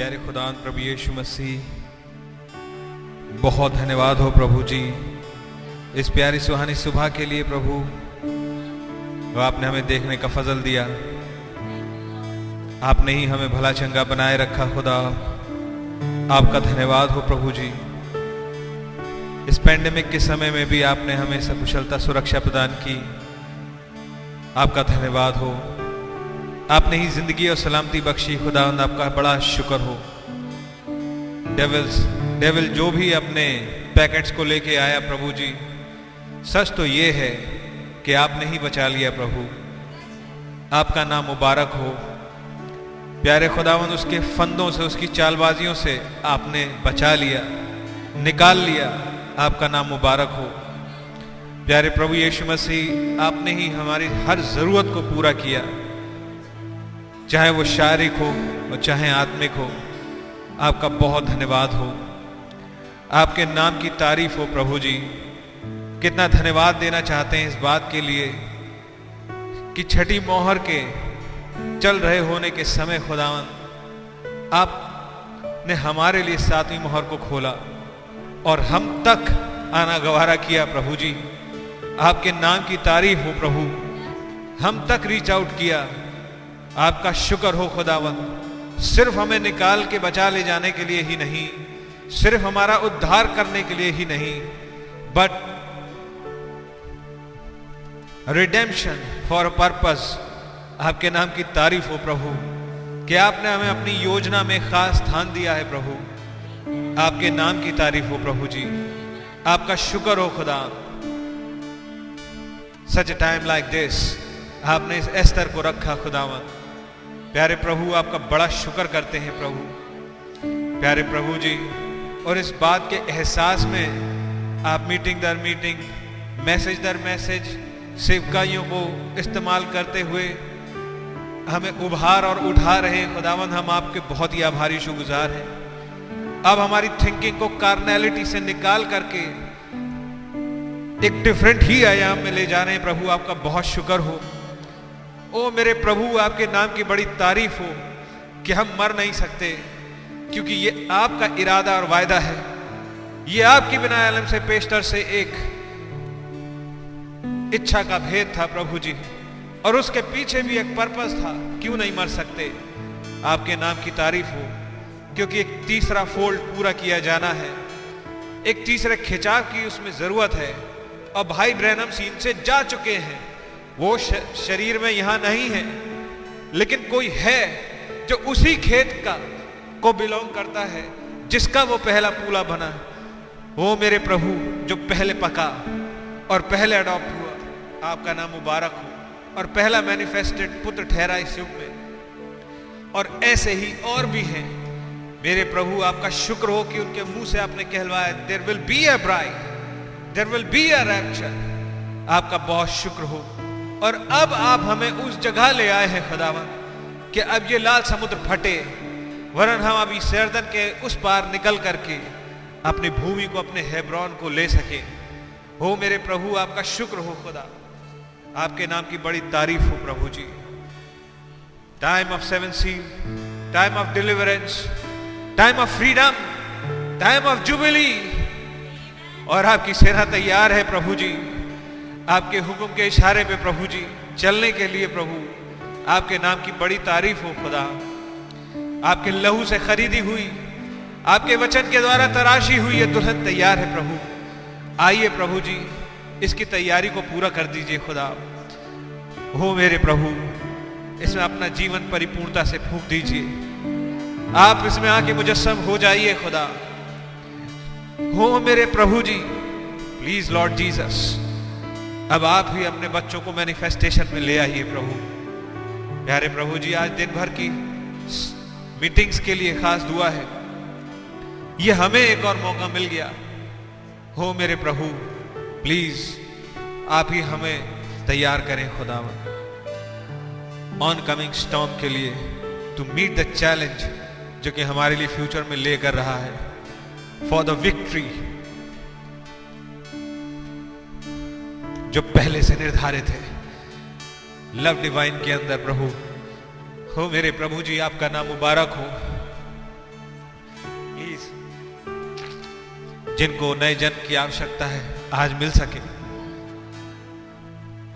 प्यारे खुदान प्रभु यीशु मसीह, बहुत धन्यवाद हो प्रभु जी इस प्यारी सुहानी सुबह के लिए। प्रभु आपने हमें देखने का फजल दिया, आपने ही हमें भला चंगा बनाए रखा। खुदा आपका धन्यवाद हो प्रभु जी। इस पैंडेमिक के समय में भी आपने हमें सकुशलता सुरक्षा प्रदान की, आपका धन्यवाद हो। आपने ही जिंदगी और सलामती बख्शी, खुदावंद आपका बड़ा शुक्र हो। डेविल जो भी अपने पैकेट्स को लेके आया प्रभु जी, सच तो ये है कि आपने ही बचा लिया प्रभु, आपका नाम मुबारक हो। प्यारे खुदावंद उसके फंदों से, उसकी चालबाजियों से आपने बचा लिया, निकाल लिया, आपका नाम मुबारक हो। प्यारे प्रभु यीशु मसीह, आपने ही हमारी हर ज़रूरत को पूरा किया, चाहे वो शारीरिक हो और चाहे आत्मिक हो। आपका बहुत धन्यवाद हो, आपके नाम की तारीफ हो प्रभु जी। कितना धन्यवाद देना चाहते हैं इस बात के लिए कि छठी मोहर के चल रहे होने के समय खुदावन आपने हमारे लिए सातवीं मोहर को खोला और हम तक आना गवारा किया। प्रभु जी आपके नाम की तारीफ हो प्रभु, हम तक रीच आउट किया, आपका शुक्र हो खुदावंद। सिर्फ हमें निकाल के बचा ले जाने के लिए ही नहीं, सिर्फ हमारा उद्धार करने के लिए ही नहीं, but redemption for a purpose. आपके नाम की तारीफ हो प्रभु कि आपने हमें अपनी योजना में खास स्थान दिया है प्रभु, आपके नाम की तारीफ हो प्रभु जी, आपका शुक्र हो खुदा। Such a time like this आपने इस एस्तर को रखा खुदावंद। प्यारे प्रभु आपका बड़ा शुक्र करते हैं प्रभु, प्यारे प्रभु जी। और इस बात के एहसास में आप मीटिंग दर मीटिंग, मैसेज दर मैसेज, सेवकाइयों को इस्तेमाल करते हुए हमें उभार और उठा रहे हैं खुदावंद। हम आपके बहुत ही आभारी शुक्रगुजार हैं। अब हमारी थिंकिंग को कार्नैलिटी से निकाल करके एक डिफरेंट ही आयाम में ले जा रहे हैं प्रभु, आपका बहुत शुक्र हो। ओ मेरे प्रभु, आपके नाम की बड़ी तारीफ हो कि हम मर नहीं सकते, क्योंकि ये आपका इरादा और वायदा है। ये आपकी बिना आलम से पेशतर से एक इच्छा का भेद था प्रभु जी, और उसके पीछे भी एक पर्पस था, क्यों नहीं मर सकते। आपके नाम की तारीफ हो क्योंकि एक तीसरा फोल्ड पूरा किया जाना है, एक तीसरे खिंचाव की उसमें जरूरत है। और भाई ब्रैनम सीन से जा चुके हैं, वो शरीर में यहां नहीं है, लेकिन कोई है जो उसी खेत का को बिलोंग करता है जिसका वो पहला पूला बना। वो मेरे प्रभु जो पहले पका और पहले अडॉप्ट हुआ, आपका नाम मुबारक हो, और पहला मैनिफेस्टेड पुत्र ठहरा इस युग में। और ऐसे ही और भी हैं मेरे प्रभु, आपका शुक्र हो कि उनके मुंह से आपने कहलवाया there will be a bride, there will be a rapture. आपका बहुत शुक्र हो। और अब आप हमें उस जगह ले आए हैं खुदावन कि अब ये लाल समुद्र फटे, वरन हम अभी सर्दन के उस पार निकल करके अपनी भूमि को, अपने हेब्रोन को ले सके। हो मेरे प्रभु आपका शुक्र हो खुदा, आपके नाम की बड़ी तारीफ हो प्रभु जी। Time of seven C, time of deliverance, time of freedom, time of jubilee, और आपकी सेना तैयार है प्रभु जी, आपके हुक्म के इशारे पे प्रभु जी चलने के लिए। प्रभु आपके नाम की बड़ी तारीफ हो खुदा, आपके लहू से खरीदी हुई, आपके वचन के द्वारा तराशी हुई ये दुल्हन तैयार है प्रभु। आइए प्रभु जी इसकी तैयारी को पूरा कर दीजिए खुदा। हो मेरे प्रभु इसमें अपना जीवन परिपूर्णता से फूंक दीजिए, आप इसमें आके मुजस्सम हो जाइए खुदा। हो मेरे प्रभु जी प्लीज लॉर्ड जीसस, अब आप ही अपने बच्चों को मैनिफेस्टेशन में ले आइए प्रभु। प्यारे प्रभु जी आज दिन भर की मीटिंग्स के लिए खास दुआ है, ये हमें एक और मौका मिल गया। हो मेरे प्रभु प्लीज आप ही हमें तैयार करें खुदावन ऑन कमिंग स्टॉर्म के लिए, टू मीट द चैलेंज जो कि हमारे लिए फ्यूचर में लेकर रहा है, फॉर द विक्ट्री जो पहले से निर्धारित है लव डिवाइन के अंदर प्रभु। हो मेरे प्रभु जी आपका नाम मुबारक हो। जिनको नए जन्म की आवश्यकता है आज मिल सके।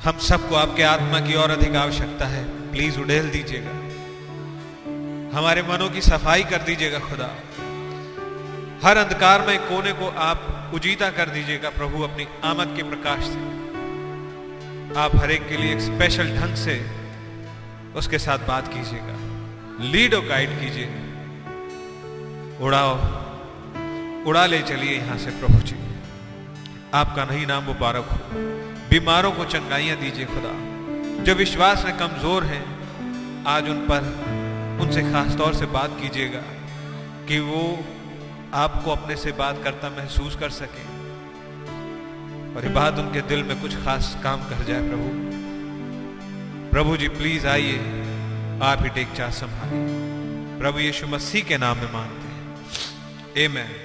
हम सबको आपके आत्मा की और अधिक आवश्यकता है, प्लीज उड़ेल दीजिएगा, हमारे मनों की सफाई कर दीजिएगा खुदा। हर अंधकार में कोने को आप उजीता कर दीजिएगा प्रभु अपनी आमद के प्रकाश से। आप हर एक के लिए एक स्पेशल ढंग से उसके साथ बात कीजिएगा, लीड और गाइड कीजिए, उड़ा ले चलिए यहां से प्रभु जी। आपका नहीं नाम मुबारक हो। बीमारों को चंगाइयां दीजिए खुदा, जो विश्वास में कमजोर हैं आज उन पर, उनसे खास तौर से बात कीजिएगा कि वो आपको अपने से बात करता महसूस कर सके और ये बात उनके दिल में कुछ खास काम कर जाए प्रभु। प्रभु जी प्लीज आइए, आप ही टेक चार्ज संभालिए, प्रभु यीशु मसीह के नाम में मांगते हैं, आमेन।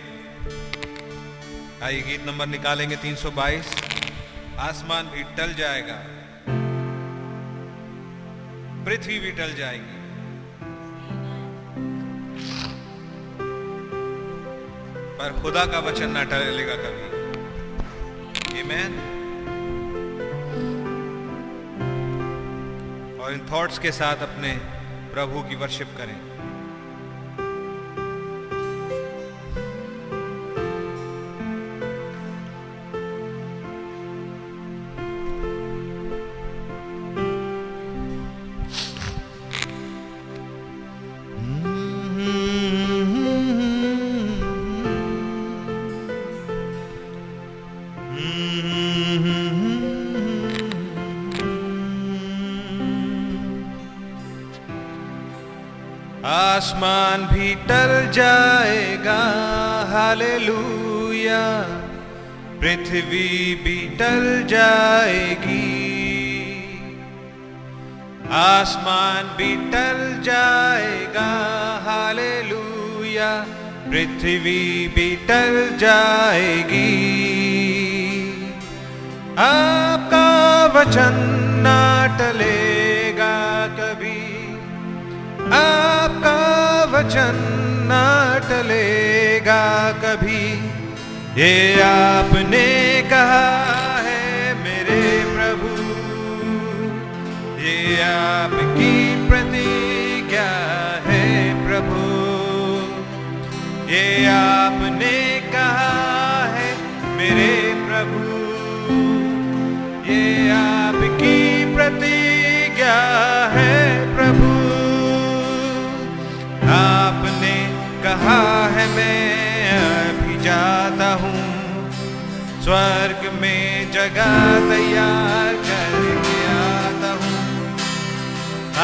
आइए गीत नंबर निकालेंगे 322, आसमान भी टल जाएगा, पृथ्वी भी टल जाएगी। पर खुदा का वचन ना टलेगा कभी। आमेन। और इन थॉट्स के साथ अपने प्रभु की वर्शिप करें। आसमान भी टल जाएगा, हालेलुया, पृथ्वी भी टल जाएगी। आसमान भी टल जाएगा, हालेलुया, पृथ्वी भी टल जाएगी। आपका वचन ना टलेगा कभी, आपका वचन ना टलेगा कभी। ये आपने कहा है मेरे प्रभु, ये आपकी प्रतिज्ञा है प्रभु। ये आपने कहा है मेरे प्रभु, ये आपकी प्रतिज्ञा है प्रभु। आपने कहा है मैं अभी जाता हूँ, स्वर्ग में जगह तैयार करके आता हूँ।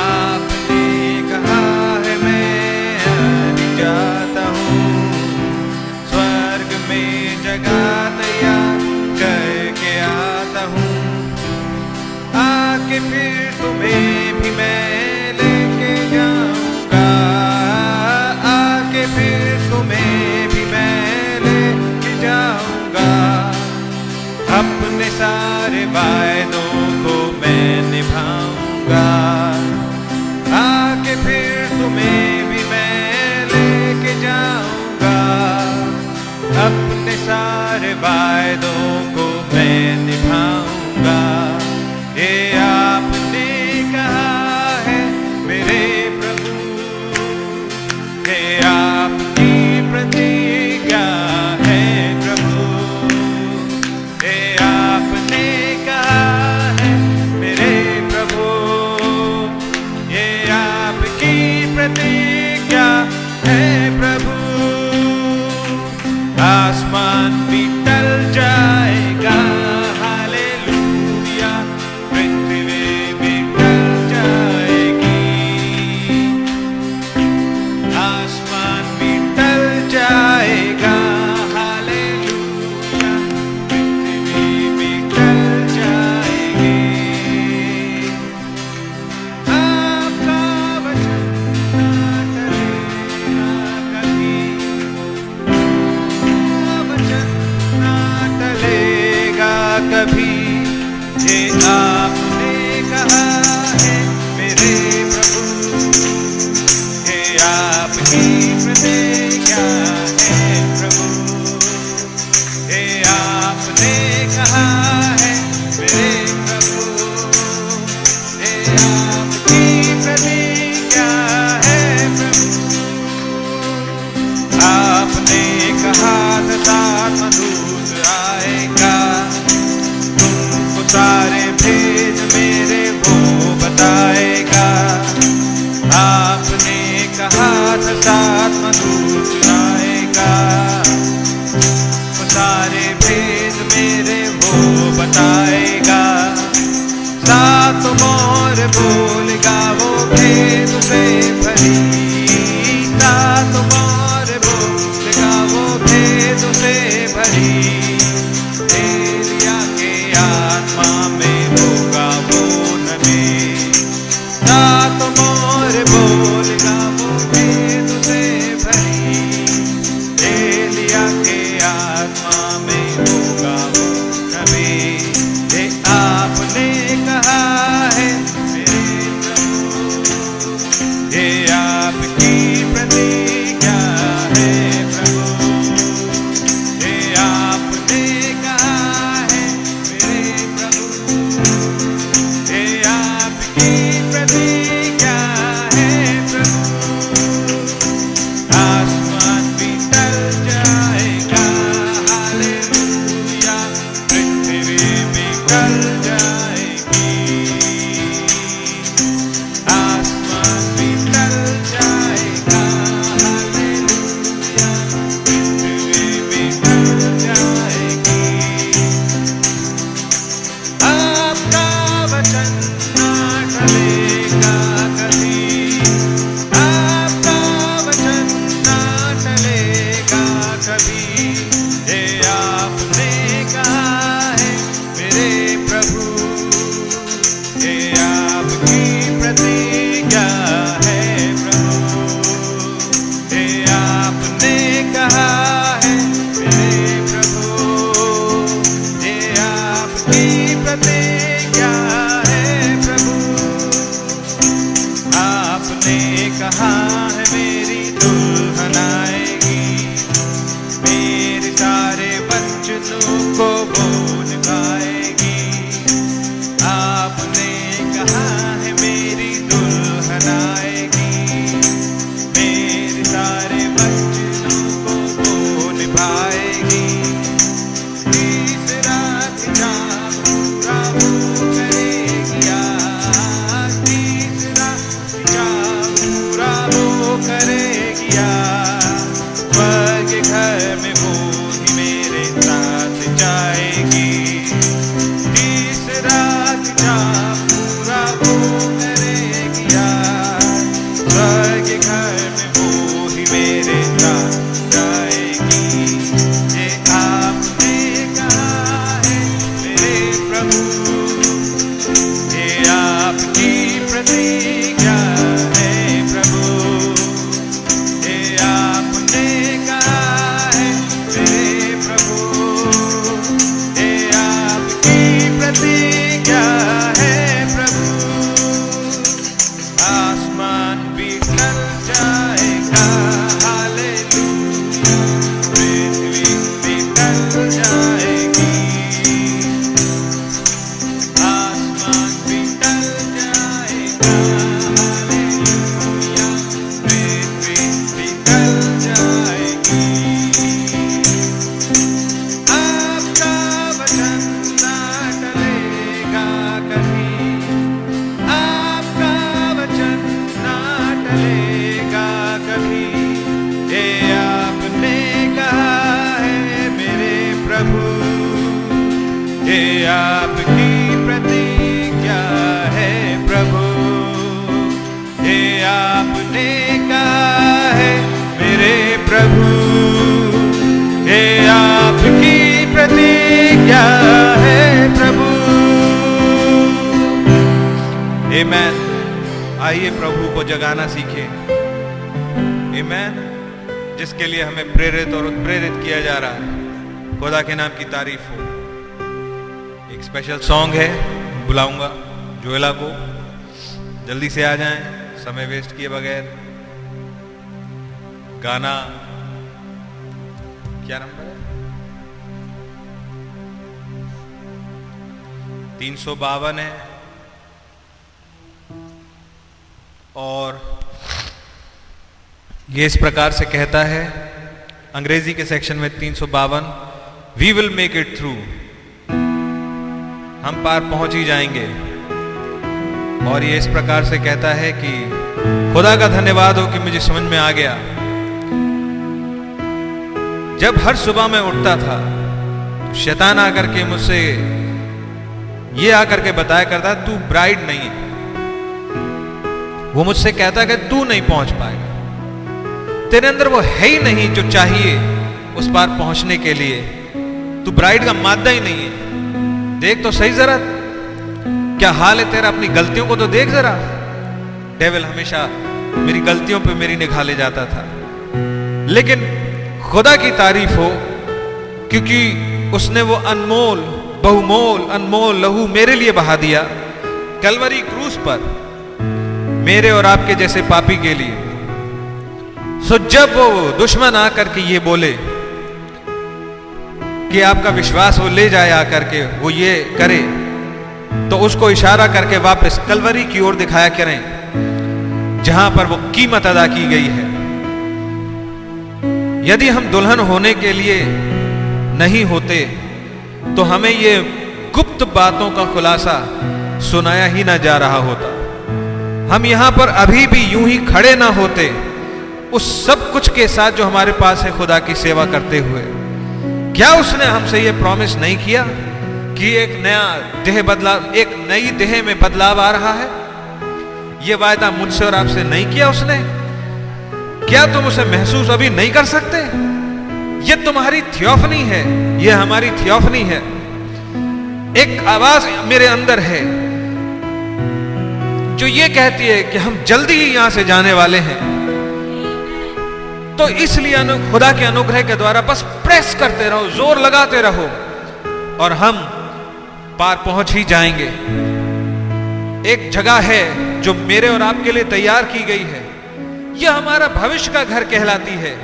आपने कहा है मैं अभी जाता हूँ, स्वर्ग में जगह तैयार करके आता हूँ। आके फिर तुम्हें भी मैं लेके जाऊँगा, अपने सारे वायदों को मैं निभाऊंगा। आके फिर तुम्हें भी मैं लेके जाऊंगा, अपने सारे वायदों को मैं निभाऊंगा। ये आपने कहा है मेरे प्रभु, ये आपकी प्रतिज्ञा है प्रभु। आपने कहा है मेरे प्रभु, ये आपकी प्रतिज्ञा है प्रभु। आसमान भी टल जाएगा, हालेलुया, पृथ्वी भी टल जाएगी। आसमान भी टल जाएगा, आपने कहा है मेरे प्रभु, ये आपकी प्रतिज्ञा है प्रभु। भेद मेरे वो बताएगा। आपने कहा था साथ मधुर चुराएगा, सारे भेद मेरे वो बताएगा। सात मोर बोलेगा वो भेद से भरी, सात मोर बोलेगा वो भेद से भरी। एलिया के आत्मा में होगा वो नबी, सात मोर बोलेगा वो भेद से भरी। एलिया के आत्मा में होगा वो नबी। आपने कहा है मेरे प्रभु, ये आपकी प्रतिज्ञा है प्रभु। ये आपने कहा है मेरे प्रभु, ये आपकी प्रतिज्ञा है प्रभु। आसमान भी टल जाएगा, हालेलुया, पृथ्वी भी टल आमेन। आइए प्रभु को जगाना सीखें। आमेन। जिसके लिए हमें प्रेरित और उत्प्रेरित किया जा रहा है, खुदा के नाम की तारीफ हो। एक स्पेशल सॉन्ग है, बुलाऊंगा जोएला को, जल्दी से आ जाएं, समय वेस्ट किए बगैर। गाना क्या नंबर है? 352 है। और ये इस प्रकार से कहता है, अंग्रेजी के सेक्शन में 352, we will make it through. हम पार पहुंच ही जाएंगे। और ये इस प्रकार से कहता है कि खुदा का धन्यवाद हो कि मुझे समझ में आ गया। जब हर सुबह मैं उठता था शैतान आकर के मुझसे ये आकर के बताया करता तू ब्राइड नहीं है। वो मुझसे कहता कि तू नहीं पहुंच पाएगा, तेरे अंदर वो है ही नहीं जो चाहिए उस पार पहुंचने के लिए, तू ब्राइड का मादा ही नहीं है। देख तो सही जरा क्या हाल है तेरा, अपनी गलतियों को तो देख जरा। डेविल हमेशा मेरी गलतियों पे मेरी निगाह ले जाता था, लेकिन खुदा की तारीफ हो क्योंकि उसने वो अनमोल बहुमोल अनमोल लहू मेरे लिए बहा दिया कलवरी क्रूस पर, मेरे और आपके जैसे पापी के लिए। सो जब वो दुश्मन आकर के ये बोले कि आपका विश्वास वो ले जाए आकर के वो ये करे, तो उसको इशारा करके वापस कलवरी की ओर दिखाया करें जहां पर वो कीमत अदा की गई है। यदि हम दुल्हन होने के लिए नहीं होते तो हमें ये गुप्त बातों का खुलासा सुनाया ही ना जा रहा होता, हम यहां पर अभी भी यूं ही खड़े ना होते उस सब कुछ के साथ जो हमारे पास है खुदा की सेवा करते हुए। क्या उसने हमसे ये प्रॉमिस नहीं किया कि एक नया देह बदलाव, एक नई देह में बदलाव आ रहा है? यह वायदा मुझसे और आपसे नहीं किया उसने? क्या तुम उसे महसूस अभी नहीं कर सकते? यह तुम्हारी थियोफनी है, यह हमारी थियोफनी है। एक आवाज मेरे अंदर है जो ये कहती है कि हम जल्दी ही यहां से जाने वाले हैं, तो इसलिए खुदा के अनुग्रह के द्वारा बस प्रेस करते रहो, जोर लगाते रहो और हम पार पहुंच ही जाएंगे। एक जगह है जो मेरे और आपके लिए तैयार की गई है, यह हमारा भविष्य का घर कहलाती है,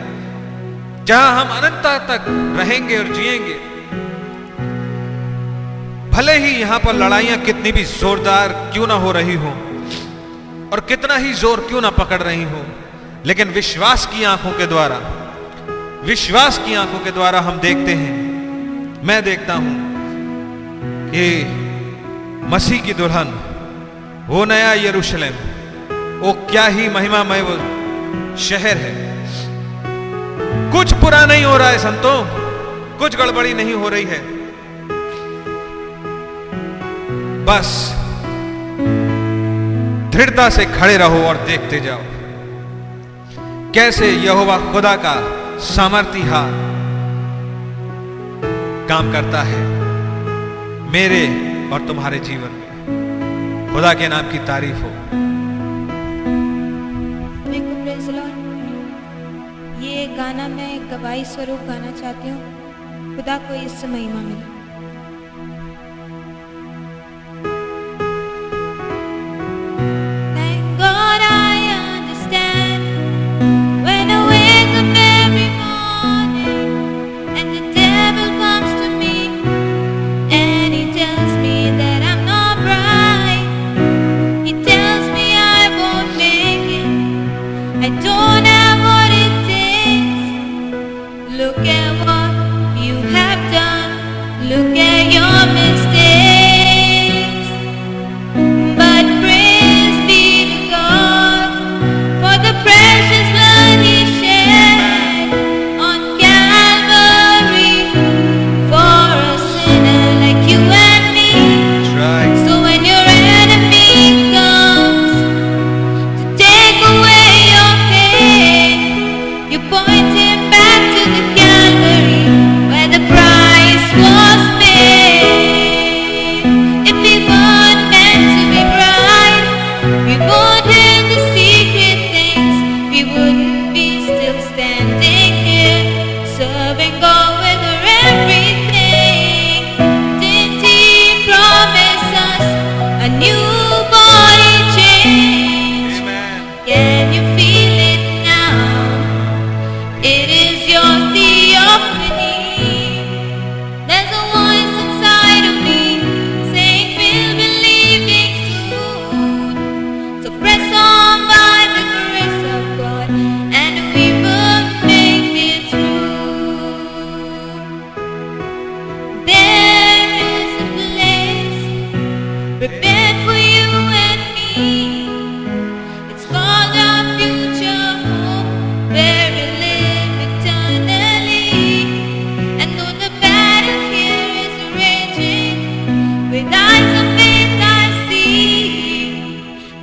जहां हम अनंतता तक रहेंगे और जिएंगे। भले ही यहां पर लड़ाइयां कितनी भी जोरदार क्यों ना हो रही हो और कितना ही जोर क्यों ना पकड़ रही हो, लेकिन विश्वास की आंखों के द्वारा, विश्वास की आंखों के द्वारा हम देखते हैं, मैं देखता हूं कि मसीह की दुल्हन वो नया यरूशलेम, वो क्या ही महिमामय वो शहर है। कुछ बुरा नहीं हो रहा है संतों, कुछ गड़बड़ी नहीं हो रही है, बस दृढ़ता से खड़े रहो और देखते जाओ कैसे यहोवा खुदा का सामर्थी हाथ काम करता है मेरे और तुम्हारे जीवन में। खुदा के नाम की तारीफ हो। ये गाना मैं गवाही स्वरूप गाना चाहती हूँ, खुदा को इससे महिमा मिले।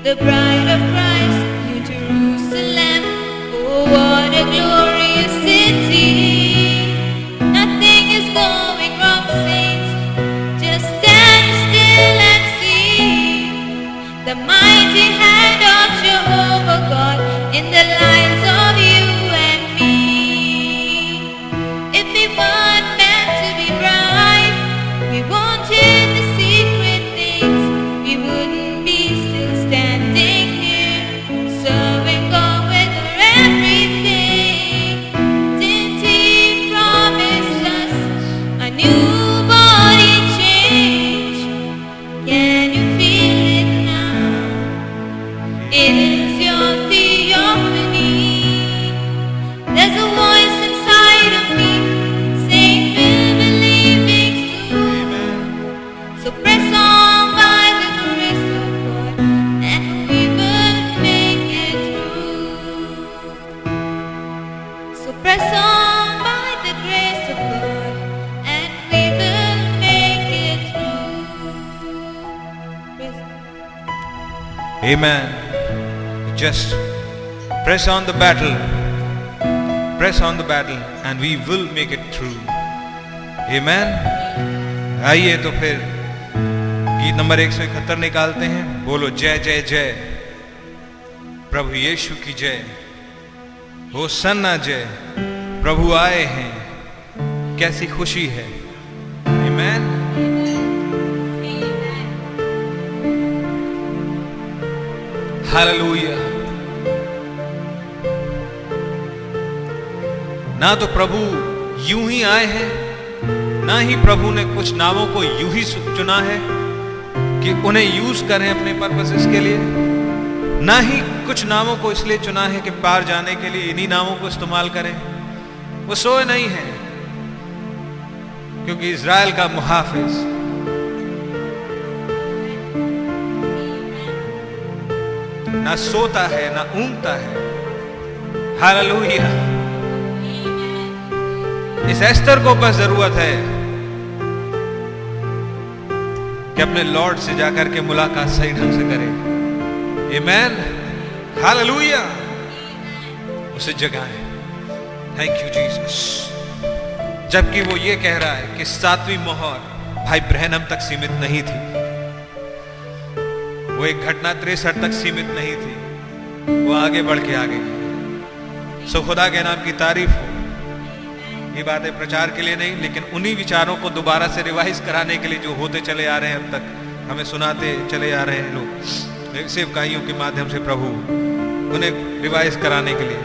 The bride of Christ, New Jerusalem, oh what a glorious city. Nothing is going wrong, saints, just stand still and see the mighty hand of Jehovah God in the lives of you and me. If we want men to be bright, we want you. It is your theophany. There's a voice inside of me saying family makes two. So press on by the grace of God, and we will make it through. So press on by the grace of God, and we will make it through. Amen. Just press on the battle, press on the battle, and we will make it through. Amen. आइए तो फिर गीत number 171 निकालते हैं। बोलो जय जय जय प्रभु यीशु की जय, होसन्ना जय, प्रभु आए हैं, कैसी खुशी है। Amen. हालेलुया। ना तो प्रभु यूं ही आए हैं, ना ही प्रभु ने कुछ नामों को यूं ही चुना है कि उन्हें यूज करें अपने पर्पसेस के लिए, ना ही कुछ नामों को इसलिए चुना है कि पार जाने के लिए इन्हीं नामों को इस्तेमाल करें। वो सोए नहीं है, क्योंकि इज़राइल का मुहाफिज, ना सोता है ना ऊँगता है। हालेलुया। इस एस्तर को बस जरूरत है कि अपने लॉर्ड से जाकर के मुलाकात सही ढंग से करे। आमेन। हालेलुया। उसे जगाएं। Thank you Jesus. जबकि वो ये कह रहा है कि सातवीं मोहर भाई ब्रहणम तक सीमित नहीं थी, वो एक घटना 63 तक सीमित नहीं थी, वो आगे बढ़ के आ गई। सो खुदा के नाम की तारीफ हो। ये बातें प्रचार के लिए नहीं, लेकिन उन्हीं विचारों को दोबारा से रिवाइज कराने के लिए जो होते चले आ रहे हैं, अब तक हमें सुनाते चले आ रहे हैं लोग सेवकाइयों के माध्यम से, प्रभु उन्हें रिवाइज कराने के लिए।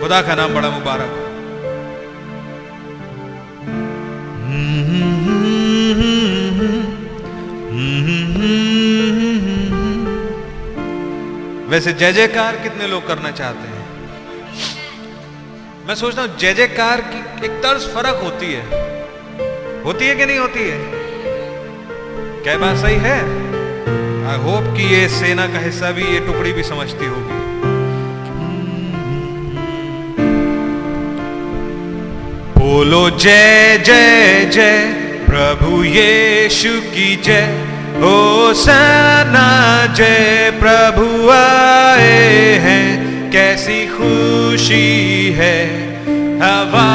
खुदा का नाम बड़ा मुबारक हो। वैसे जय जयकार कितने लोग करना चाहते हैं? मैं सोचता हूं जय जयकार की एक तर्ज फर्क होती है, होती है कि नहीं होती है? क्या बात सही है? आई होप कि ये सेना का हिस्सा भी, ये टुकड़ी भी समझती होगी। बोलो जय जय जय प्रभु यीशु की जय, होसन्ना जय प्रभु आए हैं, कैसी खुशी है। हवा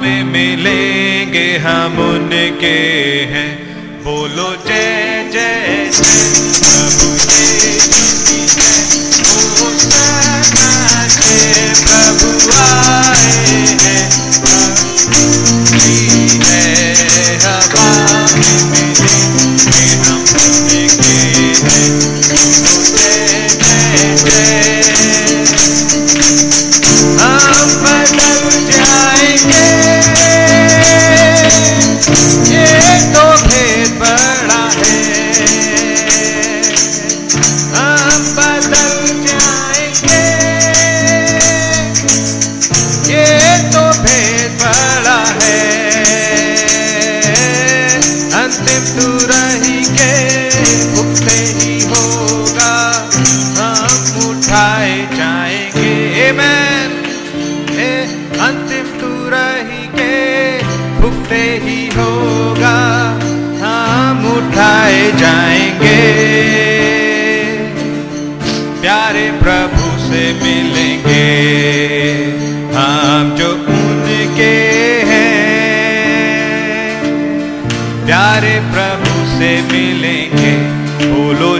में मिलेंगे हम उनके हैं। बोलो जय जय जय प्रभु यीशु की जय, होसन्ना जय प्रभु आए हैं, खुशी है। हवा में बड़ा है।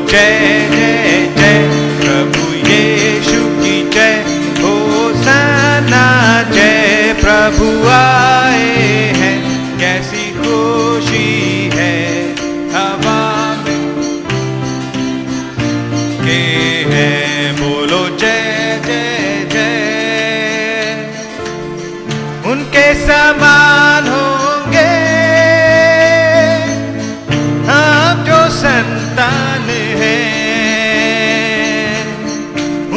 जय जय जय प्रभु यीशु की जय, होशाना जय प्रभु आए हैं। कैसी खुशी है हवा में के है, बोलो जय जय जय। उनके समान होंगे हम जो संतान हैं,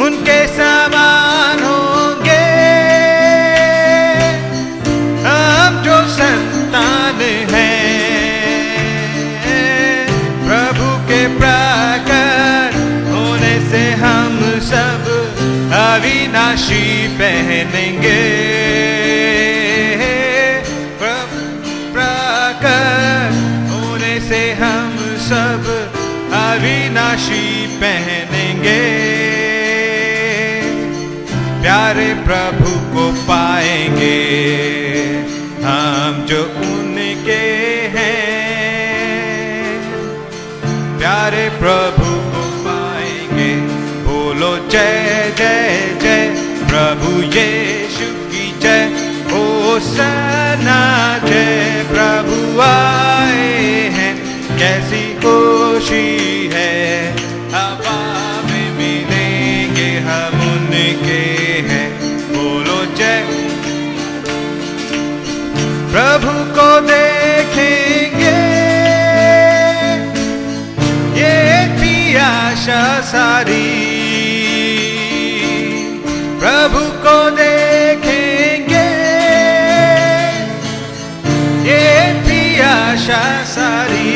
उनके समान होंगे हम जो संतान हैं। प्रभु के प्राकट होने से हम सब अविनाशी पहनेंगे, सब अविनाशी पहनेंगे। प्यारे प्रभु को पाएंगे हम जो उनके हैं, प्यारे प्रभु को पाएंगे। बोलो जय जय जय प्रभु यीशु की जय, होशाना जय प्रभु आए हैं। कैसी खुशी है हवा में मिलेंगे हम उनके हैं। बोलो जय, प्रभु को देखेंगे ये भी आशा सारी, प्रभु को देखेंगे ये भी आशा सारी।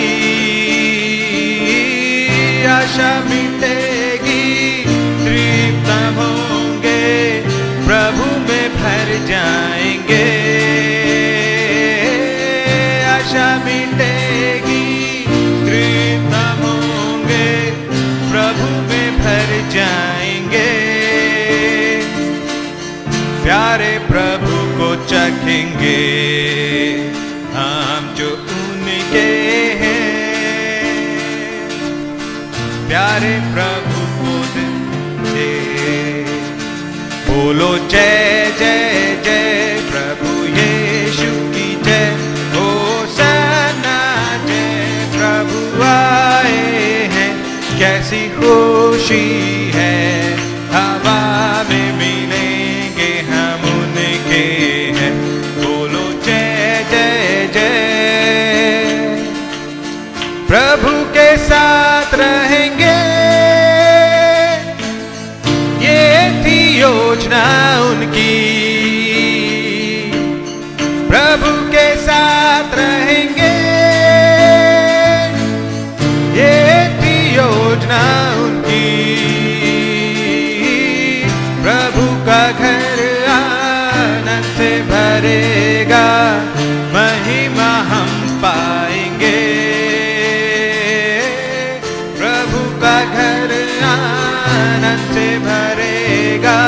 आशा मिटेगी, तृप्त होंगे, प्रभु में भर जाएंगे। आशा मिटेगी, तृप्त होंगे, प्रभु में भर जाएंगे। प्यारे प्रभु को चखेंगे हम जो उनके हैं, प्यारे प्रभु को दे। बोलो जय जय जय प्रभु यीशु की जय, होशाना जय प्रभु आए हैं। कैसी खुशी है हवा में मिलेंगे हम उनके हैं। बोलो जय जय जय, प्रभु के साथ रहेंगे योजना उनकी, प्रभु के साथ रहेंगे ये थी योजना उनकी। प्रभु का घर आनंद से भरेगा, महिमा हम पाएंगे। प्रभु का घर आनंद से भरेगा,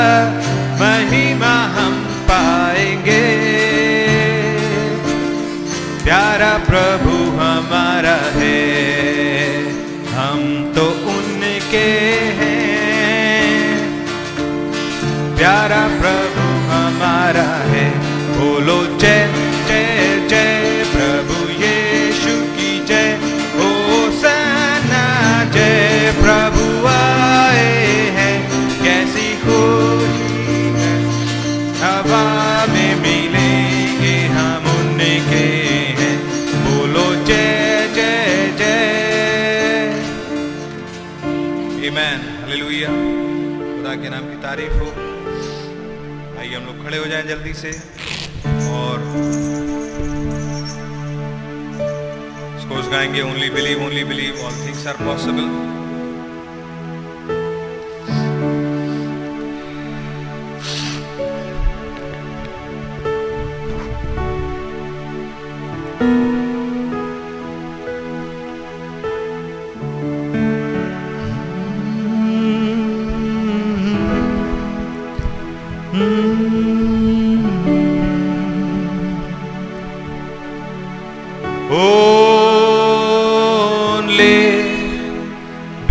महिमा हम पाएंगे। प्यारा प्रभु हमारा है, हम तो उनके हैं। प्यारा प्रभु हमारा है, बोलो जय जय जय प्रभु यीशु की जय, होशाना जय प्रभु आए हैं। कैसी हवा में मिलेंगे हम उनके हैं। बोलो जय जय जय। Amen, hallelujah. खुदा के नाम की तारीफ हो। आइए हम लोग खड़े हो जाएं जल्दी से और स्कोर्स गाएंगे। Only believe all things are possible.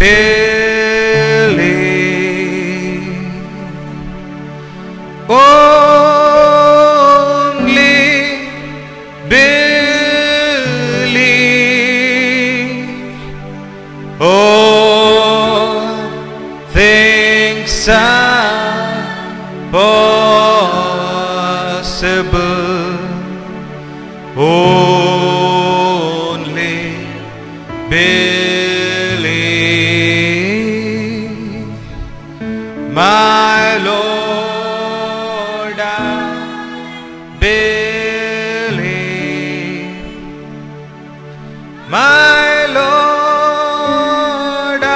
believe, only believe. All things are possible. Only believe, my Lord, I believe, my Lord, I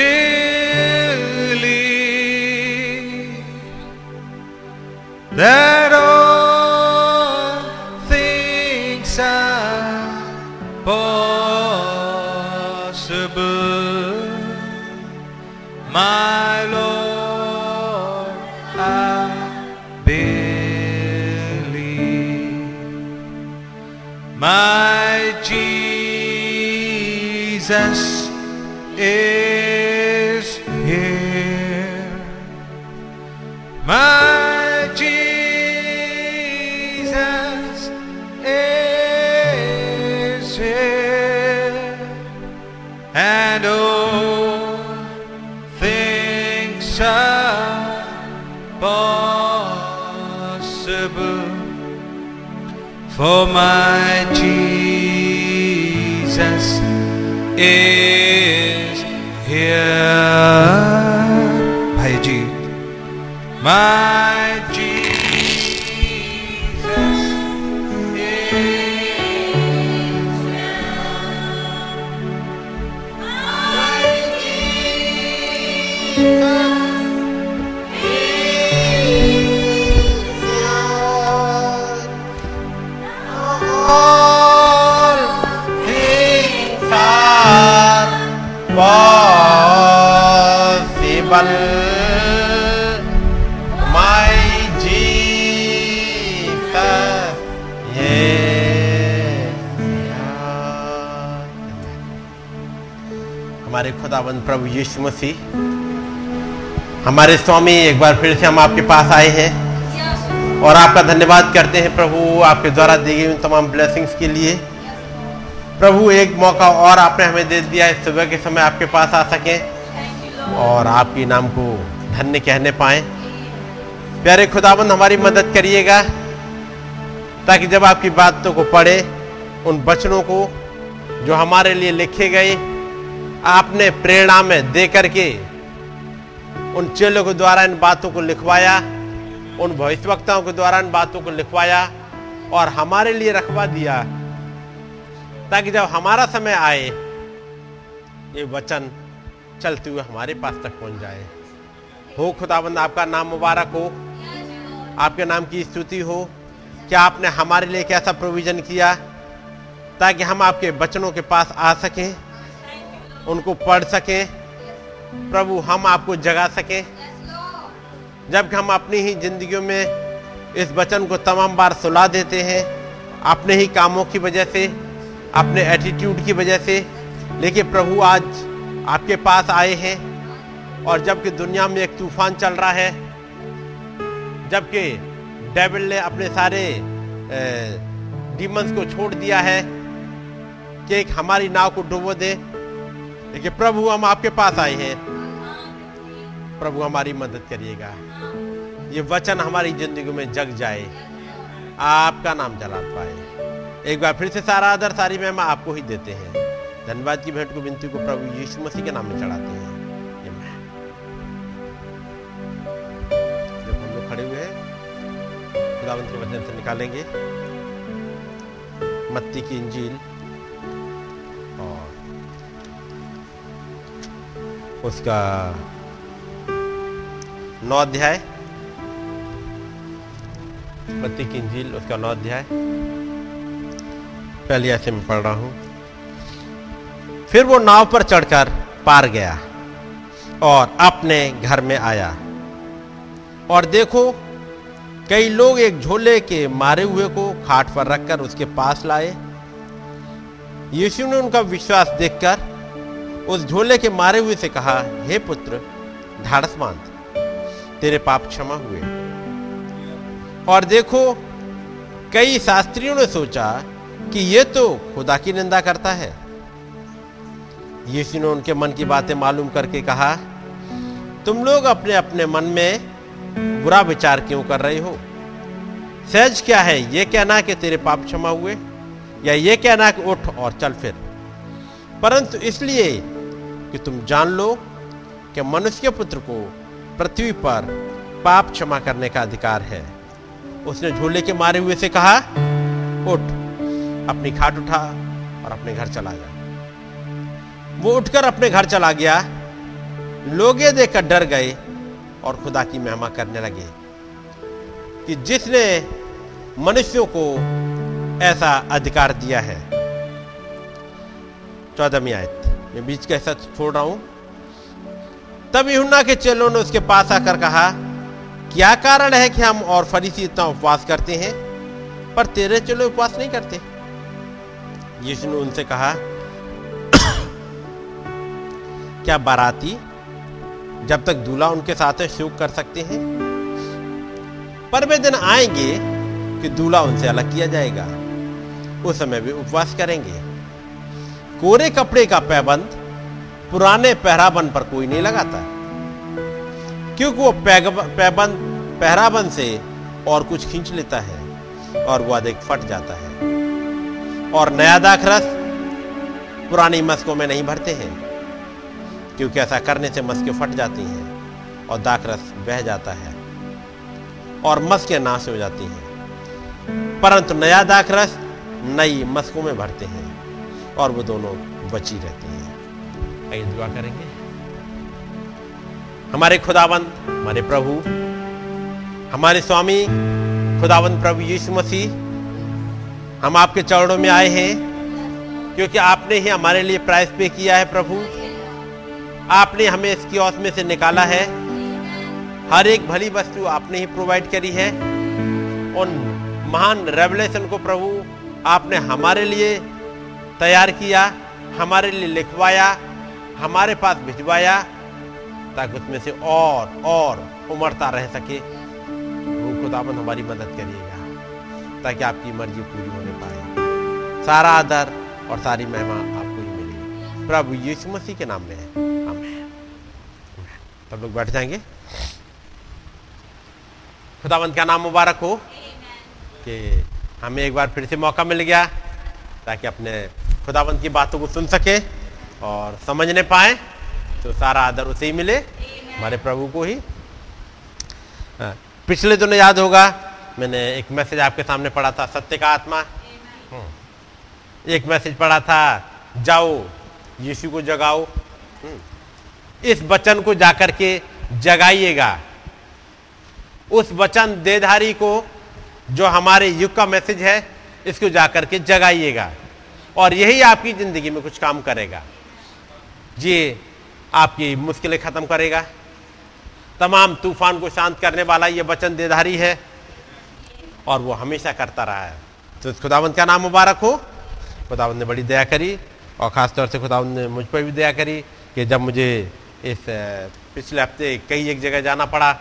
believe that all things are possible. My Lord, I believe. My Jesus is here. My Jesus is here. And things are possible for my Jesus is here. Bhai ji, my Jesus is here. My Jesus. My Jesus, yes. हमारे खुदावंद प्रभु यीशु मसीह, हमारे स्वामी, एक बार फिर से हम आपके पास आए हैं और आपका धन्यवाद करते हैं प्रभु, आपके द्वारा दी गई उन तमाम ब्लेसिंग्स के लिए। प्रभु, एक मौका और आपने हमें दे दिया है सुबह के समय आपके पास आ सकें और आपके नाम को धन्य कहने पाए। प्यारे खुदाबंद, हमारी मदद करिएगा ताकि जब आपकी बातों को पढ़े, उन वचनों को जो हमारे लिए लिखे गए आपने प्रेरणा में दे करके उन चेलों के द्वारा इन बातों को लिखवाया, उन भविष्यवक्ताओं के द्वारा इन बातों को लिखवाया और हमारे लिए रखवा दिया, ताकि जब हमारा समय आए ये वचन चलते हुए हमारे पास तक पहुंच जाए। हो खुदाबंद, आपका नाम मुबारक हो, आपके नाम की स्तुति हो। क्या आपने हमारे लिए कैसा प्रोविजन किया ताकि हम आपके बचनों के पास आ सकें, उनको पढ़ सकें प्रभु, हम आपको जगा सकें। जबकि हम अपनी ही जिंदगियों में इस वचन को तमाम बार सुला देते हैं, अपने ही कामों की वजह से, अपने एटीट्यूड की वजह से। लेकिन प्रभु, आज आपके पास आए हैं और जबकि दुनिया में एक तूफान चल रहा है, जबकि डेविल ने अपने सारे डीमंस को छोड़ दिया है कि एक हमारी नाव को डुबो दे, लेकिन प्रभु हम आपके पास आए हैं। प्रभु, हमारी मदद करिएगा, ये वचन हमारी जिंदगी में जग जाए, आपका नाम जला पाए। एक बार फिर से सारा आदर, सारी महिमा आपको ही देते हैं। धन्यवाद की भेंट को, विनती को प्रभु यीशु मसीह के नाम में चढ़ाते हैं। जब हम लोग खड़े हुए हैं, खुदावंत के वचन से निकालेंगे मत्ती की इंजील और उसका 9 अध्याय, मत्ती की इंजील उसका 9 अध्याय पहले ऐसे में पढ़ रहा हूं। फिर वो नाव पर चढ़कर पार गया और अपने घर में आया, और देखो कई लोग एक झोले के मारे हुए को खाट पर रखकर उसके पास लाए। यीशु ने उनका विश्वास देखकर उस झोले के मारे हुए से कहा, हे पुत्र ढाढ़स बांध, तेरे पाप क्षमा हुए। और देखो कई शास्त्रियों ने सोचा कि यह तो खुदा की निंदा करता है। यीशु ने उनके मन की बातें मालूम करके कहा, तुम लोग अपने अपने मन में बुरा विचार क्यों कर रहे हो? सहज क्या है, यह कहना कि तेरे पाप क्षमा हुए, या यह कहना कि उठ और चल फिर? परंतु इसलिए कि तुम जान लो कि मनुष्य पुत्र को पृथ्वी पर पाप क्षमा करने का अधिकार है। उसने झूले के मारे हुए से कहा, उठ, अपनी खाट उठा और अपने घर चला जा। वो उठकर अपने घर चला गया। लोग ये देखकर डर गए और खुदा की महिमा करने लगे कि जिसने मनुष्यों को ऐसा अधिकार दिया है। 14वीं आयत में बीच का हिस्सा छोड़ रहा हूं। तब यूहन्ना के चेलों ने उसके पास आकर कहा, क्या कारण है कि हम और फरीसी इतना उपवास करते हैं पर तेरे चेले उपवास नहीं करते? यीशु ने उनसे कहा, क्या बाराती जब तक दूल्हा उनके साथ है शोक कर सकते हैं? पर वे दिन आएंगे कि दूल्हा उनसे अलग किया जाएगा, उस समय भी उपवास करेंगे। कोरे कपड़े का पैबंद पुराने पहरावन पर कोई नहीं लगाता, क्योंकि वो पैबंद पहरावन से और कुछ खींच लेता है और वो अधिक फट जाता है। और नया दाखरस पुरानी मस्कों में नहीं भरते हैं, क्योंकि ऐसा करने से मस्कें फट जाती हैं और दाखरस बह जाता है और मस्कें नाश हो जाती हैं। परंतु नया दाखरस नई मस्कों में भरते हैं और वो दोनों बची रहती हैं। आइए दुआ करेंगे। हमारे खुदावंत, हमारे प्रभु, हमारे स्वामी खुदावंत प्रभु यीशु मसीह, हम आपके चरणों में आए हैं क्योंकि आपने ही हमारे लिए प्राइस पे किया है। प्रभु, आपने हमें इस कियोस्क में से निकाला है। हर एक भली वस्तु आपने ही प्रोवाइड करी है। उन महान रेवलेशन को प्रभु आपने हमारे लिए तैयार किया, हमारे लिए लिखवाया, हमारे पास भिजवाया, ताकि उसमें से और उमड़ता रह सके। वो खुदाबंद हमारी मदद करिएगा ताकि आपकी मर्जी पूरी होने पाए। सारा आदर और सारी महिमा आपको ही मिले, प्रभु यीशु मसीह के नाम में है, आमीन। सब लोग बैठ जाएंगे। खुदाबंद का नाम मुबारक हो कि हमें एक बार फिर से मौका मिल गया ताकि अपने खुदावंत की बातों को सुन सके और समझने पाए। तो सारा आदर उसे ही मिले, हमारे प्रभु को ही। पिछले दिन याद होगा मैंने एक मैसेज आपके सामने पढ़ा था, सत्य का आत्मा। एक मैसेज पढ़ा था, जाओ यीशु को जगाओ। इस वचन को जाकर के जगाइएगा, उस वचन देधारी को जो हमारे युग का मैसेज है, इसको जाकर के जगाइएगा और यही आपकी जिंदगी में कुछ काम करेगा। ये आपकी मुश्किलें खत्म करेगा, तमाम तूफान को शांत करने वाला ये वचन देधारी है और वो हमेशा करता रहा है। तो खुदावंद का नाम मुबारक हो। खुदावंद ने बड़ी दया करी और ख़ासतौर से खुदावंद ने मुझ पर भी दया करी कि जब मुझे इस पिछले हफ्ते कई एक जगह जाना पड़ा,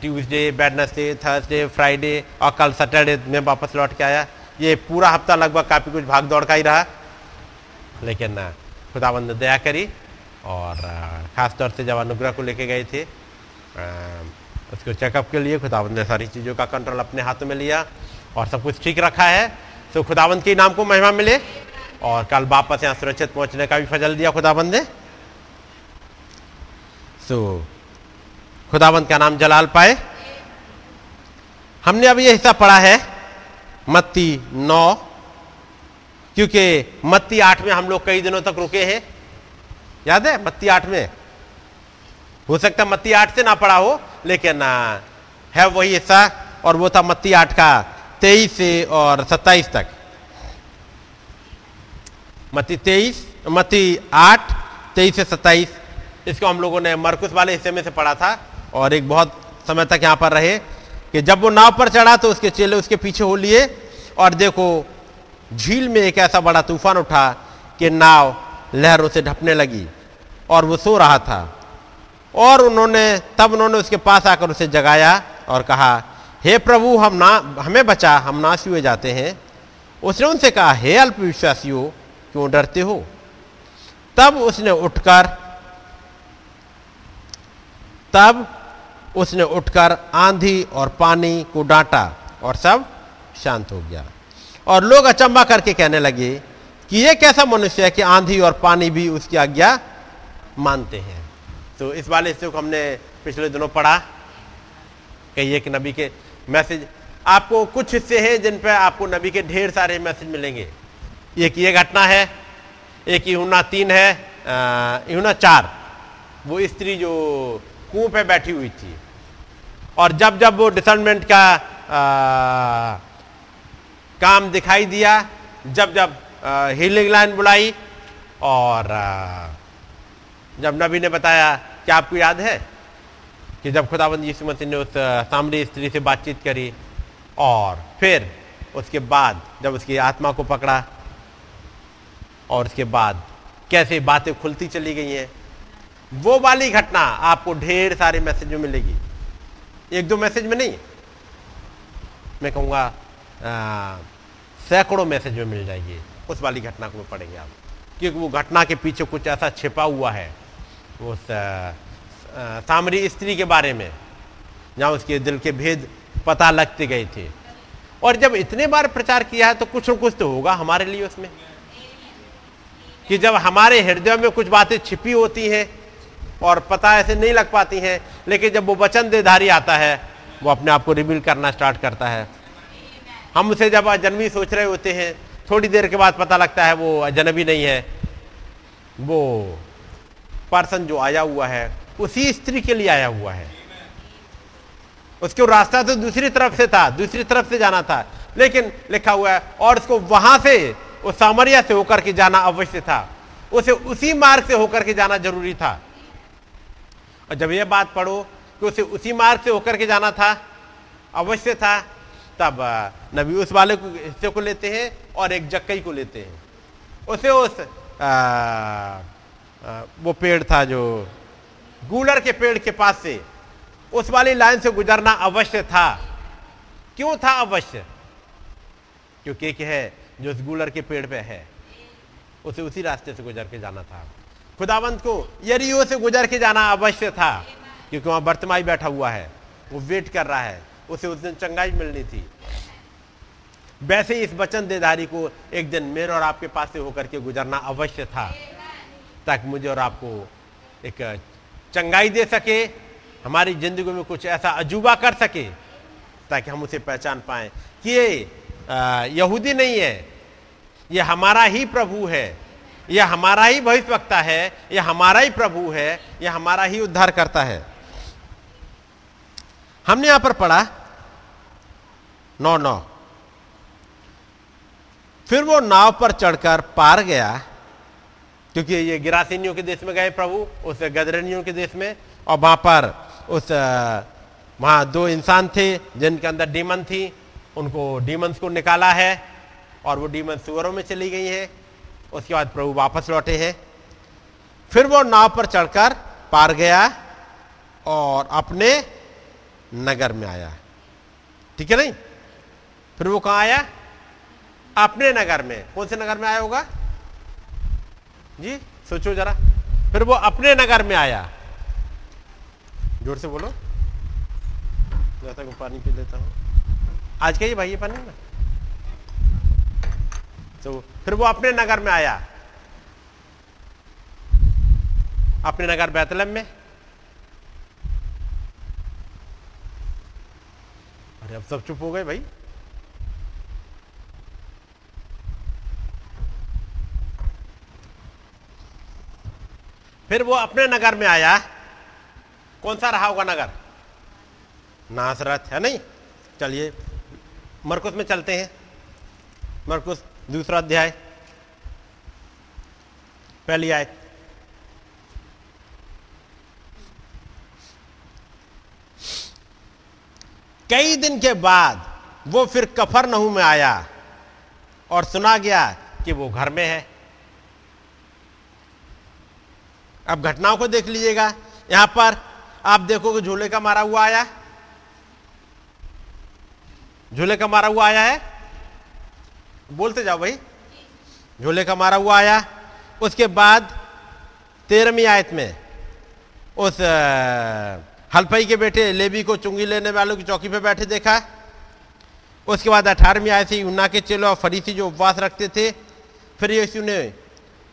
ट्यूसडे, वेडनेसडे, थर्सडे, फ्राइडे और कल सैटरडे में वापस लौट के आया। ये पूरा हफ्ता लगभग काफ़ी कुछ भाग दौड़ का ही रहा, लेकिन खुदावंद ने दया करी। और ख़ास तौर से जब अनुग्रह को लेके गए थे उसको चेकअप के लिए, खुदावंद ने सारी चीज़ों का कंट्रोल अपने हाथों में लिया और सब कुछ ठीक रखा है। तो खुदावंद के नाम को महिमा मिले। और कल वापस यहाँ सुरक्षित पहुँचने का भी फजल दिया खुदावंद ने। खुदावंद का नाम जलाल पाए। हमने अब ये हिस्सा पढ़ा है मत्ती 9, क्योंकि मत्ती 8 में हम लोग कई दिनों तक रुके हैं। याद है मत्ती 8 में? हो सकता है मत्ती 8 से ना पढ़ा हो, लेकिन है वही हिस्सा। और वो था मत्ती 8 का 23 से और 27 तक। मत्ती 8 23 से 27, इसको हम लोगों ने मरकुस वाले हिस्से में से पढ़ा था और एक बहुत समय तक यहाँ पर रहे कि जब वो नाव पर चढ़ा तो उसके चेले उसके पीछे हो लिए और देखो झील में एक ऐसा बड़ा तूफान उठा कि नाव लहरों से ढपने लगी और वो सो रहा था। और तब उन्होंने उसके पास आकर उसे जगाया और कहा, हे प्रभु हमें बचा, हम नाश हुए जाते हैं। उसने उनसे कहा, हे अल्पविश्वासियों, क्यों डरते हो? तब उसने उठकर आंधी और पानी को डांटा और सब शांत हो गया। और लोग अचंभा करके कहने लगे कि यह कैसा मनुष्य है कि आंधी और पानी भी उसकी आज्ञा मानते हैं। तो इस वाले हिस्से को हमने पिछले दिनों पढ़ा कि एक नबी के मैसेज, आपको कुछ हिस्से हैं जिन पर आपको नबी के ढेर सारे मैसेज मिलेंगे। एक ये घटना है, एक यूहन्ना 3 है, यूहन्ना 4 वो स्त्री जो कुएं पे बैठी हुई थी और जब जब वो डिसर्नमेंट का काम दिखाई दिया, जब जब हीलिंग लाइन बुलाई और जब नबी ने बताया कि आपको याद है कि जब खुदावंद यीशु मसीह ने उस सामरी स्त्री से बातचीत करी और फिर उसके बाद जब उसकी आत्मा को पकड़ा और उसके बाद कैसे बातें खुलती चली गई हैं, वो वाली घटना आपको ढेर सारे मैसेज में मिलेगी, 1-2 मैसेज में नहीं, मैं कहूँगा सैकड़ों मैसेज में मिल जाएगी। उस वाली घटना को पढ़ेंगे आप, क्योंकि वो घटना के पीछे कुछ ऐसा छिपा हुआ है वो सामरी स्त्री के बारे में, जहाँ उसके दिल के भेद पता लगते गए थे। और जब इतने बार प्रचार किया है तो कुछ न कुछ तो होगा हमारे लिए उसमें, कि जब हमारे हृदय में कुछ बातें छिपी होती हैं और पता ऐसे नहीं लग पाती हैं, लेकिन जब वो वचन देधारी आता है वो अपने आप को रिवील करना स्टार्ट करता है। हम उसे जब अजनबी सोच रहे होते हैं, थोड़ी देर के बाद पता लगता है वो अजनबी नहीं है, वो पर्सन जो आया हुआ है उसी स्त्री के लिए आया हुआ है। उसके रास्ता तो दूसरी तरफ से था, दूसरी तरफ से जाना था, लेकिन लिखा हुआ है और उसको वहां से उस सामरिया से होकर के जाना अवश्य था, उसे उसी मार्ग से होकर के जाना जरूरी था। और जब यह बात पढ़ो कि उसे उसी मार्ग से होकर के जाना था, अवश्य था, तब नबी उस वाले हिस्से को लेते हैं और एक जक्कई को लेते हैं। उसे वो पेड़ था जो गूलर के पेड़ के पास से उस वाली लाइन से गुजरना अवश्य था। क्यों था अवश्य? क्योंकि है जो उस गूलर के पेड़ पे है उसे उसी रास्ते से गुजर के जाना था। खुदावंत को यरीहो से गुजर के जाना अवश्य था, क्योंकि वहाँ बरतिमाई बैठा हुआ है, वो वेट कर रहा है, उसे उस दिन चंगाई मिलनी थी। वैसे ही इस वचन देधारी को एक दिन मेरे और आपके पास से होकर के गुजरना अवश्य था, ताकि मुझे और आपको एक चंगाई दे सके, हमारी जिंदगी में कुछ ऐसा अजूबा कर सके, ताकि हम उसे पहचान पाएँ कि ये यहूदी नहीं है, यह हमारा ही प्रभु है, यह हमारा ही भविष्यवक्ता है, यह हमारा ही प्रभु है, यह हमारा ही उद्धार करता है। हमने यहां पर पढ़ा 9:9 फिर वो नाव पर चढ़कर पार गया, क्योंकि ये गिरासेनियों के देश में गए प्रभु, उस गदरेनियों के देश में, और वहां पर वहां 2 इंसान थे जिनके अंदर डीमन थी, उनको डीमंस को निकाला है और वो डीमंस सुअरों में चली गई हैं। उसके बाद प्रभु वापस लौटे हैं। फिर वो नाव पर चढ़कर पार गया और अपने नगर में आया। ठीक है नहीं? फिर वो कहाँ आया? अपने नगर में। कौन से नगर में आया होगा जी? सोचो जरा। फिर वो अपने नगर में आया। जोर से बोलो। जैसा को पानी पी लेता हूँ आज का ये भाई, ये पानी ना। तो फिर वो अपने नगर में आया। अपने नगर बैतलहम में। अरे अब सब चुप हो गए भाई। फिर वो अपने नगर में आया। कौन सा रहा होगा नगर? नासरत, है नहीं? चलिए मरकुस में चलते हैं। मरकुस 2 अध्याय 1 आयत। कई दिन के बाद वो फिर कफरनहूम में आया और सुना गया कि वो घर में है। अब घटनाओं को देख लीजिएगा। यहां पर आप देखोगे झूले का मारा हुआ आया, झूले का मारा हुआ आया है, बोलते जाओ भाई, झूले का मारा हुआ आया। उसके बाद 13वीं आयत में उस हलफई के बेटे लेवी को चुंगी लेने वालों की चौकी पे बैठे देखा। उसके बाद 18वीं आयत से यूहन्ना के चेले और फरीसी जो उपवास रखते थे, फिर यीशु ने,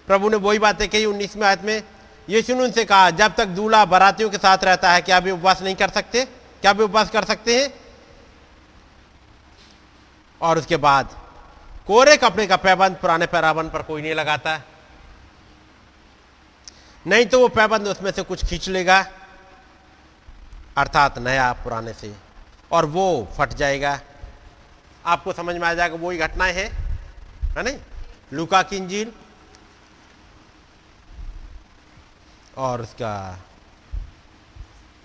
प्रभु ने वही बातें कही। 19वीं आयत में यीशु ने उनसे कहा, जब तक दूल्हा बारातियों के साथ रहता है क्या भी उपवास नहीं कर सकते, क्या भी उपवास कर सकते हैं। और उसके बाद कोरे कपड़े का पैबंद पुराने पैराबंद पर कोई नहीं लगाता, नहीं तो वो पैबंद उसमें से कुछ खींच लेगा, अर्थात नया पुराने से, और वो फट जाएगा। आपको समझ में आ जाएगा वही घटनाएं हैं, है नहीं, लूका की इंजील। और उसका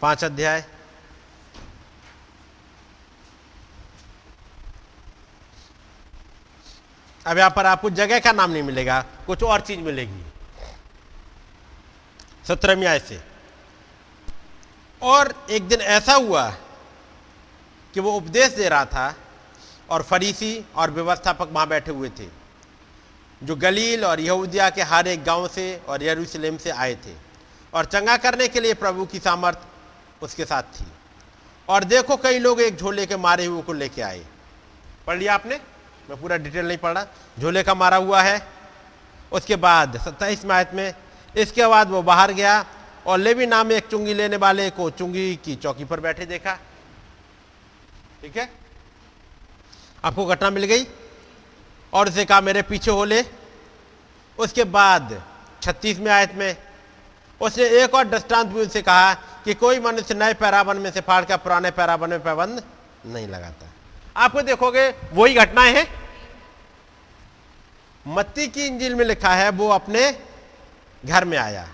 5 अध्याय, अब यहां पर आपको जगह का नाम नहीं मिलेगा, कुछ और चीज मिलेगी। 17वीं आयत से, और एक दिन ऐसा हुआ कि वो उपदेश दे रहा था और फरीसी और व्यवस्थापक वहां बैठे हुए थे, जो गलील और यहूदिया के हर एक गांव से और यरूशलेम से आए थे, और चंगा करने के लिए प्रभु की सामर्थ उसके साथ थी। और देखो कई लोग एक झोले के मारे हुए को लेके आए। पढ़ लिया आपने, मैं पूरा डिटेल नहीं पढ़ा, झोले का मारा हुआ है। उसके बाद 27वीं आयत में, इसके बाद वो बाहर गया और लेवी नाम एक चुंगी लेने वाले को चुंगी की चौकी पर बैठे देखा। ठीक है, आपको घटना मिल गई। और उसे कहा, मेरे पीछे हो ले। उसके बाद 36वीं आयत में उसने एक और दृष्टांत भी उनसे कहा कि कोई मनुष्य नए पैराबन में से फाड़ कर पुराने पैराबन में पैबंद नहीं लगाता। आपको देखोगे वही घटनाएं हैं। मत्ती की इंजील में लिखा है वो अपने घर में आया,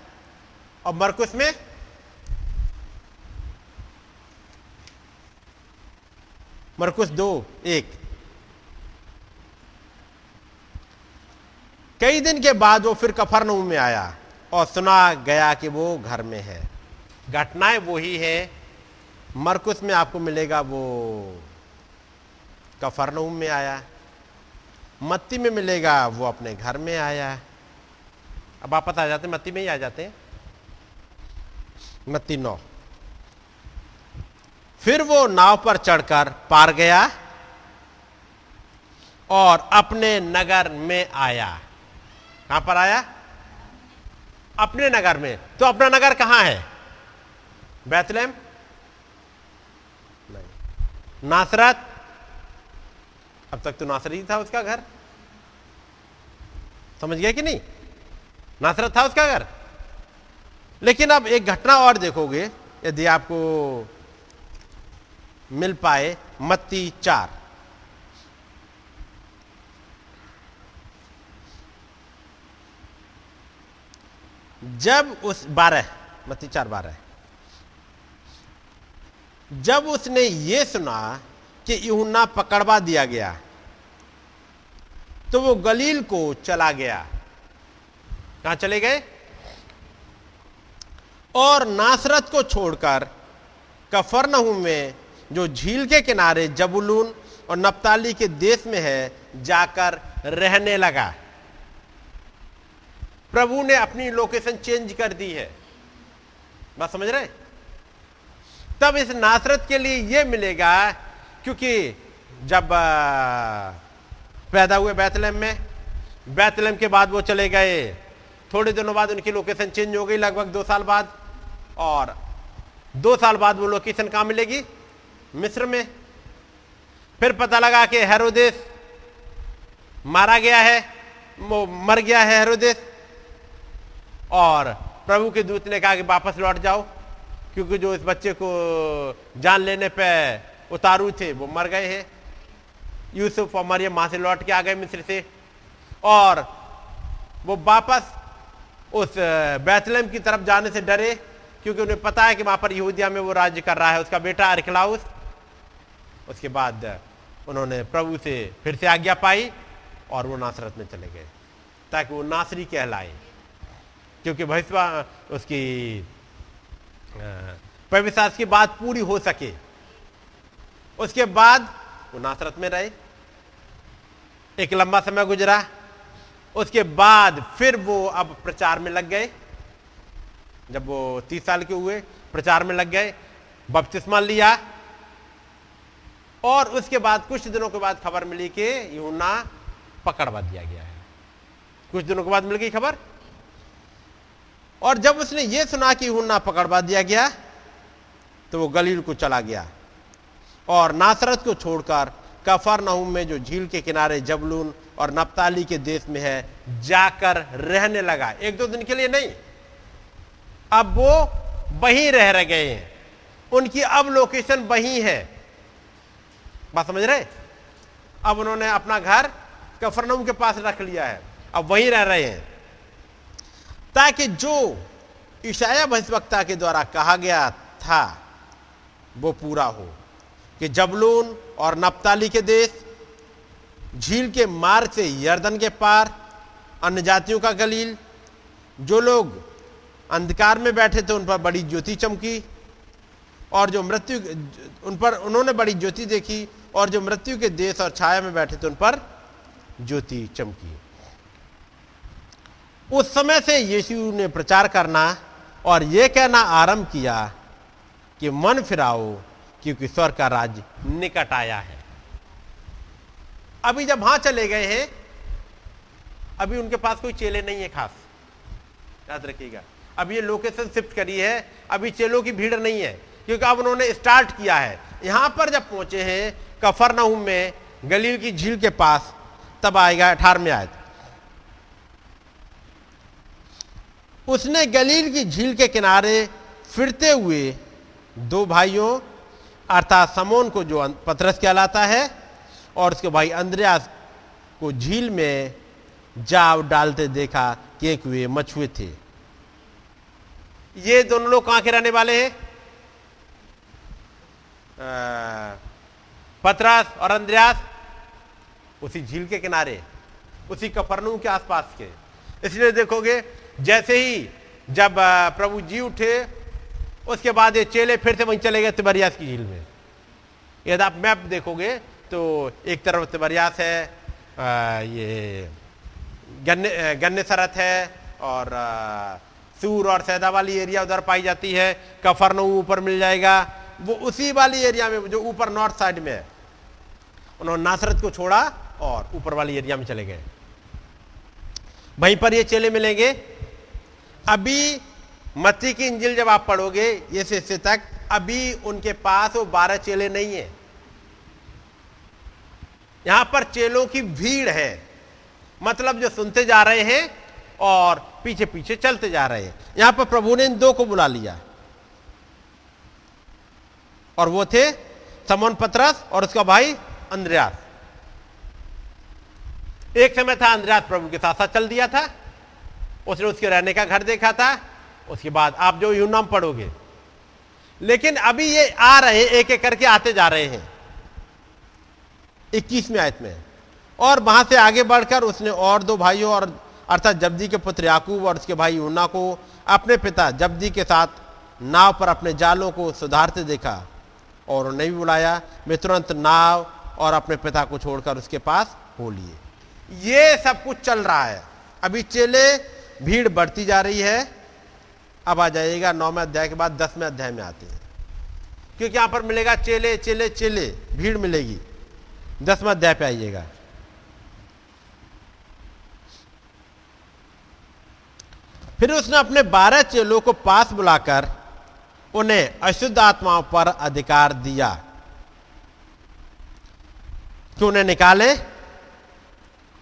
और मरकुस में मरकुस 2:1, कई दिन के बाद वो फिर कफरनहूम में आया और सुना गया कि वो घर में है। घटनाएं वही है, मरकुस में आपको मिलेगा वो कफरनहूम में आया, मत्ती में मिलेगा वो अपने घर में आया। अब वापस आ जाते हैं, मत्ती में ही आ जाते हैं, मत्ती 9। फिर वो नाव पर चढ़कर पार गया और अपने नगर में आया। कहां पर आया? अपने नगर में। तो अपना नगर कहां है? बैतलहम नहीं, नासरत। अब तक तो नासरी था उसका घर, समझ गया कि नहीं, नासरत था उसका घर। लेकिन अब एक घटना और देखोगे यदि आपको मिल पाए, मत्ती 4। जब उस 12, मत्ती 4:12, जब उसने ये सुना कि यूहन्ना पकड़वा दिया गया, तो वो गलील को चला गया। कहां चले गए? और नासरत को छोड़कर कफरनहूम में, जो झील के किनारे जबूलून और नप्ताली के देश में है, जाकर रहने लगा। प्रभु ने अपनी लोकेशन चेंज कर दी है, बात समझ रहे? तब इस नासरत के लिए यह मिलेगा, क्योंकि जब पैदा हुए बैतलहम में, बैतलहम के बाद वो चले गए, थोड़े दिनों बाद उनकी लोकेशन चेंज हो गई, लगभग 2 साल बाद। और 2 साल बाद वो लोकेशन कहाँ मिलेगी? मिस्र में। फिर पता लगा कि हेरोदेस मारा गया है, वो मर गया है हेरोदेस, और प्रभु के दूत ने कहा कि वापस लौट जाओ, क्योंकि जो इस बच्चे को जान लेने पे उतारू थे वो मर गए हैं। यूसुफ और मरियम मां से लौट के आ गए मिस्र से, और वो वापस उस बैतलहम की तरफ जाने से डरे, क्योंकि उन्हें पता है कि वहां पर यहूदिया में वो राज्य कर रहा है उसका बेटा अरखलाउस। उसके बाद उन्होंने प्रभु से फिर से आज्ञा पाई और वो नासरत में चले गए, ताकि वो नासरी कहलाए। क्योंकि भविष्यवाणी उसकी प्रविशास की बात पूरी हो सके। उसके बाद वो नासरत में रहे, एक लंबा समय गुजरा, उसके बाद फिर वो अब प्रचार में लग गए। जब वो 30 साल के हुए प्रचार में लग गए, बपतिस्मा लिया, और उसके बाद कुछ दिनों के बाद खबर मिली कि यूहन्ना पकड़वा दिया गया है। कुछ दिनों के बाद मिल गई खबर, और जब उसने ये सुना कि यूहन्ना पकड़वा दिया गया तो वो गलील को चला गया और नासरत को छोड़कर कफरनहूम में, जो झील के किनारे जबलून और नप्ताली के देश में है, जाकर रहने लगा। 1-2 दिन के लिए नहीं, अब वो वहीं रह गए हैं। उनकी अब लोकेशन वहीं है, बात समझ रहे। अब उन्होंने अपना घर कफरनहूम के पास रख लिया है, अब वहीं रह रहे हैं, ताकि जो यशायाह भविष्यवक्ता के द्वारा कहा गया था वो पूरा हो कि जबलून और नप्ताली के देश, झील के मार्ग से यर्दन के पार, अन्य जातियों का गलील, जो लोग अंधकार में बैठे थे उन पर बड़ी ज्योति चमकी, और जो मृत्यु उन पर उन्होंने बड़ी ज्योति देखी, और जो मृत्यु के देश और छाया में बैठे थे उन पर ज्योति चमकी। उस समय से यीशु ने प्रचार करना और ये कहना आरंभ किया कि मन फिराओ क्योंकि स्वर्ग का राज्य निकट आया है। अभी जब वहां चले गए हैं, अभी उनके पास कोई चेले नहीं है खास, याद रखिएगा। अब ये लोकेशन शिफ्ट करी है, अभी चेलों की भीड़ नहीं है क्योंकि अब उन्होंने स्टार्ट किया है। यहां पर जब पहुंचे हैं कफरनहूम में, गलील की झील के पास, तब आएगा 18वें आयत। उसने गलील की झील के किनारे फिरते हुए 2 भाइयों अर्थात समोन को, जो पतरस कहलाता है, और उसके भाई अंद्रयास को झील में जाव डालते देखा कि एक वे मछुए थे। ये दोनों लोग कहां के रहने वाले हैं? पतरस और अंद्रयास उसी झील के किनारे, उसी कफरनहूम के आसपास के। इसलिए देखोगे जैसे ही जब प्रभु जी उठे उसके बाद ये चेले फिर से वहीं चले गए तिबरियास की झील में। यदि आप मैप देखोगे तो एक तरफ तिबरियास है, ये गन्नेसरत है, और सूर और सैदा वाली एरिया उधर पाई जाती है। कफरनहूम ऊपर मिल जाएगा, वो उसी वाली एरिया में जो ऊपर नॉर्थ साइड में है। उन्होंने नासरत को छोड़ा और ऊपर वाली एरिया में चले गए, वहीं पर ये चेले मिलेंगे। अभी मत्ती की इंजील जब आप पढ़ोगे इस हिस्से तक, अभी उनके पास वो 12 चेले नहीं है। यहां पर चेलों की भीड़ है, मतलब जो सुनते जा रहे हैं और पीछे पीछे चलते जा रहे हैं। यहां पर प्रभु ने इन 2 को बुला लिया, और वो थे शमौन पतरस और उसका भाई अंद्रयास। एक समय था अंद्रयास प्रभु के साथ साथ चल दिया था, उसने उसके रहने का घर देखा था। उसके बाद आप जो यूहन्ना पढ़ोगे, लेकिन अभी ये आ रहे, एक एक करके आते जा रहे हैं 21वें आयत में। और वहां से आगे बढ़कर उसने और 2 भाइयों और अर्थात जब्दी के पुत्र याकूब और उसके भाई यूहन्ना को अपने पिता जब्दी के साथ नाव पर अपने जालों को सुधारते देखा, और उन्हें भी बुलाया। वे तुरंत नाव और अपने पिता को छोड़कर उसके पास हो लिए। ये सब कुछ चल रहा है, अभी चेले, भीड़ बढ़ती जा रही है। अब आ जाइएगा 9वें अध्याय के बाद 10वें अध्याय में आते हैं, क्योंकि यहां पर मिलेगा चेले चेले चेले, भीड़ मिलेगी। 10वें अध्याय पे आइएगा। फिर उसने अपने 12 चेलों को पास बुलाकर उन्हें अशुद्ध आत्माओं पर अधिकार दिया कि उन्हें निकाले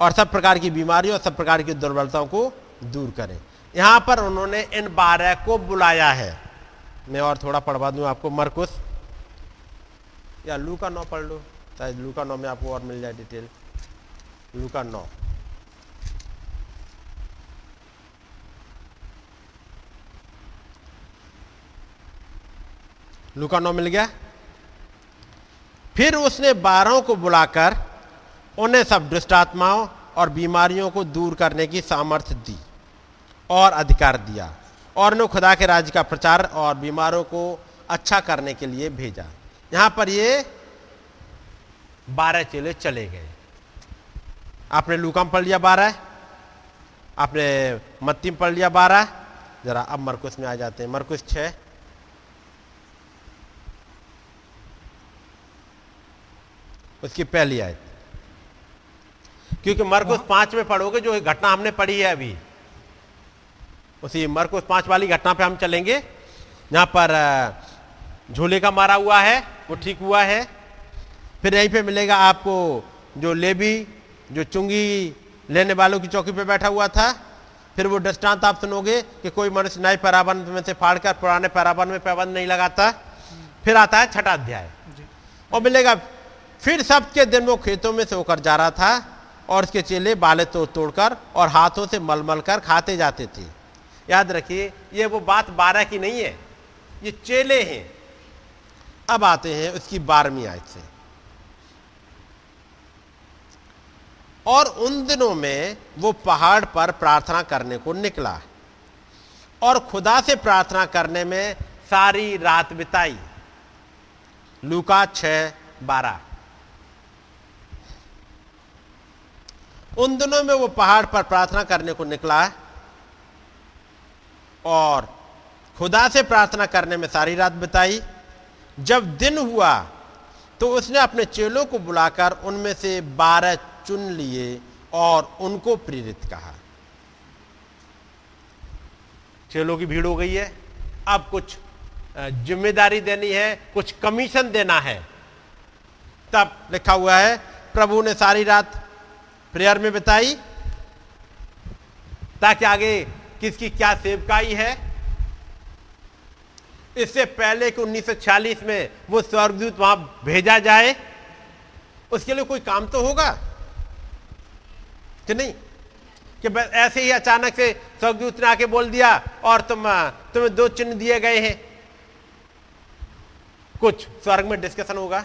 और सब प्रकार की बीमारियों और सब प्रकार की दुर्बलताओं को दूर करें। यहां पर उन्होंने इन 12 को बुलाया है। मैं और थोड़ा पढ़वा दूं आपको, मरकुस या लूका 9 पढ़ लो, शायद लूका 9 में आपको और मिल जाए डिटेल। लूका 9, लूका 9 मिल गया। फिर उसने 12 को बुलाकर उन्हें सब दुष्ट आत्माओं और बीमारियों को दूर करने की सामर्थ्य दी और अधिकार दिया और उन्हें खुदा के राज्य का प्रचार और बीमारों को अच्छा करने के लिए भेजा। यहां पर ये 12 चेले चले गए। आपने लूका में पढ़ लिया 12, आपने मत्ती में पढ़ लिया 12, जरा अब मरकुस में आ जाते हैं। मरकुस 6, उसकी पहली आयत, क्योंकि मरकुस 5 में पढ़ोगे जो घटना हमने पढ़ी है अभी, उसी मरकुस 5 वाली घटना पे हम चलेंगे। यहाँ पर झूले का मारा हुआ है वो ठीक हुआ है। फिर यहीं पे मिलेगा आपको जो लेवी जो चुंगी लेने वालों की चौकी पे बैठा हुआ था। फिर वो दृष्टांत आप सुनोगे कि कोई मनुष्य नए पैराबंध में से फाड़कर पुराने पैराबंध में पैबंद नहीं लगाता। फिर आता है छठा अध्याय और मिलेगा, फिर सब के दिन वो खेतों में से होकर जा रहा था और उसके चेले बाले तोड़कर और हाथों से मलमल कर खाते जाते थे। याद रखिए ये वो बात 12 की नहीं है, ये चेले हैं। अब आते हैं उसकी 12वीं आयत से। और उन दिनों में वो पहाड़ पर प्रार्थना करने को निकला और खुदा से प्रार्थना करने में सारी रात बिताई। लूका 6:12। उन दिनों में वो पहाड़ पर प्रार्थना करने को निकला और खुदा से प्रार्थना करने में सारी रात बिताई। जब दिन हुआ तो उसने अपने चेलों को बुलाकर उनमें से 12 चुन लिए और उनको प्रेरित कहा। चेलों की भीड़ हो गई है, अब कुछ जिम्मेदारी देनी है, कुछ कमीशन देना है। तब लिखा हुआ है प्रभु ने सारी रात प्रेयर में बिताई ताकि आगे किसकी क्या सेवकाई है। इससे पहले कि 1946 में वो स्वर्गदूत वहां भेजा जाए उसके लिए कोई काम तो होगा कि नहीं, कि ऐसे ही अचानक से स्वर्गदूत ने आके बोल दिया और तुम्हें 2 चिन्ह दिए गए हैं। कुछ स्वर्ग में डिस्कशन होगा,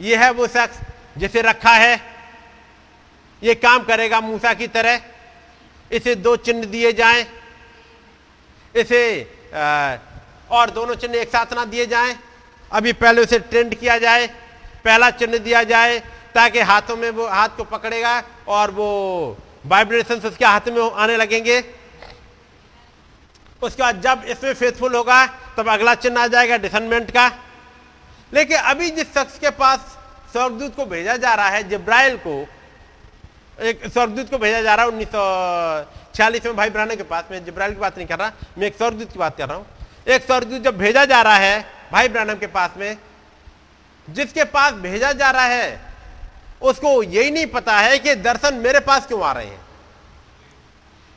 ये है वो शख्स जिसे रखा है, ये काम करेगा मूसा की तरह, इसे 2 चिन्ह दिए जाएं, इसे और दोनों चिन्ह एक साथ ना दिए जाएं। अभी पहले उसे ट्रेंड किया जाए, पहला चिन्ह दिया जाए ताकि हाथों में वो हाथ को पकड़ेगा और वो वाइब्रेशंस उसके हाथ में आने लगेंगे। उसके बाद जब इसमें फेथफुल होगा तब अगला चिन्ह आ जाएगा डिसमेंट का। लेकिन अभी जिस शख्स के पास स्वर्गदूत को भेजा जा रहा है, जिब्राइल को एक स्वर्गदूत को भेजा जा रहा है 1946 में भाई ब्राह्मण के पास, मैं जिब्राइल की बात नहीं कर रहा, मैं एक स्वर्गदूत की बात कर रहा हूं। एक स्वर्गदूत जब भेजा जा रहा है भाई ब्राह्मण के पास में, जिसके पास भेजा जा रहा है उसको यही नहीं पता है कि दर्शन मेरे पास क्यों आ रहे हैं,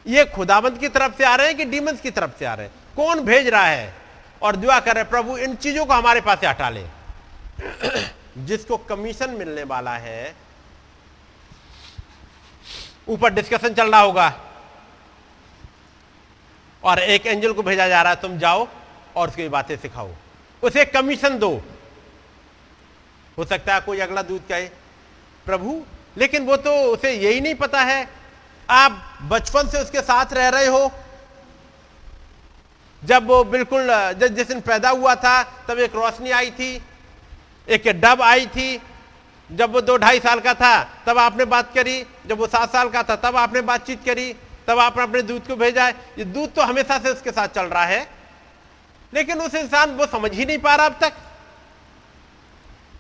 ये खुदाबंद की तरफ से आ रहे हैं कि डीमंस की तरफ से आ रहे हैं, कौन भेज रहा है। और दुआ कर रहे प्रभु इन चीजों को हमारे पास से हटा ले। जिसको कमीशन मिलने वाला है ऊपर डिस्कशन चल रहा होगा और एक एंजल को भेजा जा रहा है तुम जाओ और उसकी बातें सिखाओ, उसे कमीशन दो। हो सकता है कोई अगला दूत कहे प्रभु, लेकिन वो तो उसे यही नहीं पता है, आप बचपन से उसके साथ रह रहे हो। जब वो बिल्कुल जिस दिन पैदा हुआ था तब एक रोशनी आई थी, एक डब आई थी। जब वो 2-2.5 साल का था तब आपने बात करी, जब वो 7 साल का था तब आपने बातचीत करी, तब आपने अपने दूत को भेजा है। ये दूत तो हमेशा से उसके साथ चल रहा है, लेकिन उस इंसान वो समझ ही नहीं पा रहा अब तक।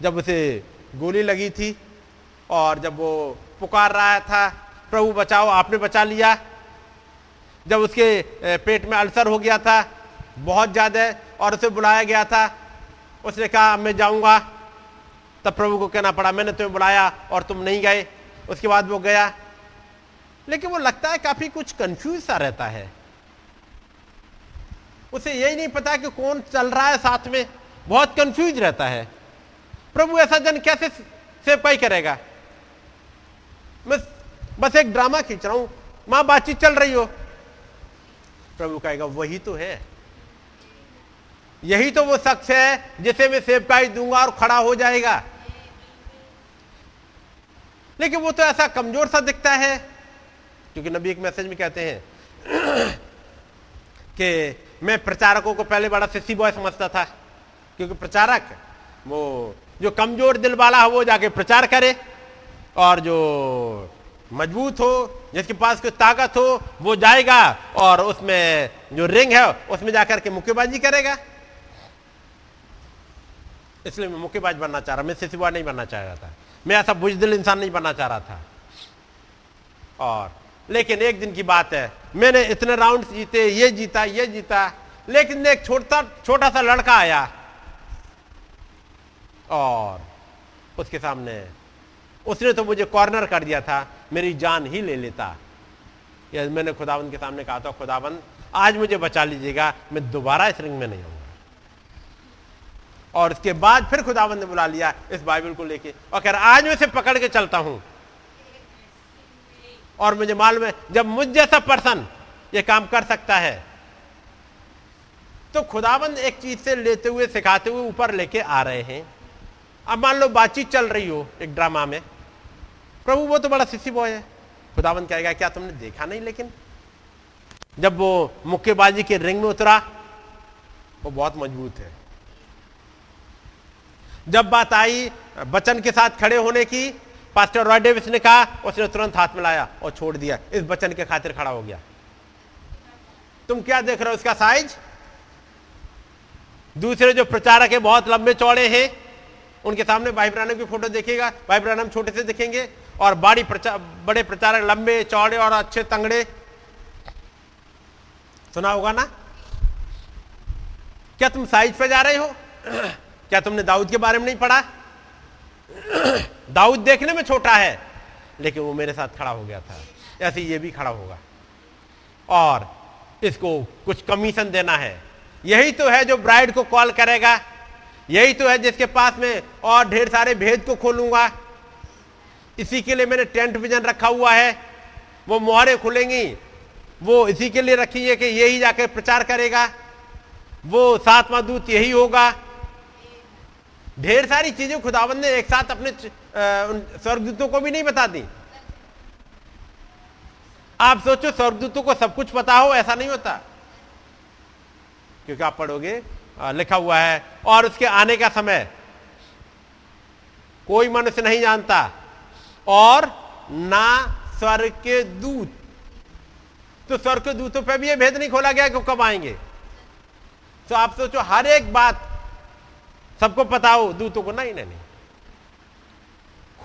जब उसे गोली लगी थी और जब वो पुकार रहा था प्रभु बचाओ, आपने बचा लिया। जब उसके पेट में अल्सर हो गया था बहुत ज़्यादा और उसे बुलाया गया था, उसने कहा मैं जाऊँगा, तब प्रभु को कहना पड़ा मैंने तुम्हें बुलाया और तुम नहीं गए। उसके बाद वो गया, लेकिन वो लगता है काफी कुछ कंफ्यूज सा रहता है, उसे यही नहीं पता कि कौन चल रहा है साथ में, बहुत कंफ्यूज रहता है। प्रभु ऐसा जन कैसे सेवकाई करेगा। मैं बस एक ड्रामा खींच रहा हूं, मां बातचीत चल रही हो, प्रभु कहेगा वही तो है, यही तो वो शख्स है जिसे मैं सेवकाई दूंगा और खड़ा हो जाएगा। लेकिन वो तो ऐसा कमजोर सा दिखता है, क्योंकि नबी एक मैसेज में कहते हैं कि मैं प्रचारकों को पहले बड़ा सेक्सी बॉय समझता था, क्योंकि प्रचारक वो जो कमजोर दिल वाला हो वो जाके प्रचार करे, और जो मजबूत हो जिसके पास कोई ताकत हो वो जाएगा और उसमें जो रिंग है उसमें जाकर के मुक्केबाजी करेगा। इसलिए मैं मुक्केबाज बनना चाह रहा, मैं सेक्सी बॉय नहीं बनना चाह रहा था, मैं ऐसा बुजदिल इंसान नहीं बनना चाह रहा था। और लेकिन एक दिन की बात है, मैंने इतने राउंड जीते, ये जीता, लेकिन एक छोटा सा लड़का आया और उसके सामने उसने तो मुझे कॉर्नर कर दिया था, मेरी जान ही ले लेता। या मैंने खुदावंद के सामने कहा था, खुदावंद आज मुझे बचा लीजिएगा, मैं दोबारा इस रिंग में नहीं आऊंगा। और उसके बाद फिर खुदावंद ने बुला लिया इस बाइबल को लेके और कह रहा आज मैं इसे पकड़ के चलता हूं। और मुझे मालूम है जब मुझ जैसा पर्सन ये काम कर सकता है तो खुदावंद एक चीज से लेते हुए सिखाते हुए ऊपर लेके आ रहे हैं। अब मान लो बातचीत चल रही हो एक ड्रामा में, प्रभु वो तो बड़ा सिसी बॉय है, खुदावंद कहेगा क्या तुमने देखा नहीं, लेकिन जब वो मुक्केबाजी के रिंग में उतरा वो बहुत मजबूत है। जब बात आई बचन के साथ खड़े होने की, पास्टर रॉय डेविस ने कहा, उसने तुरंत हाथ मिलाया और छोड़ दिया, इस बचन के खातिर खड़ा हो गया। तुम क्या देख रहे हो इसका साइज? दूसरे जो प्रचारक है बहुत लंबे चौड़े हैं, उनके सामने भाई ब्रानम की फोटो देखिएगा, भाई ब्रानम छोटे से दिखेंगे, और बड़े प्रचारक लंबे चौड़े और अच्छे तंगड़े, सुना होगा ना। क्या तुम साइज पे जा रहे हो? क्या तुमने दाऊद के बारे में नहीं पढ़ा? दाऊद देखने में छोटा है लेकिन वो मेरे साथ खड़ा हो गया था, ऐसे ये भी खड़ा होगा और इसको कुछ कमीशन देना है। यही तो है जो ब्राइड को कॉल करेगा, यही तो है जिसके पास में और ढेर सारे भेद को खोलूंगा। इसी के लिए मैंने टेंट विजन रखा हुआ है, वो मोहरें खुलेंगी, वो इसी के लिए रखी है कि यही जाकर प्रचार करेगा, वो सातवां दूत यही होगा। ढेर सारी चीजें खुदावंद ने एक साथ अपने स्वर्गदूतों को भी नहीं बता दी। आप सोचो स्वर्गदूतों को सब कुछ पता हो, ऐसा नहीं होता, क्योंकि आप पढ़ोगे लिखा हुआ है और उसके आने का समय कोई मनुष्य नहीं जानता और ना स्वर्ग के दूत। तो स्वर्ग के दूतों पर भी यह भेद नहीं खोला गया कि वो कब आएंगे। तो आप सोचो हर एक बात सबको पता हो, दूतों को नहीं।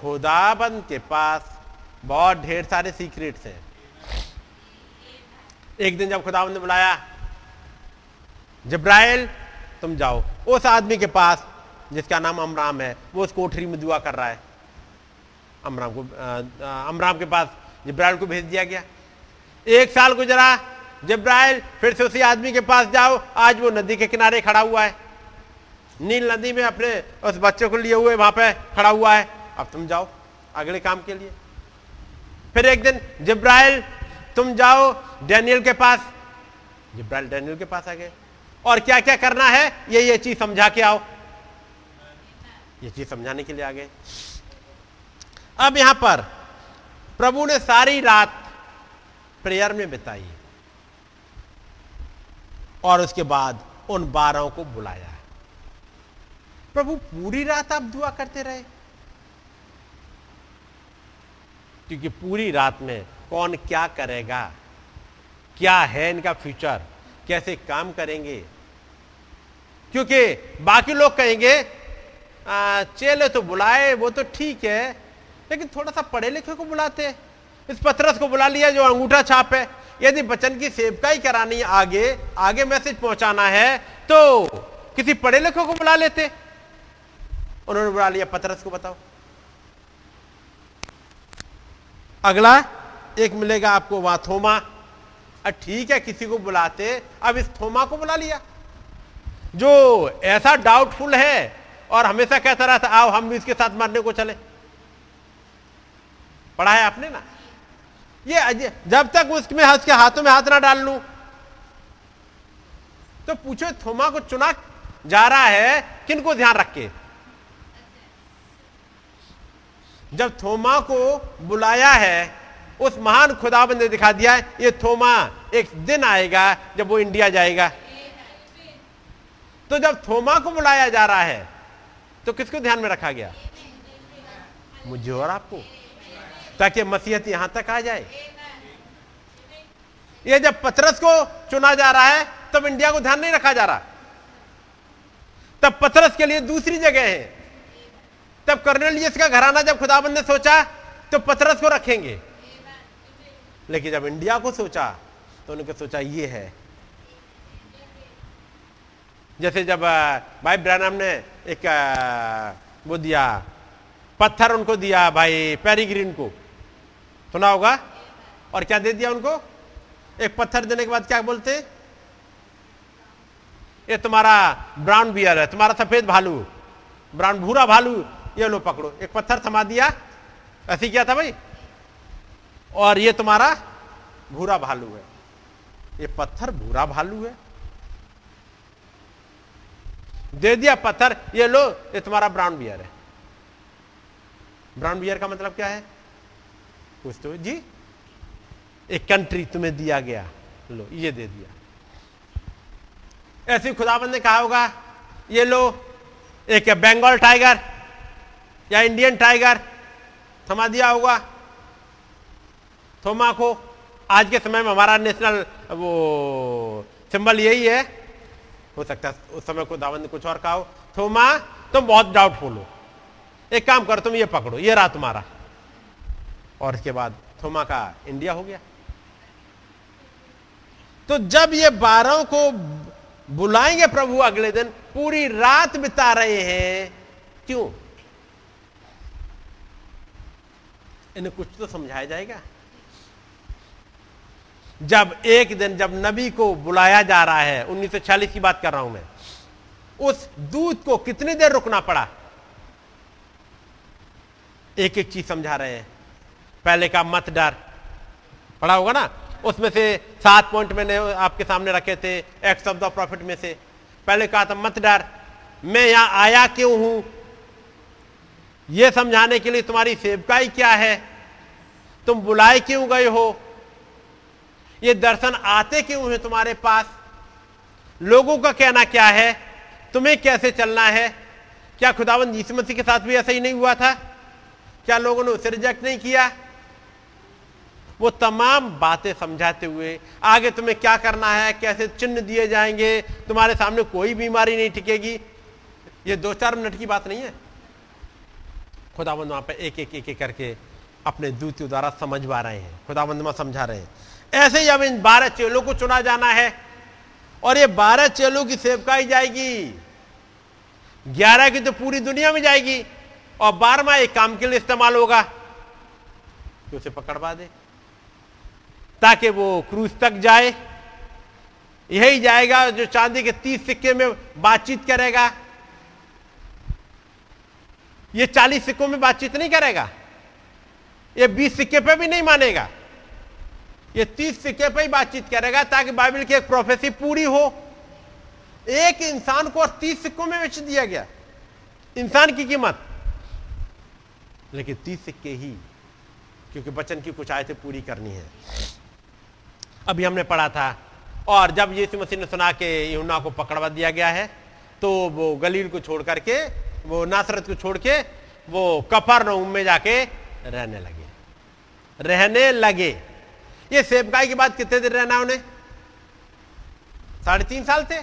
खुदाबंद के पास बहुत ढेर सारे सीक्रेट्स हैं। एक दिन जब खुदाबंद ने बुलाया, जिब्राइल तुम जाओ उस आदमी के पास जिसका नाम अमराम है, वो उस कोठरी में दुआ कर रहा है। अमराम के पास जिब्राइल को भेज दिया गया। 1 साल गुजरा, जिब्राइल फिर से उसी आदमी के पास जाओ, आज वो नदी के किनारे खड़ा हुआ है, नील नदी में अपने उस बच्चे को लिए हुए वहां पे खड़ा हुआ है। अब तुम जाओ अगले काम के लिए। फिर एक दिन जिब्राइल तुम जाओ डैनियल के पास, जिब्राइल डैनियल के पास आ गए और क्या क्या करना है ये चीज समझा के आओ, ये चीज समझाने के लिए आ गए। अब यहां पर प्रभु ने सारी रात प्रेयर में बिताई और उसके बाद उन 12 को बुलाया। प्रभु पूरी रात आप दुआ करते रहे, क्योंकि पूरी रात में कौन क्या करेगा, क्या है इनका फ्यूचर, कैसे काम करेंगे, क्योंकि बाकी लोग कहेंगे चेले तो बुलाए वो तो ठीक है, लेकिन थोड़ा सा पढ़े लिखे को बुलाते, इस पतरस को बुला लिया जो अंगूठा छाप है। यदि वचन की सेवकाई करानी, आगे मैसेज पहुंचाना है तो किसी पढ़े लिखे को बुला लेते, उन्होंने बुला लिया पतरस को। बताओ अगला एक मिलेगा आपको वहां थोमा, ठीक है किसी को बुलाते, अब इस थोमा को बुला लिया जो ऐसा डाउटफुल है और हमेशा कहता रहा था आओ हम भी इसके साथ मरने को चले। पढ़ा है आपने ना, ये जब तक उसके हाथों में हाथ ना डाल लूं तो पूछो थोमा को चुना जा रहा है किनको ध्यान रख के। जब थोमा को बुलाया है उस महान खुदाबंद ने दिखा दिया है। ये थोमा एक दिन आएगा जब वो इंडिया जाएगा। तो जब थोमा को बुलाया जा रहा है तो किसको ध्यान में रखा गया? मुझे और आपको, ताकि मसीहत यहां तक आ जाए। ये जब पतरस को चुना जा रहा है तब इंडिया को ध्यान नहीं रखा जा रहा, तब पतरस के लिए दूसरी जगह है। तब कर्नेलियस का घराना जब खुदाबंद ने सोचा तो पतरस को रखेंगे, लेकिन जब इंडिया को सोचा तो उन्होंने सोचा ये है। जैसे जब भाई ब्रैनम ने एक वो दिया, पत्थर उनको दिया भाई पेरिग्रीन को, सुना होगा। और क्या दे दिया उनको? एक पत्थर देने के बाद क्या बोलते, ये तुम्हारा ब्राउन बियर है, तुम्हारा सफेद भालू, ब्राउन भूरा भालू, ये लो पकड़ो। एक पत्थर थमा दिया, ऐसी क्या था भाई, और ये तुम्हारा भूरा भालू है। ये पत्थर भूरा भालू है, दे दिया पत्थर, ये लो, ये तुम्हारा ब्राउन बियर है। ब्राउन बियर का मतलब क्या है? कुछ तो जी, एक कंट्री तुम्हें दिया गया, लो ये दे दिया। ऐसे खुदाबंद ने कहा होगा, ये लो एक बंगाल टाइगर या इंडियन टाइगर, थमा दिया होगा थोमा को। आज के समय में हमारा नेशनल वो सिंबल यही है, हो सकता है उस समय को खुदावंद ने कुछ और कहा हो, थोमा तुम बहुत डाउटफुल हो, एक काम करो तुम ये पकड़ो, ये रहा तुम्हारा। और इसके बाद थोमा का इंडिया हो गया। तो जब ये 12 को बुलाएंगे प्रभु अगले दिन, पूरी रात बिता रहे हैं, क्यों? इन्हें कुछ तो समझाया जाएगा। जब एक दिन जब नबी को बुलाया जा रहा है, 1946 की बात कर रहा हूं मैं, उस दूत को कितनी देर रुकना पड़ा? एक एक चीज समझा रहे हैं। पहले का मत डर पढ़ा होगा ना, उसमें से 7 पॉइंट मैंने आपके सामने रखे थे एक्ट्स ऑफ द प्रॉफिट में से। पहले कहा था मत डर, मैं यहां आया क्यों हूं, यह समझाने के लिए तुम्हारी सेवकाई क्या है, तुम बुलाए क्यों गए हो, ये दर्शन आते क्यों है तुम्हारे पास, लोगों का कहना क्या है, तुम्हें कैसे चलना है। क्या खुदावंद यीशु मसीह के साथ भी ऐसा ही नहीं हुआ था? क्या लोगों ने उसे रिजेक्ट नहीं किया? वो तमाम बातें समझाते हुए, आगे तुम्हें क्या करना है, कैसे चिन्ह दिए जाएंगे, तुम्हारे सामने कोई बीमारी नहीं टिकेगी। ये 2-4 मिनट की बात नहीं है। खुदावंद वहां पर एक एक करके अपने दूत के द्वारा समझवा रहे हैं, खुदावंद वहां समझा रहे हैं। ऐसे ही अब इन 12 चेलों को चुना जाना है और ये 12 चेलों की सेवकाई जाएगी। 11 की तो पूरी दुनिया में जाएगी और 12वां एक काम के लिए इस्तेमाल होगा कि उसे पकड़वा दे ताकि वो क्रूस तक जाए। यही जाएगा जो चांदी के 30 सिक्के में बातचीत करेगा। ये 40 सिक्कों में बातचीत नहीं करेगा, ये 20 सिक्के पे भी नहीं मानेगा, ये 30 सिक्के पर ही बातचीत करेगा ताकि बाइबल की एक प्रोफेसी पूरी हो। एक इंसान को 30 सिक्कों में बेच दिया गया, इंसान की कीमत, लेकिन 30 सिक्के ही, क्योंकि वचन की कुछ आयतें पूरी करनी है। अभी हमने पढ़ा था। और जब यीशु मसीह ने सुना के यूहन्ना को पकड़वा दिया गया है तो वो गलील को छोड़ करके, वो नासरत को छोड़ के वो कफरनहूम में जाके रहने लगे। ये सेवकाई के बाद कितने दिन रहना उन्हें? 3.5 साल थे।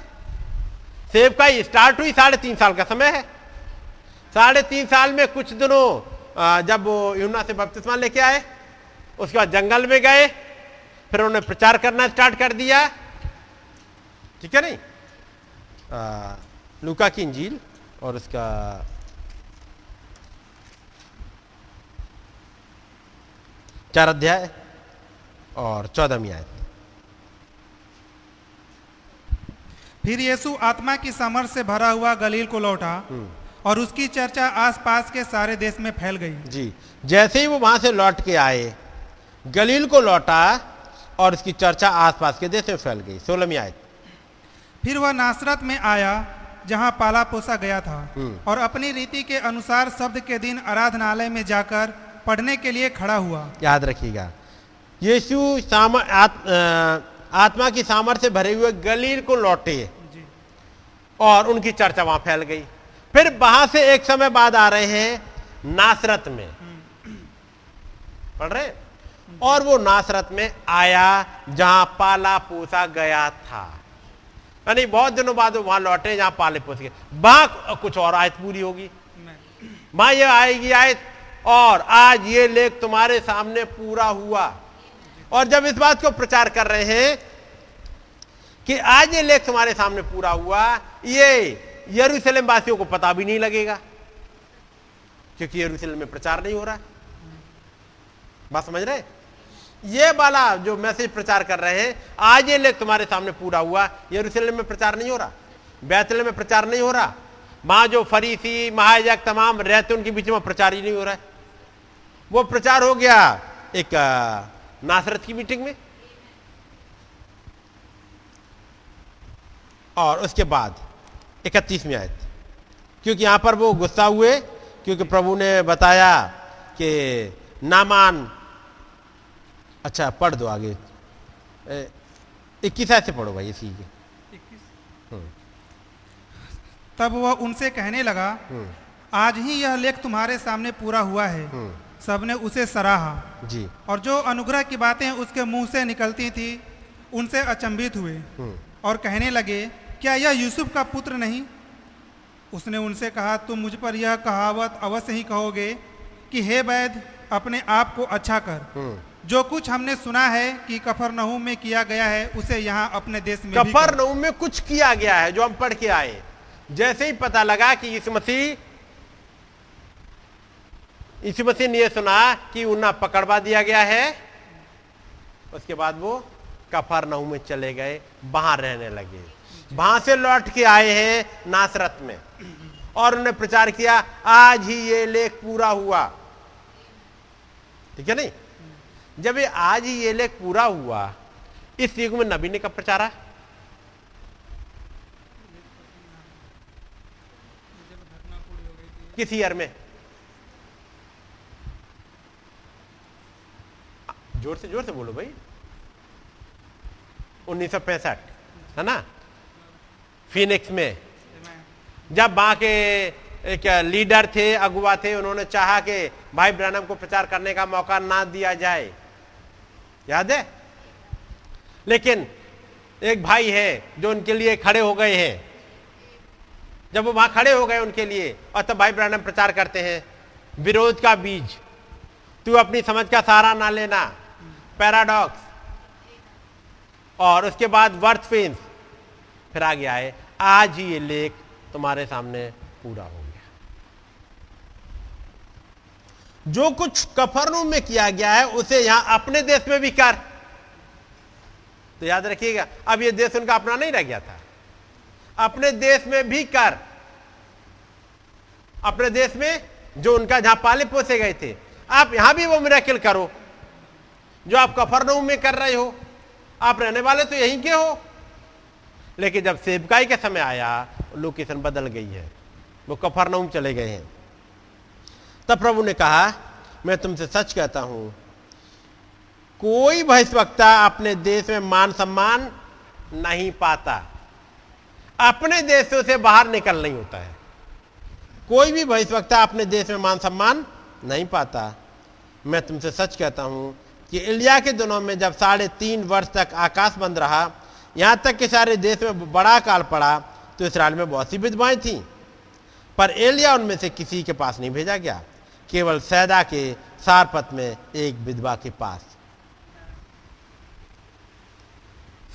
सेवकाई स्टार्ट हुई, 3.5 साल का समय है। 3.5 साल में कुछ दिनों जब यूहन्ना से बपतिस्मा लेके आए, उसके बाद जंगल में गए, फिर उन्होंने प्रचार करना स्टार्ट कर दिया। ठीक है नहीं, लूका की इंजील और उसका 4 अध्याय और 14वीं आयत। फिर यीशु आत्मा की सामर्थ से भरा हुआ गलील को लौटा और उसकी चर्चा आसपास के सारे देश में फैल गई। जी, जैसे ही वो वहां से लौट के आए, गलील को लौटा और उसकी चर्चा आसपास के देश में फैल गई। 16वीं आयत। फिर वह नासरत में आया जहां पाला पोसा गया था और अपनी रीति के अनुसार शब्द के दिन आराधनालय में जाकर पढ़ने के लिए खड़ा हुआ। याद रखिएगा, यीशु आत्मा की सामर्थ्य भरे हुए गलील को लौटे और उनकी चर्चा वहां फैल गई। फिर वहां से एक समय बाद आ रहे हैं नासरत में, पढ़ रहे हैं? और वो नासरत में आया जहां पाला पोसा गया था, यानी बहुत दिनों बाद वहां लौटे जहां पाले पोस गए। वहां कुछ और आयत पूरी होगी, वहां ये आएगी आयत, और आज ये लेख तुम्हारे सामने पूरा हुआ। और जब इस बात को प्रचार कर रहे हैं कि आज ये लेख तुम्हारे सामने पूरा हुआ, ये यरूशलेम वासियों को पता भी नहीं लगेगा क्योंकि यरूशलेम में प्रचार नहीं हो रहा। बात समझ रहे? ये वाला जो मैसेज प्रचार कर रहे हैं, आज ये लेख तुम्हारे सामने पूरा हुआ, यरूशलेम में प्रचार नहीं हो रहा, बैतलहम में प्रचार नहीं हो रहा, वहां जो फरीसी महायाजक तमाम रहते उनके बीच में प्रचार ही नहीं हो रहा है। वो प्रचार हो गया एक नासरत की मीटिंग में, और उसके बाद 31वीं आयत, क्योंकि यहां पर वो गुस्सा हुए क्योंकि प्रभु ने बताया कि नामान, अच्छा पढ़ दो आगे, 21 आयत से पढ़ो भाई इसी के। तब वह उनसे कहने लगा, आज ही यह लेख तुम्हारे सामने पूरा हुआ है। सबने उसे सराहा जी, और जो अनुग्रह की बातें उसके मुंह से निकलती थी उनसे अचंभित हुए और कहने लगे, क्या यह यूसुफ का पुत्र नहीं? उसने उनसे कहा, तुम मुझ पर यह कहावत अवश्य ही कहोगे कि हे वैद्य, अपने आप को अच्छा कर, जो कुछ हमने सुना है कि कफरनहूम में किया गया है उसे यहाँ अपने देश में। कफरनहूम में कुछ किया गया है जो हम पढ़ के आए। जैसे ही पता लगा कि यीशु मसीह ने यह सुना कि उन्हें पकड़वा दिया गया है, उसके बाद वो कफरनहूम में चले गए, वहां रहने लगे। वहां से लौट के आए हैं नासरत में और उन्होंने प्रचार किया, आज ही ये लेख पूरा हुआ। ठीक है नहीं? जब ये आज ही ये लेख पूरा हुआ, इस युग में नबी ने कब प्रचारा? किस ईयर में? जोर से बोलो भाई। 1965 है ना, फिनिक्स में। जब वहां के एक लीडर थे, अगुवा थे, उन्होंने चाहा कि भाई ब्रैनम को प्रचार करने का मौका ना दिया जाए, याद है? लेकिन एक भाई है जो उनके लिए खड़े हो गए हैं। जब वो वहां खड़े हो गए उनके लिए, और तब भाई ब्रैनम प्रचार करते हैं, विरोध का बीज, तू अपनी समझ का सहारा ना लेना, पैराडॉक्स, और उसके बाद वर्थ फेंस। फिर आ गया है, आज ही ये लेख तुम्हारे सामने पूरा हो गया। जो कुछ कफरनहूम में किया गया है उसे यहां अपने देश में भी कर। तो याद रखिएगा, अब ये देश उनका अपना नहीं रह गया था, अपने देश में भी कर। अपने देश में जो उनका, जहां पाले पोसे गए थे, आप यहां भी वो मिरेकल करो जो आप कफरनहूम में कर रहे हो। आप रहने वाले तो यहीं के हो, लेकिन जब सेवकाई का समय आया, लोकेशन बदल गई है, वो कफरनहूम चले गए हैं। तब प्रभु ने कहा, मैं तुमसे सच कहता हूं, कोई भविष्यवक्ता अपने देश में मान सम्मान नहीं पाता। अपने देशों से बाहर निकल नहीं होता है, कोई भी भविष्यवक्ता अपने देश में मान सम्मान नहीं पाता। मैं तुमसे सच कहता हूं कि इलिया के दिनों में जब 3.5 वर्ष तक आकाश बंद रहा, यहां तक कि सारे देश में बड़ा काल पड़ा, तो इसराइल में बहुत सी विधवाएं थीं, पर एलिया उनमें से किसी के पास नहीं भेजा गया, केवल सैदा के सारपत में एक विधवा के पास।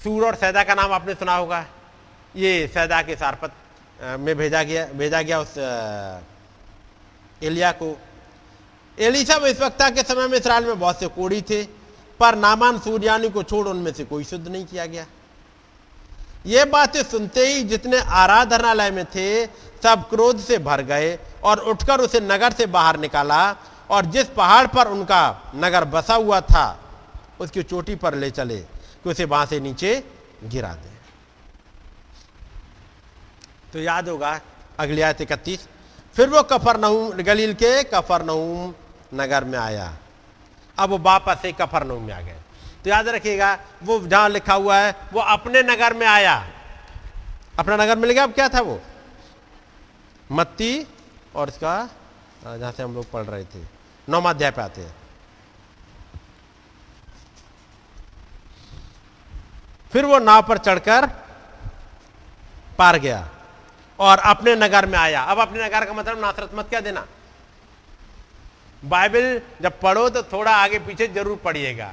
सूर और सैदा का नाम आपने सुना होगा। ये सैदा के सारपत में भेजा गया उस एलिया को। एलिशा विश्वक्ता के समय में इसराइल में बहुत से कोढ़ी थे, पर नामान सूर्यानी को छोड़ उनमें से कोई शुद्ध नहीं किया गया। ये बातें सुनते ही जितने आराधनालय में थे सब क्रोध से भर गए और उठकर उसे नगर से बाहर निकाला, और जिस पहाड़ पर उनका नगर बसा हुआ था उसकी चोटी पर ले चले कि उसे वहां से नीचे गिरा दे। तो याद होगा अगली आयत 31, फिर वो कफरनहूम, गलील के कफरनहूम नगर में आया। अब वो वापस से कफरनहूम में आ गए। तो याद रखिएगा वो जहां लिखा हुआ है वो अपने नगर में आया, अपना नगर मिल गया। अब क्या था वो मत्ती और इसका जहां से हम लोग पढ़ रहे थे 9वां अध्याय पे आते हैं। फिर वो नाव पर चढ़कर पार गया और अपने नगर में आया। अब अपने नगर का मतलब नासरत मत क्या देना। बाइबल जब पढ़ो तो थोड़ा आगे पीछे जरूर पढ़िएगा,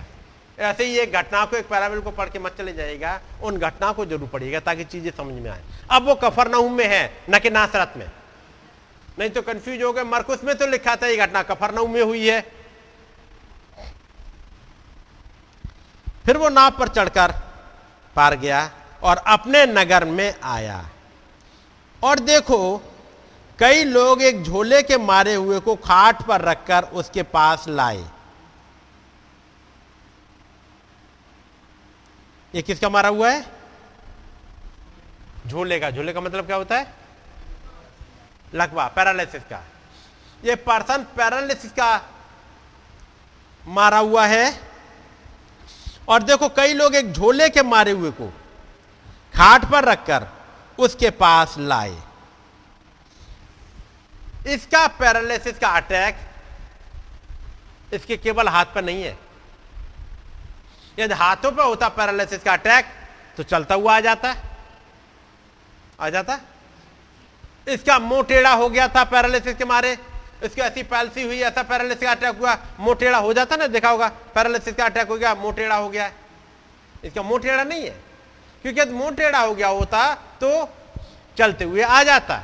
ऐसे ही एक घटना को, एक पैराबल को पढ़ के मत चले जाइएगा, उन घटना को जरूर पढ़िएगा ताकि चीजें समझ में आए। अब वो कफरनहूम में है न कि नासरत में, नहीं तो कंफ्यूज हो गए। मरकुस में तो लिखा था ये घटना कफरनहूम में हुई है। फिर वो नाव पर चढ़कर पार गया और अपने नगर में आया और देखो कई लोग एक झोले के मारे हुए को खाट पर रखकर उसके पास लाए। ये किसका मारा हुआ है? झोले का। झोले का मतलब क्या होता है? लकवा, पैरालिसिस का। ये पर्सन पैरालिसिस का मारा हुआ है और देखो कई लोग एक झोले के मारे हुए को खाट पर रखकर उसके पास लाए। इसका पैरालिसिस का अटैक इसके केवल हाथ पर नहीं है। यदि हाथों पर होता पैरालिसिस का अटैक तो चलता हुआ आ जाता। इसका मुंह टेढ़ा हो गया था पैरालिसिस के मारे, इसकी ऐसी पैलसी हुई, ऐसा पैरालिसिस का अटैक हुआ, मुंह टेढ़ा हो जाता ना, देखा होगा पैरालिसिस का अटैक हो गया, मुंह टेढ़ा हो गया। इसका मुंह टेढ़ा नहीं है, क्योंकि यदि मुंह टेढ़ा हो गया होता तो चलते हुए आ जाता।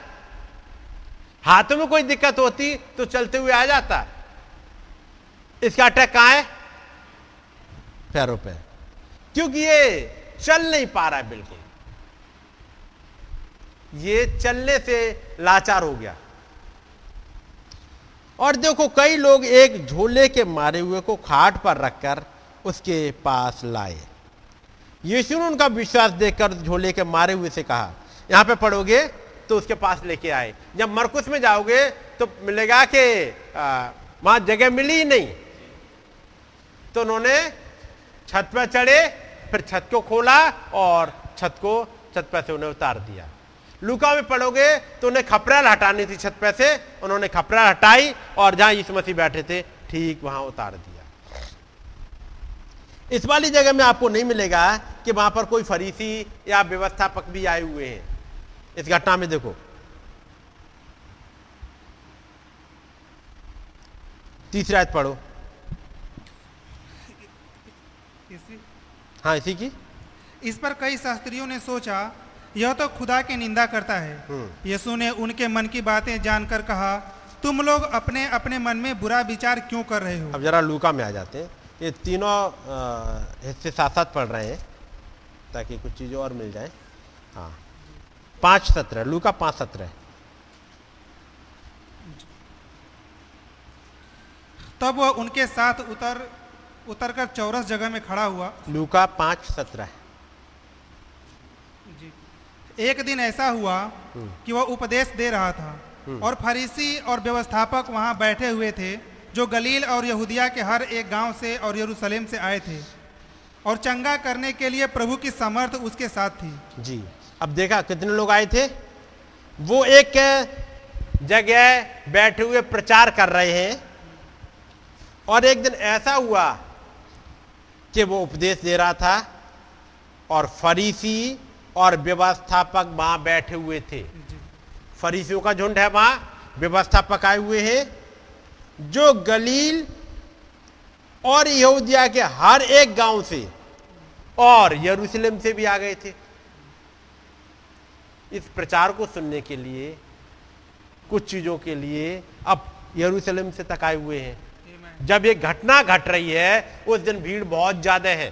हाथों में कोई दिक्कत होती तो चलते हुए आ जाता। इसका अटैक कहां है? पैरों पे, क्योंकि ये चल नहीं पा रहा है। बिल्कुल ये चलने से लाचार हो गया। और देखो कई लोग एक झोले के मारे हुए को खाट पर रखकर उसके पास लाए। यीशु ने उनका विश्वास देखकर झोले के मारे हुए से कहा। यहां पे पढ़ोगे तो उसके पास लेके आए। जब मरकुस में जाओगे तो मिलेगा कि वहां जगह मिली ही नहीं, तो उन्होंने छत पर चढ़े, फिर छत को खोला और छत पर से उन्हें उतार दिया। लूका में पढ़ोगे तो उन्हें खपरैल हटानी थी छत पर से, उन्होंने खपरैल हटाई और जहां यीशु मसीह बैठे थे ठीक वहां उतार दिया। इस वाली जगह में आपको नहीं मिलेगा कि वहां पर कोई फरीसी या व्यवस्थापक भी आए हुए हैं। इस घटना में देखो 3 आयत पढ़ो। हाँ इसी की। इस पर कई शास्त्रियों ने सोचा यह तो खुदा की निंदा करता है। यीशु ने उनके मन की बातें जानकर कहा, तुम लोग अपने अपने मन में बुरा विचार क्यों कर रहे हो। अब जरा लूका में आ जाते हैं। ये तीनों हिस्से साथ पढ़ रहे हैं ताकि कुछ चीजें और मिल जाए। हाँ 5:17, लूका 5:17। तब वह उनके साथ उतर कर चौरस जगह में खड़ा हुआ। लूका 5:17। एक दिन ऐसा हुआ कि वह उपदेश दे रहा था और फरीसी और व्यवस्थापक वहां बैठे हुए थे जो गलील और यहूदिया के हर एक गांव से और यरूशलेम से आए थे और चंगा करने के लिए प्रभु की सामर्थ उसके साथ थी। जी अब देखा कितने लोग आए थे। वो एक जगह बैठे हुए प्रचार कर रहे हैं और एक दिन ऐसा हुआ कि वो उपदेश दे रहा था और फरीसी और व्यवस्थापक वहां बैठे हुए थे। फरीसियों का झुंड है वहां, व्यवस्थापक आए हुए हैं जो गलील और यहूदिया के हर एक गांव से और यरूशलेम से भी आ गए थे इस प्रचार को सुनने के लिए, कुछ चीजों के लिए। अब यरूशलेम से तक आए हुए हैं। जब ये घटना घट रही है उस दिन भीड़ बहुत ज्यादा है,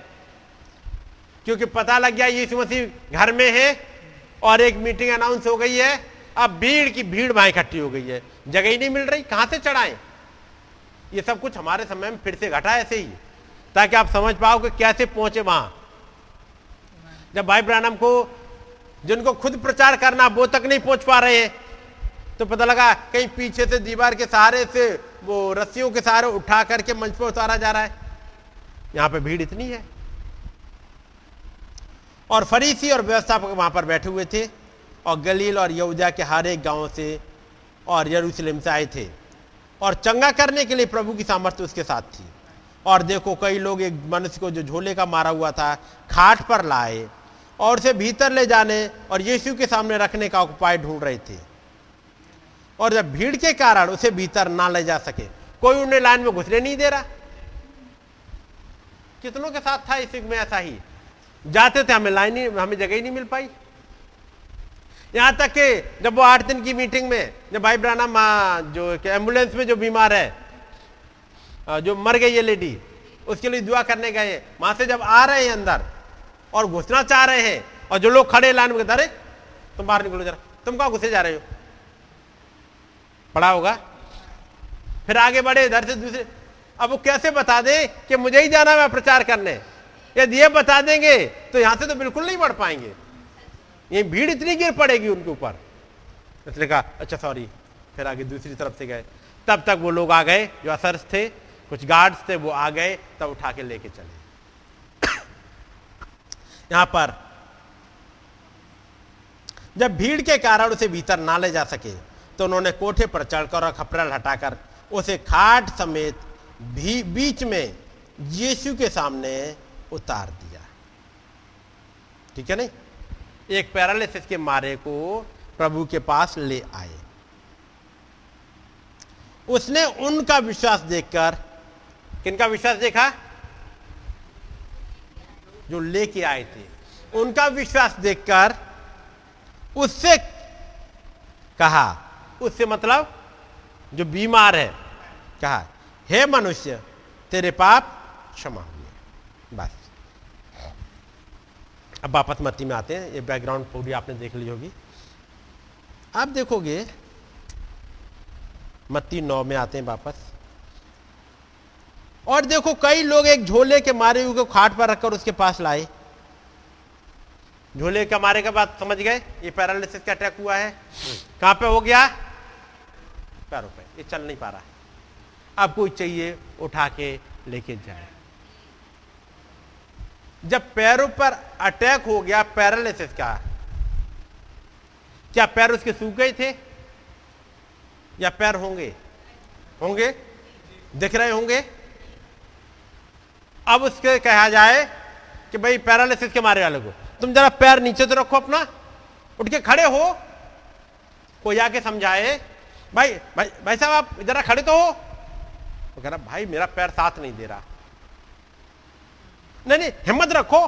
क्योंकि पता लग गया यीशु मसीह घर में है और एक मीटिंग अनाउंस हो गई है। अब भीड़ की भीड़ वहां इकट्ठी हो गई है, जगह ही नहीं मिल रही, कहां से चढ़ाएं। ये सब कुछ हमारे समय में फिर से घटा ऐसे ही, ताकि आप समझ पाओ कि कैसे पहुंचे वहां। जब भाई ब्रानम को, जिनको खुद प्रचार करना, वो तक नहीं पहुंच पा रहे हैं, तो पता लगा कहीं पीछे से दीवार के सहारे से, वो रस्सियों के सहारे उठा करके मंच पर उतारा जा रहा है। यहां पे भीड़ इतनी है। और फरीसी और व्यवस्थापक वहाँ पर बैठे हुए थे और गलील और यहूदा के हर एक गाँव से और यरूशलेम से आए थे, और चंगा करने के लिए प्रभु की सामर्थ्य उसके साथ थी। और देखो, कई लोग एक मनुष्य को जो झोले का मारा हुआ था खाट पर लाए और उसे भीतर ले जाने और यीशु के सामने रखने का उपाय ढूंढ रहे थे, और जब भीड़ के कारण उसे भीतर ना ले जा सके, कोई उन्हें लाइन में घुसने नहीं दे रहा। कितनों के साथ था इस युग में ऐसा ही, जाते थे हमें जगह ही नहीं मिल पाई। यहाँ तक कि जब वो 8 दिन की मीटिंग में जब भाई ब्रानम जो एम्बुलेंस में जो बीमार है, जो मर गई है लेडी, उसके लिए दुआ करने गए, वहां से जब आ रहे हैं अंदर और घुसना चाह रहे हैं, और जो लोग खड़े लाइन में कहते अरे तुम बाहर निकलो जरा, तुम कहाँ घुसे जा रहे हो, पड़ा होगा। फिर आगे बढ़े इधर से दूसरे, अब वो कैसे बता दे कि मुझे ही जाना है प्रचार करने, यदि ये बता देंगे तो यहां से तो बिल्कुल नहीं बढ़ पाएंगे, ये भीड़ इतनी गिर पड़ेगी उनके ऊपर। इसने कहा अच्छा सॉरी, फिर आगे दूसरी तरफ से गए। तब तक वो लोग आ गए जो असर्स थे, कुछ गार्ड्स थे, वो आ गए, तब उठा के लेके चले। यहां पर जब भीड़ के कारण उसे भीतर ना ले जा सके तो उन्होंने कोठे पर चढ़कर और खपरल हटाकर उसे खाट समेत भी बीच में यीशु के सामने उतार दिया। ठीक है नहीं, एक पैरालिसिस के मारे को प्रभु के पास ले आए। उसने उनका विश्वास देखकर, किनका विश्वास देखा, जो लेके आए थे, उनका विश्वास देखकर उससे कहा, उससे मतलब जो बीमार है, कहा हे मनुष्य तेरे पाप क्षमा हुए। बस, अब वापस मत्ती में आते हैं, ये बैकग्राउंड पूरी आपने देख ली होगी। आप देखोगे मत्ती 9 में आते हैं वापस, और देखो कई लोग एक झोले के मारे हुए को खाट पर रखकर उसके पास लाए। झोले के मारे का बात समझ गए, ये पैरालिसिस का अटैक हुआ है, कहां पे हो गया, पैरों पे, ये चल नहीं पा रहा है, अब कोई चाहिए उठा के लेके जाए। जब पैरों पर अटैक हो गया पैरालिसिस का, क्या पैर उसके सूख गए थे, या पैर होंगे होंगे दिख रहे होंगे। अब उसके कहा जाए कि भाई पैरालिसिस के मारे वाले को तुम जरा पैर नीचे तो रखो अपना, उठ के खड़े हो। कोई आके समझाए भाई भाई भाई साहब आप जरा खड़े तो हो, तो कह रहा भाई मेरा पैर साथ नहीं दे रहा। नहीं हिम्मत रखो,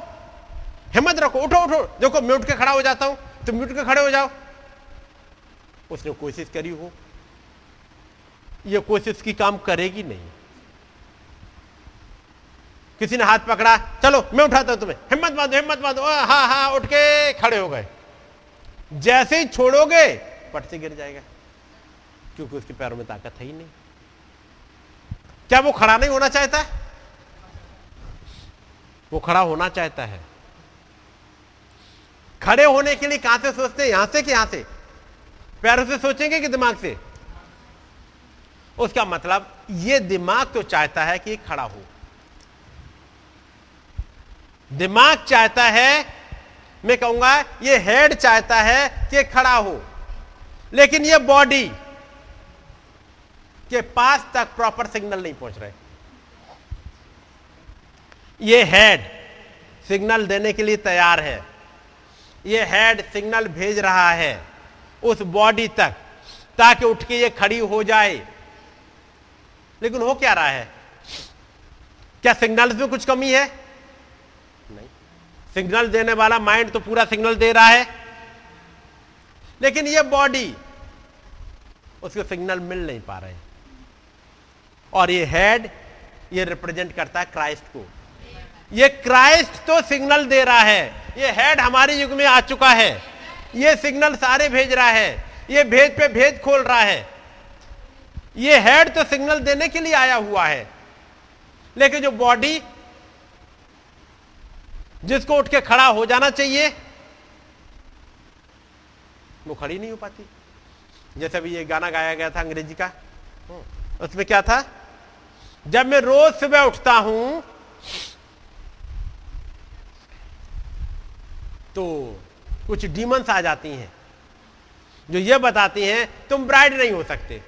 हिम्मत रखो, उठो उठो, देखो मैं उठ के खड़ा हो जाता हूं, तुम उठ के खड़े हो जाओ। उसने कोशिश करी हो, यह कोशिश की काम करेगी नहीं। किसी ने हाथ पकड़ा, चलो मैं उठाता हूं तुम्हें, हिम्मत बांधो हिम्मत बांधो, हाँ हाँ उठ के खड़े हो गए। जैसे ही छोड़ोगे पट से गिर जाएगा, क्योंकि उसके पैरों में ताकत है ही नहीं। क्या वो खड़ा नहीं होना चाहता है, वो खड़ा होना चाहता है। खड़े होने के लिए कहां से सोचते हैं, यहां से कि यहां से, पैरों से सोचेंगे कि दिमाग से। उसका मतलब ये दिमाग तो चाहता है कि खड़ा हो, दिमाग चाहता है, मैं कहूंगा ये हेड चाहता है कि खड़ा हो, लेकिन ये बॉडी के पास तक प्रॉपर सिग्नल नहीं पहुंच रहे। ये हेड सिग्नल देने के लिए तैयार है, ये हेड सिग्नल भेज रहा है उस बॉडी तक ताकि उठ के ये खड़ी हो जाए, लेकिन हो क्या रहा है। क्या सिग्नल्स में कुछ कमी है? नहीं, सिग्नल देने वाला माइंड तो पूरा सिग्नल दे रहा है, लेकिन ये बॉडी उसको सिग्नल मिल नहीं पा रहे। और ये हेड ये रिप्रेजेंट करता है क्राइस्ट को, ये क्राइस्ट तो सिग्नल दे रहा है, ये हेड हमारे युग में आ चुका है, ये सिग्नल सारे भेज रहा है, ये भेद पे भेद खोल रहा है। ये हेड तो सिग्नल देने के लिए आया हुआ है, लेकिन जो बॉडी जिसको उठ के खड़ा हो जाना चाहिए वो खड़ी नहीं हो पाती। जैसे अभी ये गाना गाया गया था अंग्रेजी का, उसमें क्या था, जब मैं रोज सुबह उठता हूं तो कुछ डीमंस आ जाती हैं जो ये बताती हैं तुम ब्राइड नहीं हो सकते।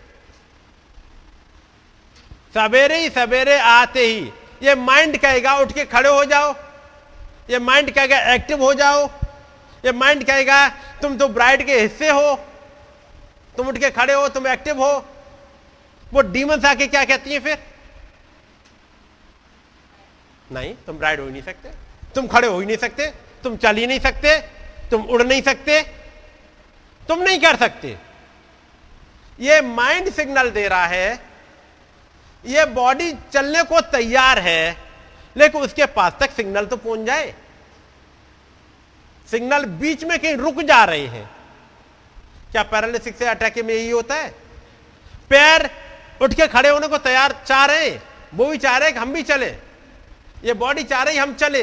सवेरे ही सवेरे आते ही ये माइंड कहेगा उठ के खड़े हो जाओ, ये माइंड कहेगा एक्टिव हो जाओ, ये माइंड कहेगा तुम तो ब्राइड के हिस्से हो, तुम उठ के खड़े हो, तुम एक्टिव हो। वो डीमंस आके क्या कहती हैं फिर, नहीं तुम ब्राइड हो ही नहीं सकते, तुम खड़े हो ही नहीं सकते, तुम चल ही नहीं सकते, तुम उड़ नहीं सकते, तुम नहीं कर सकते। ये माइंड सिग्नल दे रहा है, ये बॉडी चलने को तैयार है लेकिन उसके पास तक सिग्नल तो पहुंच जाए, सिग्नल बीच में कहीं रुक जा रहे हैं। क्या पैरालिसिस से अटैक में यही होता है, पैर उठ के खड़े होने को तैयार चाह रहे हैं, वो भी चाह रहे हैं कि हम भी चले, ये बॉडी चाह रही हम चले,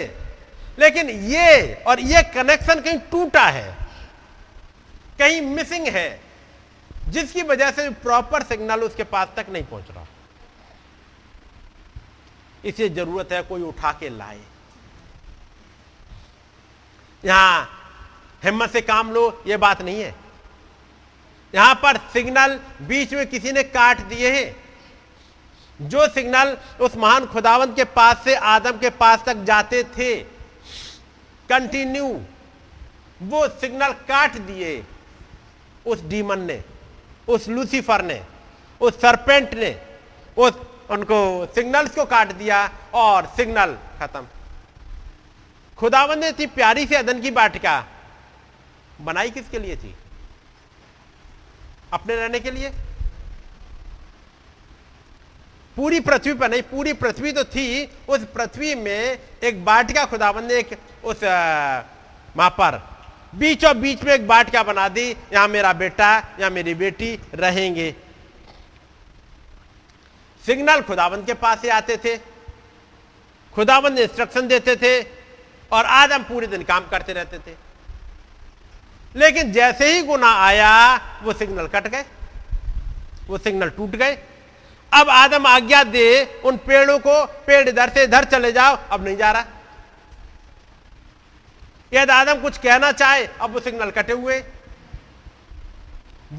लेकिन ये और ये कनेक्शन कहीं टूटा है, कहीं मिसिंग है, जिसकी वजह से प्रॉपर सिग्नल उसके पास तक नहीं पहुंच रहा। इसे जरूरत है कोई उठा के लाए। यहां हिम्मत से काम लो ये बात नहीं है, यहां पर सिग्नल बीच में किसी ने काट दिए हैं, जो सिग्नल उस महान खुदावंत के पास से आदम के पास तक जाते थे कंटिन्यू, वो सिग्नल काट दिए उस डीमन ने, उस लूसीफर ने, उस सरपेंट ने, उस उनको सिग्नल्स को काट दिया और सिग्नल खत्म। खुदावंत ने इतनी प्यारी से अदन की वाटिका बनाई किसके लिए थी, अपने रहने के लिए? पूरी पृथ्वी पर नहीं, पूरी पृथ्वी तो थी, उस पृथ्वी में एक वाटिका खुदावंत ने एक उस वहां पर बीचों बीच में एक वाटिका बना दी, यहां मेरा बेटा या मेरी बेटी रहेंगे। सिग्नल खुदावंत के पास से आते थे, खुदावंत इंस्ट्रक्शन देते थे और आदम पूरे दिन काम करते रहते थे, लेकिन जैसे ही गुनाह आया वो सिग्नल कट गए, वो सिग्नल टूट गए। अब आदम आज्ञा दे उन पेड़ों को, पेड़ इधर से इधर चले जाओ, अब नहीं जा रहा। यदि आदम कुछ कहना चाहे अब वो सिग्नल कटे हुए,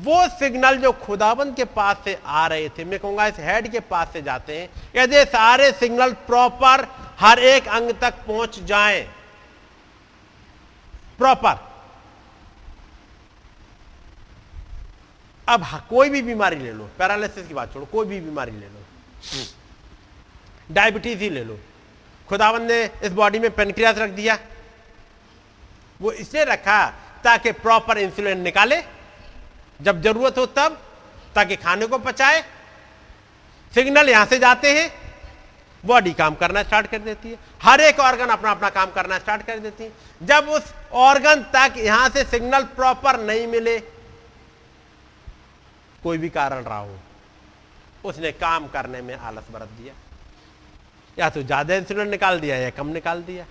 वो सिग्नल जो खुदाबंद के पास से आ रहे थे, मैं कहूंगा इस हेड के पास से जाते हैं, यदि सारे सिग्नल प्रॉपर हर एक अंग तक पहुंच जाएं, प्रॉपर, अब कोई भी बीमारी ले लो, पैरालिसिस की बात छोड़ो, कोई भी बीमारी ले लो, डायबिटीज ही ले लो। खुदावंद ने इस बॉडी में पेनक्रियास रख दिया, वो इसलिए रखा ताकि प्रॉपर इंसुलिन निकाले जब जरूरत हो तब, ताकि खाने को पचाए। सिग्नल यहां से जाते हैं, बॉडी काम करना स्टार्ट कर देती है, हर एक ऑर्गन अपना अपना काम करना स्टार्ट कर देती है। जब उस ऑर्गन तक यहां से सिग्नल प्रॉपर नहीं मिले, कोई भी कारण रहा हो, उसने काम करने में आलस बरत दिया, या तो ज्यादा इंसुलिन निकाल दिया या कम निकाल दिया।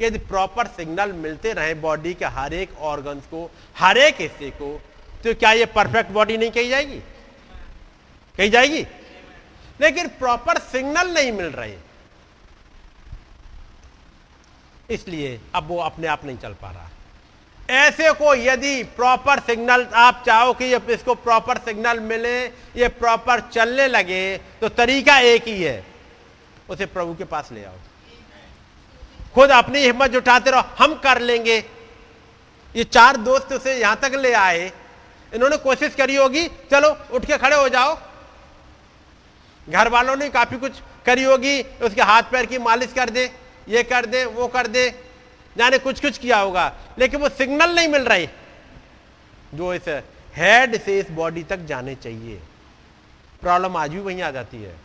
यदि प्रॉपर सिग्नल मिलते रहे बॉडी के हर एक ऑर्गन्स को, हर एक हिस्से को, तो क्या ये परफेक्ट बॉडी नहीं कही जाएगी? कही जाएगी, लेकिन प्रॉपर सिग्नल नहीं मिल रहे, इसलिए अब वो अपने आप नहीं चल पा रहा। ऐसे को यदि प्रॉपर सिग्नल आप चाहो कि इसको प्रॉपर सिग्नल मिले, ये प्रॉपर चलने लगे, तो तरीका एक ही है, उसे प्रभु के पास ले आओ। खुद अपनी हिम्मत जुटाते रहो, हम कर लेंगे। ये चार दोस्त उसे यहां तक ले आए, इन्होंने कोशिश करी होगी, चलो उठ के खड़े हो जाओ, घर वालों ने काफी कुछ करी होगी, उसके हाथ पैर की मालिश कर दे, ये कर दे, वो कर दे, जाने कुछ कुछ किया होगा, लेकिन वो सिग्नल नहीं मिल रही जो इस हेड से इस बॉडी तक जाने चाहिए। प्रॉब्लम आज भी वहीं आ जाती है,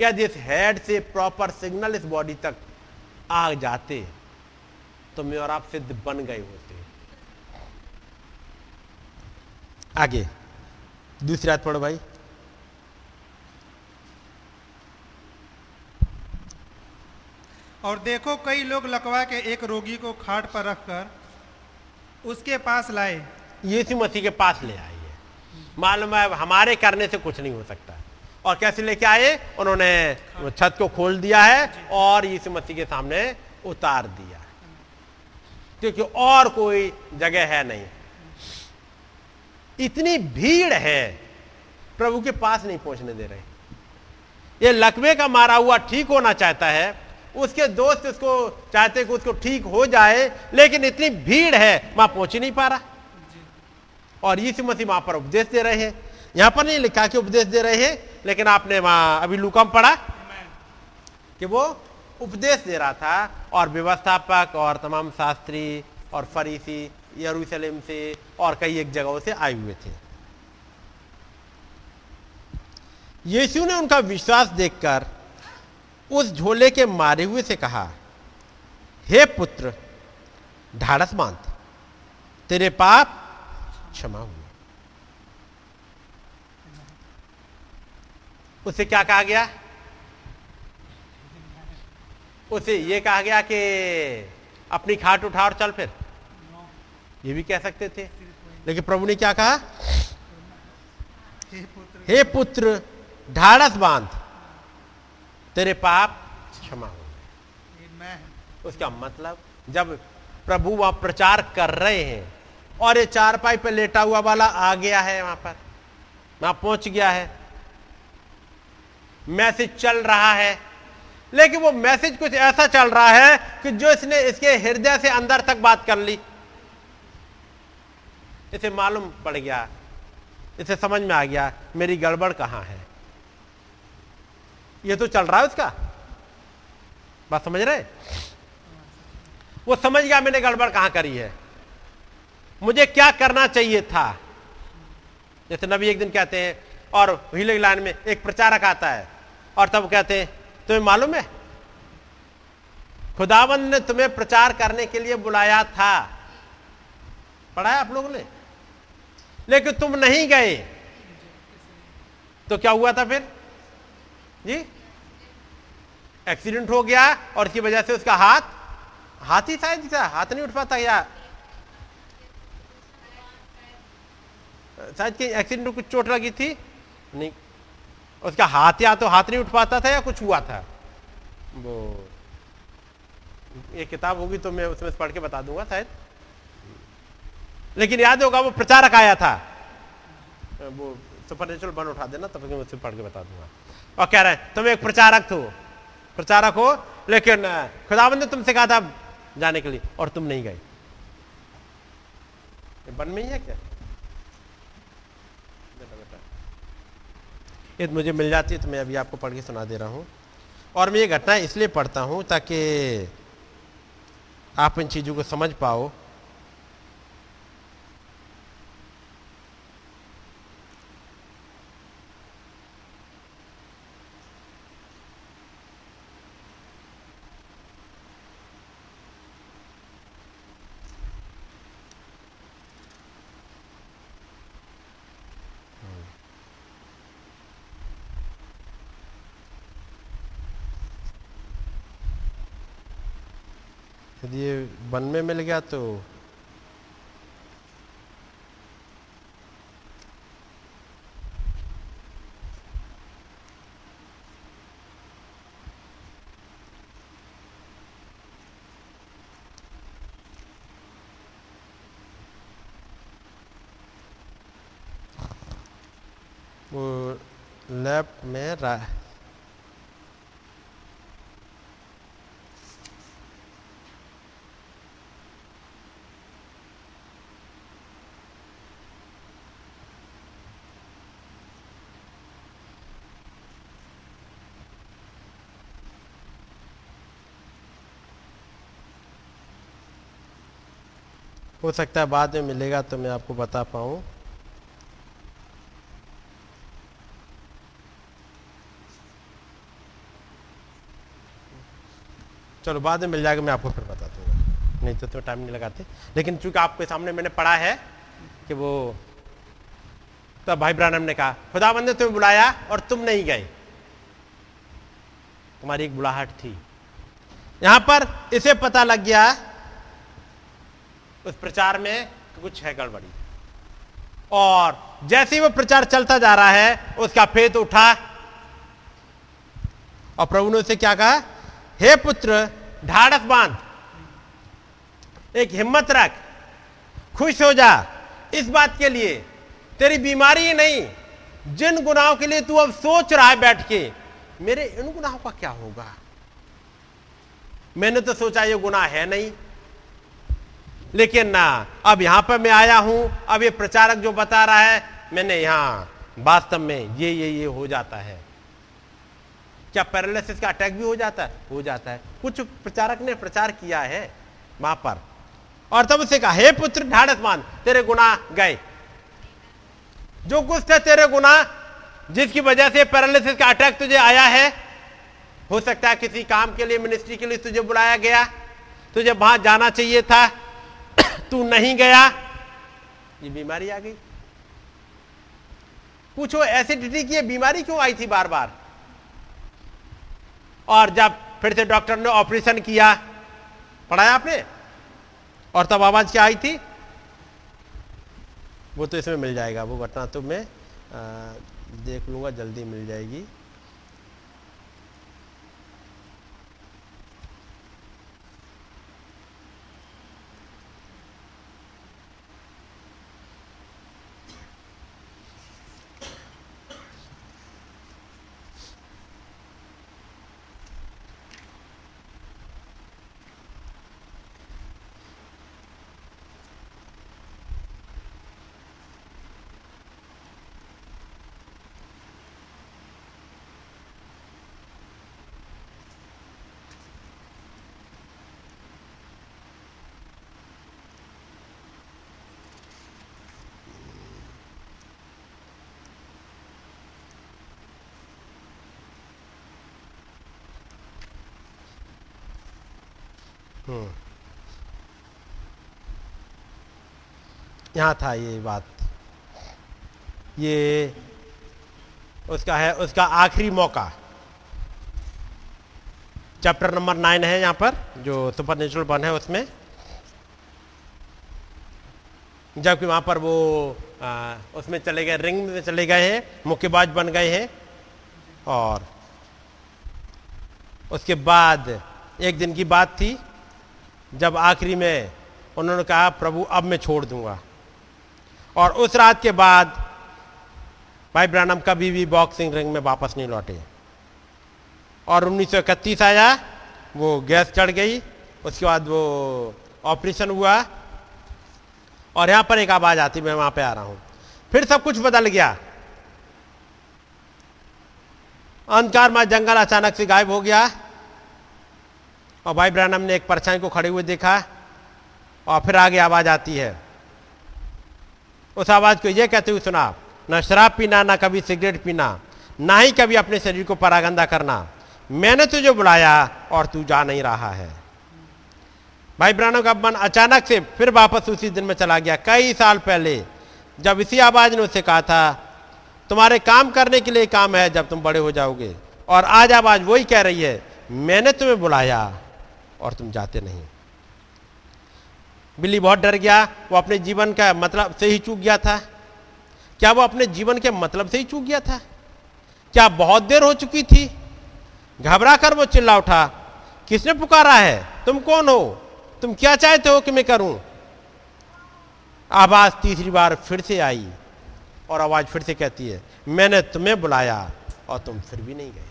यदि इस हेड से प्रॉपर सिग्नल इस बॉडी तक आ जाते तो मैं और आप सिद्ध बन गए होते। आगे दूसरी बात पढ़ो भाई, और देखो कई लोग लकवा के एक रोगी को खाट पर रखकर उसके पास लाए, यीशु मसीह के पास ले आए। मालूम है हमारे करने से कुछ नहीं हो सकता, और कैसे लेके आए, उन्होंने छत को खोल दिया है और यीशु मसीह के सामने उतार दिया। क्योंकि और कोई जगह है नहीं। इतनी भीड़ है, प्रभु के पास नहीं पहुंचने दे रहे। ये लकवे का मारा हुआ ठीक होना चाहता है, उसके दोस्त उसको चाहते कि उसको ठीक हो जाए, लेकिन इतनी भीड़ है वहां पहुंच ही नहीं पा रहा। और यीशु मसीह वहां पर उपदेश दे रहे हैं। यहां पर नहीं लिखा कि उपदेश दे रहे हैं, लेकिन आपने वहां अभी लूका में पढ़ा कि वो उपदेश दे रहा था, और व्यवस्थापक और तमाम शास्त्री और फरीसी यरूशलेम से और कई एक जगहों से आए हुए थे। यीशु ने उनका विश्वास देखकर उस झोले के मारे हुए से कहा, हे पुत्र ढाढ़स बांध, तेरे पाप क्षमा हुए। उससे क्या कहा गया? उसे ये कहा गया कि अपनी खाट उठा और चल फिर, ये भी कह सकते थे, लेकिन प्रभु ने क्या कहा? हे पुत्र ढाढ़स बांध, तेरे पाप क्षमा हो गए। उसका मतलब जब प्रभु वहां प्रचार कर रहे हैं और ये चारपाई पे लेटा हुआ वाला आ गया है, वहां पहुंच गया है, मैसेज चल रहा है, लेकिन वो मैसेज कुछ ऐसा चल रहा है कि जो इसने इसके हृदय से अंदर तक बात कर ली, इसे मालूम पड़ गया, इसे समझ में आ गया मेरी गड़बड़ कहां है। ये तो चल रहा है उसका, बात समझ रहे? वो समझ गया मैंने गड़बड़ कहां करी है, मुझे क्या करना चाहिए था। जैसे नबी एक दिन कहते हैं, और हिले लाइन में एक प्रचारक आता है और तब कहते हैं, तुम्हें मालूम है खुदावंद ने तुम्हें प्रचार करने के लिए बुलाया था, पढ़ा है आप लोगों ने, लेकिन तुम नहीं गए। तो क्या हुआ था फिर जी? एक्सीडेंट हो गया, और इसकी वजह से उसका हाथ ही शायद हाथ नहीं उठ पाता, या शायद कि एक्सीडेंट में कुछ चोट लगी थी, नहीं उसका हाथ, या तो हाथ नहीं उठ पाता था या कुछ हुआ था। वो ये किताब होगी तो मैं उसमें पढ़ के बता दूंगा शायद, लेकिन याद होगा वो प्रचारक आया था, वो सुपरनेचुरल बन उठा देना, तब मैं उसमें पढ़ के बता दूंगा। और कह रहे हैं तुम एक प्रचारक हो, लेकिन खुदावंद ने तुमसे कहा था जाने के लिए और तुम नहीं गए। बन में ही है क्या? ये मुझे मिल जाती है तो मैं अभी आपको पढ़ के सुना दे रहा हूँ। और मैं ये घटना इसलिए पढ़ता हूँ ताकि आप इन चीज़ों को समझ पाओ। ये वन में मिल गया तो वो लेफ्ट में हो सकता है बाद में मिलेगा तो मैं आपको बता पाऊँ। चलो बाद में मिल जाएगा, मैं आपको फिर बता दूंगा, नहीं तो टाइम नहीं लगाते। लेकिन चूंकि आपके सामने मैंने पढ़ा है कि वो तब भाई ब्रानम ने कहा खुदावंद ने तुम्हें बुलाया और तुम नहीं गए, तुम्हारी एक बुलाहट थी। यहाँ पर इसे पता लग गया उस प्रचार में कुछ है गड़बड़ी, और जैसे ही वो प्रचार चलता जा रहा है उसका फेत उठा और प्रभु ने उसे क्या कहा? हे पुत्र ढाढ़स बांध, एक हिम्मत रख, खुश हो जा इस बात के लिए, तेरी बीमारी ही नहीं, जिन गुनाहों के लिए तू अब सोच रहा है बैठ के, मेरे इन गुनाहों का क्या होगा, मैंने तो सोचा ये गुनाह है नहीं, लेकिन ना अब यहां पर मैं आया हूं, अब ये प्रचारक जो बता रहा है मैंने यहां वास्तव में ये हो जाता है। क्या पैरालिसिस का अटैक भी हो जाता है? हो जाता है। कुछ प्रचारक ने प्रचार किया है वहां पर, और तब उसे कहा, हे पुत्र ढाढ़समान, तेरे गुनाह गए, जो कुछ थे तेरे गुनाह जिसकी वजह से पैरालिसिस का अटैक तुझे आया है, हो सकता है किसी काम के लिए, मिनिस्ट्री के लिए तुझे बुलाया गया, तुझे वहां जाना चाहिए था, तू नहीं गया, ये बीमारी आ गई। पूछो एसिडिटी की ये बीमारी क्यों आई थी बार बार? और जब फिर से डॉक्टर ने ऑपरेशन किया, पढ़ाया आपने, और तब आवाज क्या आई थी? वो तो इसमें मिल जाएगा, वो घटना तो मैं देख लूंगा, जल्दी मिल जाएगी। यहां था ये बात, ये उसका है, उसका आखिरी मौका, चैप्टर नंबर 9 है यहां पर, जो सुपरनेचुरल 1 है उसमें, जबकि वहां पर वो उसमें चले गए, रिंग में चले गए हैं, मुक्केबाज बन गए हैं, और उसके बाद एक दिन की बात थी जब आखिरी में उन्होंने कहा, प्रभु अब मैं छोड़ दूंगा। और उस रात के बाद भाई ब्रानम कभी भी बॉक्सिंग रिंग में वापस नहीं लौटे। और 1931 आया, वो गैस चढ़ गई, उसके बाद वो ऑपरेशन हुआ, और यहाँ पर एक आवाज़ आती, मैं वहाँ पे आ रहा हूँ, फिर सब कुछ बदल गया। अंधकारमय जंगल अचानक से गायब हो गया, और भाई ब्रानम ने एक परछाई को खड़े हुए देखा, और फिर आगे आवाज़ आती है, उस आवाज़ को यह कहते हुए सुना, ना शराब पीना, ना कभी सिगरेट पीना, ना ही कभी अपने शरीर को परागंदा करना, मैंने तुझे बुलाया और तू जा नहीं रहा है। भाई ब्रानम का मन अचानक से फिर वापस उसी दिन में चला गया, कई साल पहले, जब इसी आवाज़ ने उससे कहा था, तुम्हारे काम करने के लिए काम है जब तुम बड़े हो जाओगे, और आज आवाज़ वही कह रही है, मैंने तुम्हें बुलाया और तुम जाते नहीं। बिल्ली बहुत डर गया, वो अपने जीवन का मतलब से ही चूक गया था। क्या वो अपने जीवन के मतलब से ही चूक गया था? क्या बहुत देर हो चुकी थी? घबरा कर वो चिल्ला उठा, किसने पुकारा है? तुम कौन हो? तुम क्या चाहते हो कि मैं करूं? आवाज तीसरी बार फिर से आई, और आवाज फिर से कहती है, मैंने तुम्हें बुलाया और तुम फिर भी नहीं गए।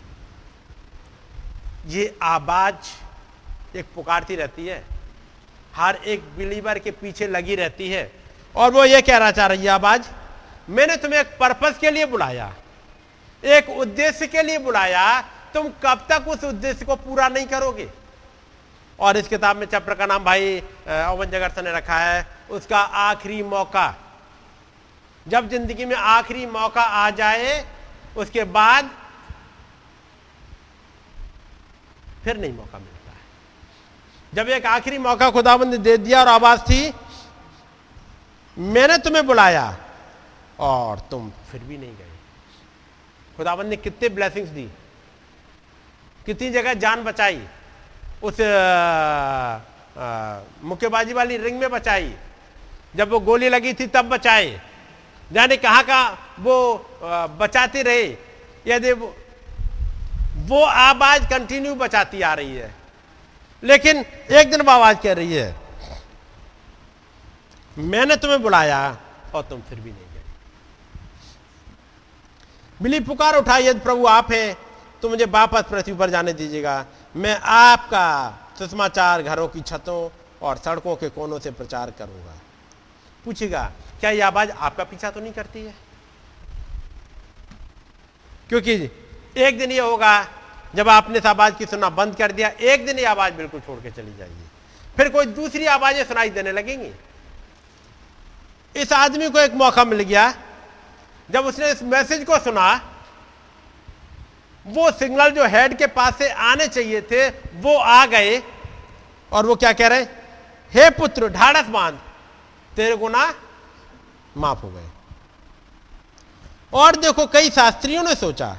ये आवाज एक पुकारती रहती है, हर एक बिलीवर के पीछे लगी रहती है, और वो ये कहना चाह रही है आवाज, मैंने तुम्हें एक पर्पस के लिए बुलाया, एक उद्देश्य के लिए बुलाया, तुम कब तक उस उद्देश्य को पूरा नहीं करोगे? और इस किताब में चैप्टर का नाम भाई ओवन जगरसन ने रखा है, उसका आखिरी मौका। जब जिंदगी में आखिरी मौका आ जाए, उसके बाद फिर नहीं मौका मिले। जब एक आखिरी मौका खुदावंद ने दे दिया, और आवाज थी, मैंने तुम्हें बुलाया और तुम फिर भी नहीं गए। खुदावंद ने कितने ब्लेसिंग्स दी, कितनी जगह जान बचाई, उस मुक्केबाजी वाली रिंग में बचाई, जब वो गोली लगी थी तब बचाए, जाने कहाँ कहाँ वो बचाते रहे। यदि वो आवाज कंटिन्यू बचाती आ रही है, लेकिन एक दिन वो आवाज कह रही है, मैंने तुम्हें बुलाया और तुम फिर भी नहीं गए। बिली पुकार उठाई, यदि प्रभु आप हैं तो मुझे वापस पृथ्वी पर जाने दीजिएगा। मैं आपका सुसमाचार घरों की छतों और सड़कों के कोनों से प्रचार करूंगा। पूछेगा, क्या यह आवाज आपका पीछा तो नहीं करती है? क्योंकि एक दिन यह होगा जब आपने इस आवाज की सुनना बंद कर दिया, एक दिन यह आवाज बिल्कुल छोड़ के चली जाएगी, फिर कोई दूसरी आवाजें सुनाई देने लगेंगी। इस आदमी को एक मौका मिल गया, जब उसने इस मैसेज को सुना, वो सिग्नल जो हेड के पास से आने चाहिए थे वो आ गए, और वो क्या कह रहे, हे पुत्र ढाढ़स बांध, तेरे गुनाह माफ हो गए। और देखो, कई शास्त्रियों ने सोचा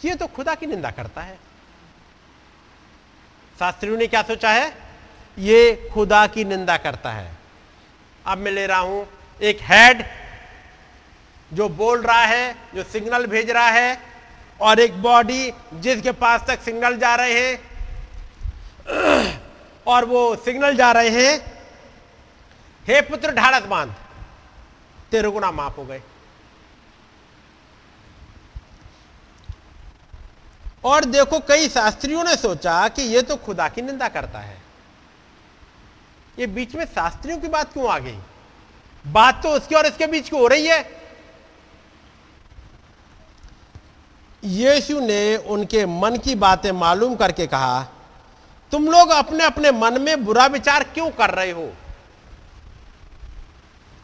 कि ये तो खुदा की निंदा करता है। शास्त्रियों ने क्या सोचा है, ये खुदा की निंदा करता है। अब मैं ले रहा हूं एक हेड जो बोल रहा है, जो सिग्नल भेज रहा है, और एक बॉडी जिसके पास तक सिग्नल जा रहे हैं, और वो सिग्नल जा रहे हैं, हे पुत्र ढाढ़स बांध, तेरे गुनाह माफ हो गए। और देखो, कई शास्त्रियों ने सोचा कि ये तो खुदा की निंदा करता है। ये बीच में शास्त्रियों की बात क्यों आ गई? बात तो उसके और इसके बीच की हो रही है। यीशु ने उनके मन की बातें मालूम करके कहा, तुम लोग अपने अपने मन में बुरा विचार क्यों कर रहे हो?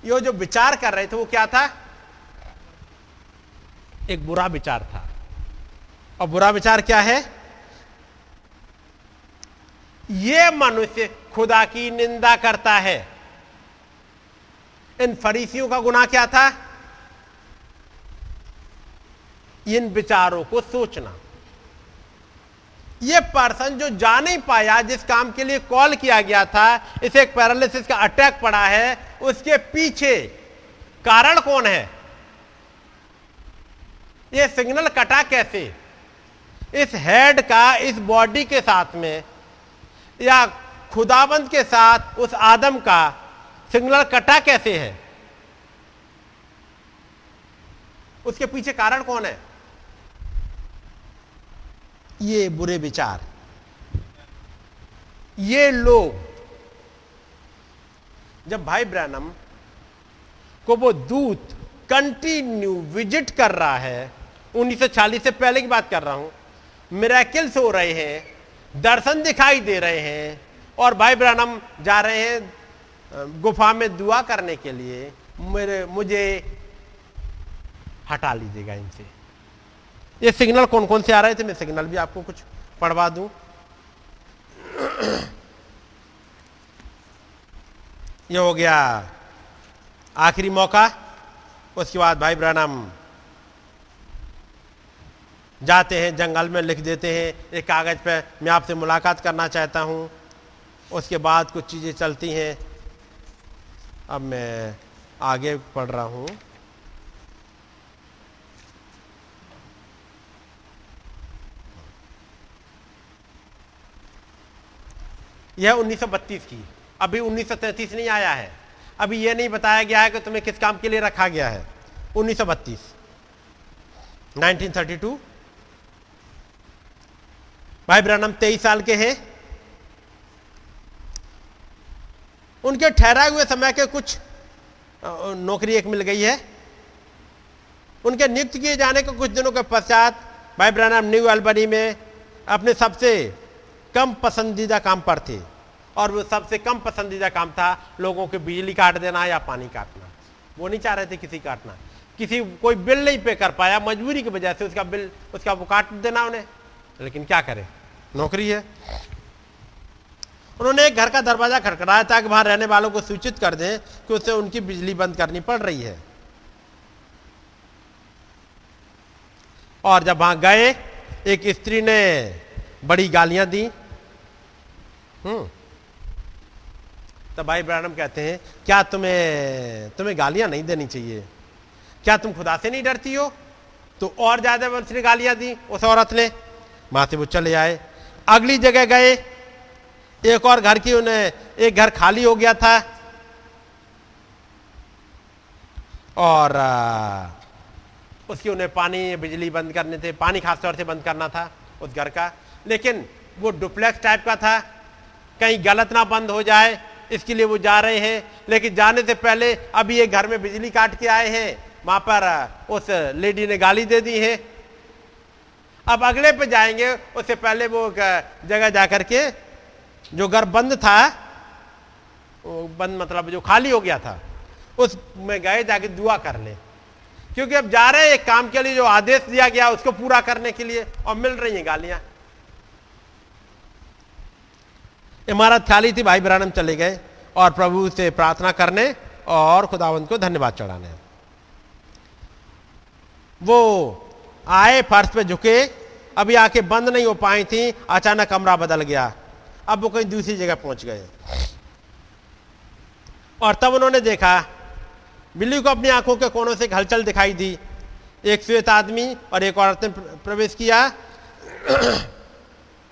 ये जो विचार कर रहे थे वो क्या था? एक बुरा विचार था। और बुरा विचार क्या है? ये मनुष्य खुदा की निंदा करता है। इन फरीसियों का गुनाह क्या था? इन विचारों को सोचना। ये पर्सन जो जा नहीं पाया, जिस काम के लिए कॉल किया गया था, इसे एक पैरालिसिस का अटैक पड़ा है, उसके पीछे कारण कौन है? ये सिग्नल कटा कैसे? इस हेड का इस बॉडी के साथ में, या खुदाबंद के साथ उस आदम का सिग्नल कटा कैसे है? उसके पीछे कारण कौन है? ये बुरे विचार, ये लोग। जब भाई ब्रैनम को वो दूत कंटिन्यू विजिट कर रहा है, 1940 से पहले की बात कर रहा हूं, मिरेकल्स हो रहे हैं, दर्शन दिखाई दे रहे हैं, और भाई ब्रैनम जा रहे हैं गुफा में दुआ करने के लिए, मुझे हटा लीजिएगा इनसे। ये सिग्नल कौन कौन से आ रहे थे, मैं सिग्नल भी आपको कुछ पढ़वा दूं। ये हो गया आखिरी मौका। उसके बाद भाई ब्रैनम जाते हैं जंगल में, लिख देते हैं एक कागज पे, मैं आपसे मुलाकात करना चाहता हूं। उसके बाद कुछ चीजें चलती हैं। अब मैं आगे पढ़ रहा हूं। यह 1932 की, अभी 1933 नहीं आया है, अभी यह नहीं बताया गया है कि तुम्हें किस काम के लिए रखा गया है। 1932, 1932, भाई ब्रैनम 23 साल के हैं। उनके ठहराए हुए समय के कुछ, नौकरी एक मिल गई है। उनके नियुक्त किए जाने के कुछ दिनों के पश्चात भाई ब्रैनम न्यू अल्बनी में अपने सबसे कम पसंदीदा काम पर थे, और वो सबसे कम पसंदीदा काम था लोगों के बिजली काट देना या पानी काटना। वो नहीं चाह रहे थे किसी काटना, किसी कोई बिल नहीं पे कर पाया, मजबूरी की वजह से उसका बिल उसका वो काट देना उन्हें, लेकिन क्या करें, नौकरी है। उन्होंने एक घर का दरवाजा खटखटाया ताकि वहां रहने वालों को सूचित कर दें कि उसे उनकी बिजली बंद करनी पड़ रही है। और जब वहां गए, एक स्त्री ने बड़ी गालियां दी। तब भाई ब्रैनम कहते हैं, क्या तुम्हें गालियां नहीं देनी चाहिए? क्या तुम खुदा से नहीं डरती हो? तो और ज्यादा उसने गालियां दी उस औरत ने। वहां से वो चले आए, अगली जगह गए, एक और घर की, उन्हें एक घर खाली हो गया था। और उसकी उन्हें पानी बिजली बंद करने थे, पानी खास तौर से बंद करना था उस घर का। लेकिन वो डुप्लेक्स टाइप का था, कहीं गलत ना बंद हो जाए इसके लिए वो जा रहे हैं। लेकिन जाने से पहले अभी ये घर में बिजली काट के आए हैं, वहां पर उस लेडी ने गाली दे दी है। अब अगले पे जाएंगे, उससे पहले वो जगह जाकर के जो घर बंद था, बंद मतलब जो खाली हो गया था, उसमें गए जाके दुआ कर ले, क्योंकि अब जा रहे हैं काम के लिए जो आदेश दिया गया उसको पूरा करने के लिए, और मिल रही हैं गालियां। इमारत खाली थी, भाई ब्राह्मण चले गए और प्रभु से प्रार्थना करने और खुदावंत को धन्यवाद चढ़ाने। वो आए, फर्श पे झुके, अभी आंखें बंद नहीं हो पाई थी, अचानक कमरा बदल गया, अब वो कहीं दूसरी जगह पहुंच गए। और तब उन्होंने देखा, बिल्ली को अपनी आंखों के कोनों से एक हलचल दिखाई दी। एक श्वेत आदमी और एक औरत ने प्रवेश किया,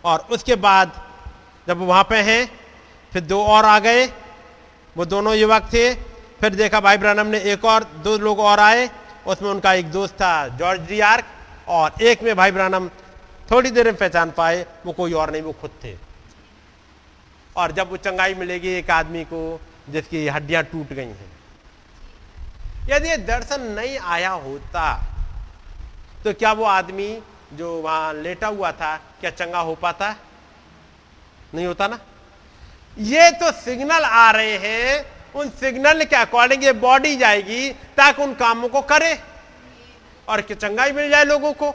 और उसके बाद जब वहां पे हैं, फिर दो और आ गए, वो दोनों युवक थे। फिर देखा भाई ब्रानम ने एक और दो लोग और आए, उसमें उनका एक दोस्त था जॉर्ज डी आर्क, और एक में भाई ब्रानम थोड़ी देर में पहचान पाए, वो कोई और नहीं, वो खुद थे। और जब वो चंगाई मिलेगी एक आदमी को जिसकी हड्डियां टूट गई हैं। यदि ये दर्शन नहीं आया होता तो क्या वो आदमी जो वहां लेटा हुआ था क्या चंगा हो पाता? नहीं होता ना। ये तो सिग्नल आ रहे हैं, उन सिग्नल के अकॉर्डिंग ये बॉडी जाएगी ताकि उन कामों को करे और कि चंगाई मिल जाए लोगों को।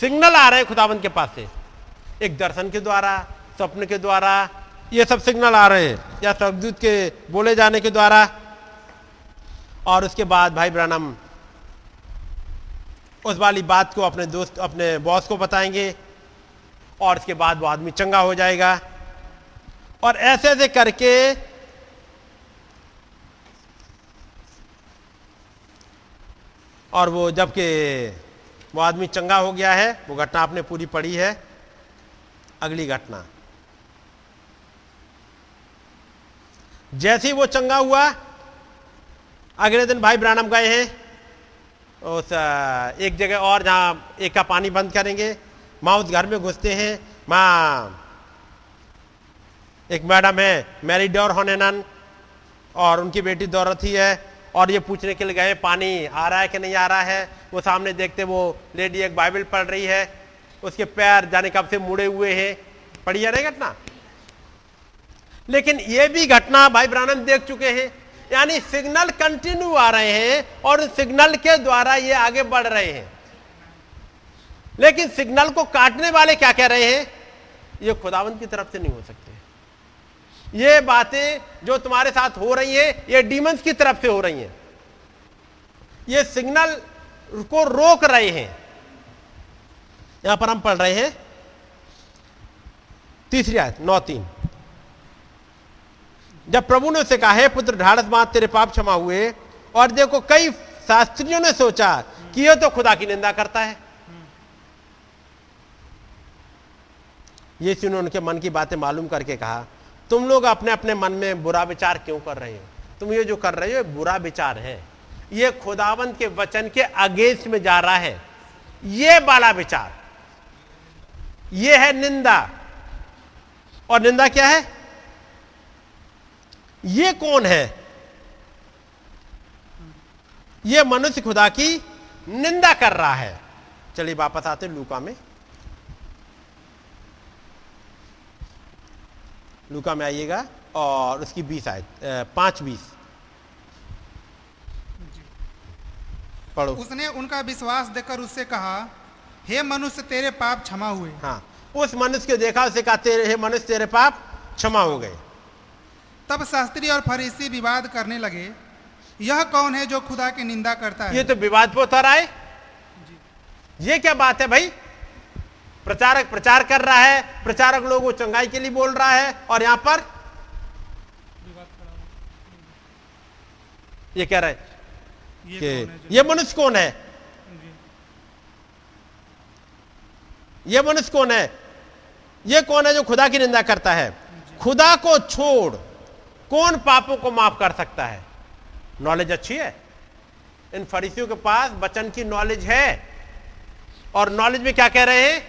सिग्नल आ रहे हैं खुदावंत के पास से, एक दर्शन के द्वारा, स्वप्न के द्वारा, ये सब सिग्नल आ रहे हैं, या स्वर्गदूत के बोले जाने के द्वारा। और उसके बाद भाई ब्रानम उस वाली बात को अपने दोस्त, अपने बॉस को बताएंगे, और उसके बाद वो आदमी चंगा हो जाएगा। और ऐसे ऐसे करके और वो जबकि वो आदमी चंगा हो गया है, वो घटना आपने पूरी पढ़ी है। अगली घटना, जैसे ही वो चंगा हुआ, अगले दिन भाई ब्रानम गए हैं उस एक जगह और जहाँ एक का पानी बंद करेंगे। माँ उस घर में घुसते हैं, माँ एक मैडम है मैरी डॉर होनेनन, और उनकी बेटी डोरोथी है, और ये पूछने के लिए गए पानी आ रहा है कि नहीं आ रहा है। वो सामने देखते वो लेडी एक बाइबल पढ़ रही है, उसके पैर जाने कब से मुड़े हुए हैं। पढ़ी है ना घटना? लेकिन ये भी घटना भाई ब्रानम देख चुके हैं, यानी सिग्नल कंटिन्यू आ रहे हैं और उस सिग्नल के द्वारा ये आगे बढ़ रहे हैं। लेकिन सिग्नल को काटने वाले क्या कह रहे हैं? ये खुदावंत की तरफ से नहीं हो सकते, ये बातें जो तुम्हारे साथ हो रही है ये डीमंस की तरफ से हो रही हैं, ये सिग्नल को रोक रहे हैं। यहां पर हम पढ़ रहे हैं तीसरी आयत 9:3, जब प्रभु ने उसे कहा, हे पुत्र ढाढ़स बाँध, तेरे पाप क्षमा हुए। और देखो, कई शास्त्रियों ने सोचा कि यह तो खुदा की निंदा करता है। यीशु ने उनके मन की बातें मालूम करके कहा, तुम लोग अपने अपने मन में बुरा विचार क्यों कर रहे हो? तुम ये जो कर रहे हो बुरा विचार है, ये खुदावंत के वचन के अगेंस्ट में जा रहा है। ये वाला विचार, ये है निंदा। और निंदा क्या है? ये कौन है? ये मनुष्य खुदा की निंदा कर रहा है। चलिए वापस आते लूका में, लूका में आइएगा, और उसकी 5:20 पढ़ो। उसने उनका विश्वास देखकर उससे कहा, हे मनुष्य तेरे पाप क्षमा हुए। हाँ, उस मनुष्य को देखा, उसे कहा, हे मनुष्य तेरे पाप क्षमा हो गए। तब शास्त्री और फरीसी विवाद करने लगे, यह कौन है जो खुदा की निंदा करता है? ये तो विवाद पे उतर आए। ये क्या बात है भाई? प्रचारक प्रचार कर रहा है, प्रचारक लोगों को चंगाई के लिए बोल रहा है, और यहां पर ये कह रहा है कि ये मनुष्य कौन है? ये मनुष्य कौन है? ये कौन है जो खुदा की निंदा करता है? खुदा को छोड़ कौन पापों को माफ कर सकता है? नॉलेज अच्छी है, इन फरीसियों के पास वचन की नॉलेज है, और नॉलेज में क्या कह रहे हैं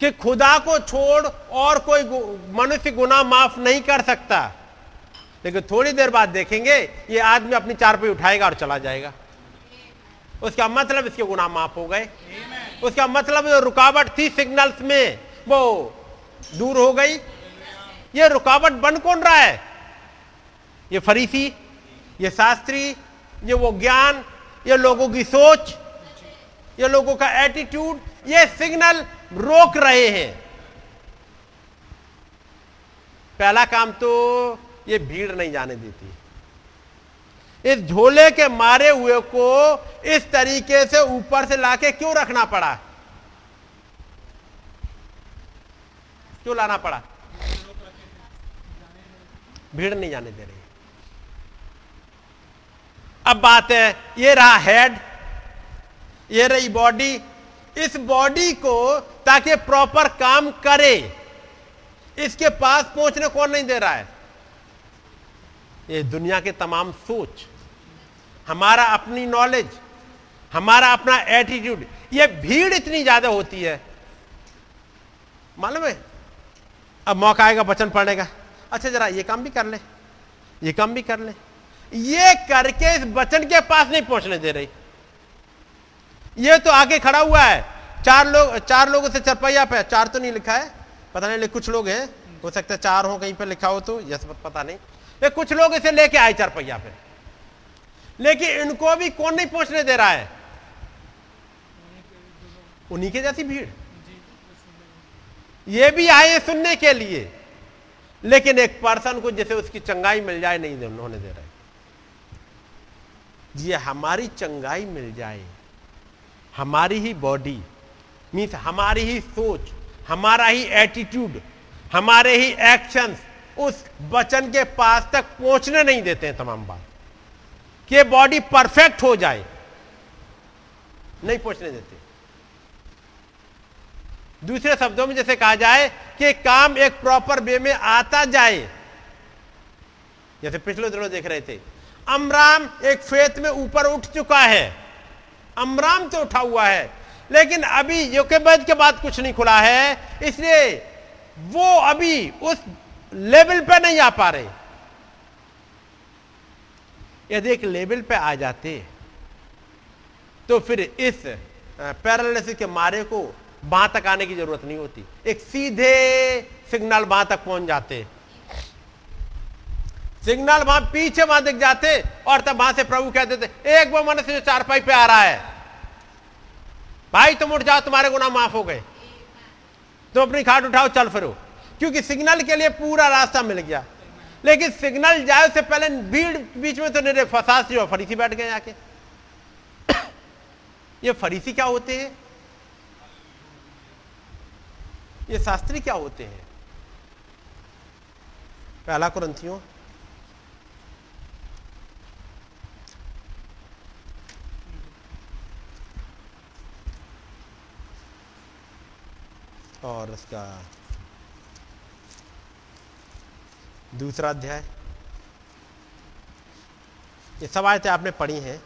कि खुदा को छोड़ और कोई मनुष्य गुनाह माफ नहीं कर सकता। लेकिन थोड़ी देर बाद देखेंगे ये आदमी अपनी चारपाई उठाएगा और चला जाएगा, उसका मतलब इसके गुनाह माफ हो गए, उसका मतलब जो रुकावट थी सिग्नल्स में वो दूर हो गई। ये रुकावट बन कौन रहा है? ये फरीसी, ये शास्त्री, ये वो ज्ञान, ये लोगों की सोच, ये लोगों का एटीट्यूड, ये सिग्नल रोक रहे हैं। पहला काम तो ये भीड़ नहीं जाने देती, इस झोले के मारे हुए को इस तरीके से ऊपर से लाके क्यों रखना पड़ा, क्यों लाना पड़ा? भीड़ नहीं जाने दे रही। अब बात है, ये रहा हेड, ये रही बॉडी, इस बॉडी को ताकि प्रॉपर काम करे इसके पास पहुंचने कौन नहीं दे रहा है? ये दुनिया के तमाम सोच, हमारा अपनी नॉलेज, हमारा अपना एटीट्यूड। ये भीड़ इतनी ज्यादा होती है, मालूम है? अब मौका आएगा वचन पढ़ने का, अच्छा जरा ये काम भी कर ले, ये काम भी कर ले, ये करके इस वचन के पास नहीं पहुंचने दे रही। ये तो आगे खड़ा हुआ है, चार लोगों से चरपैया पे, चार तो नहीं लिखा है, पता नहीं कुछ लोग हैं, हो सकता है चार हो, कहीं पे लिखा हो तो यह सब पता नहीं। ये कुछ लोग इसे लेके आए चरपैया पे, लेकिन इनको भी कौन नहीं पहुंचने दे रहा है? उन्हीं के जैसी भीड़। ये भी आए सुनने के लिए, लेकिन एक पर्सन को जैसे उसकी चंगाई मिल जाए नहीं होने दे रहे। ये हमारी चंगाई मिल जाए, हमारी ही बॉडी मीन्स हमारी ही सोच, हमारा ही एटीट्यूड, हमारे ही एक्शंस उस वचन के पास तक पहुंचने नहीं देते हैं। तमाम बात कि बॉडी परफेक्ट हो जाए, नहीं पहुंचने देते। दूसरे शब्दों में जैसे कहा जाए कि काम एक प्रॉपर वे में आता जाए, जैसे पिछले दिनों देख रहे थे, अमराम एक फेथ में ऊपर उठ चुका है, अमराम तो उठा हुआ है, लेकिन अभी योकेबेद के बाद कुछ नहीं खुला है, इसलिए वो अभी उस लेवल पे नहीं आ पा रहे। यदि एक लेवल पे आ जाते तो फिर इस पैरालिसिस के मारे को वहां तक आने की जरूरत नहीं होती, एक सीधे सिग्नल वहां तक पहुंच जाते, सिग्नल वहां पीछे वहां दिख जाते, और तब वहां से प्रभु कह देते एक वो मनुष्य जो चारपाई पे आ रहा है, भाई तुम उठ जाओ, तुम्हारे गुनाह माफ हो गए, तुम अपनी खाट उठाओ चल फिरो, क्योंकि सिग्नल के लिए पूरा रास्ता मिल गया। लेकिन सिग्नल जाए उससे पहले भीड़ बीच में तो नहीं रहे, फसाद से फरीसी बैठ गए जाके। ये फरीसी क्या होते हैं, ये शास्त्री क्या होते हैं? पहला कुरिन्थियों 2 अध्याय, ये सब आयतें आपने पढ़ी हैं।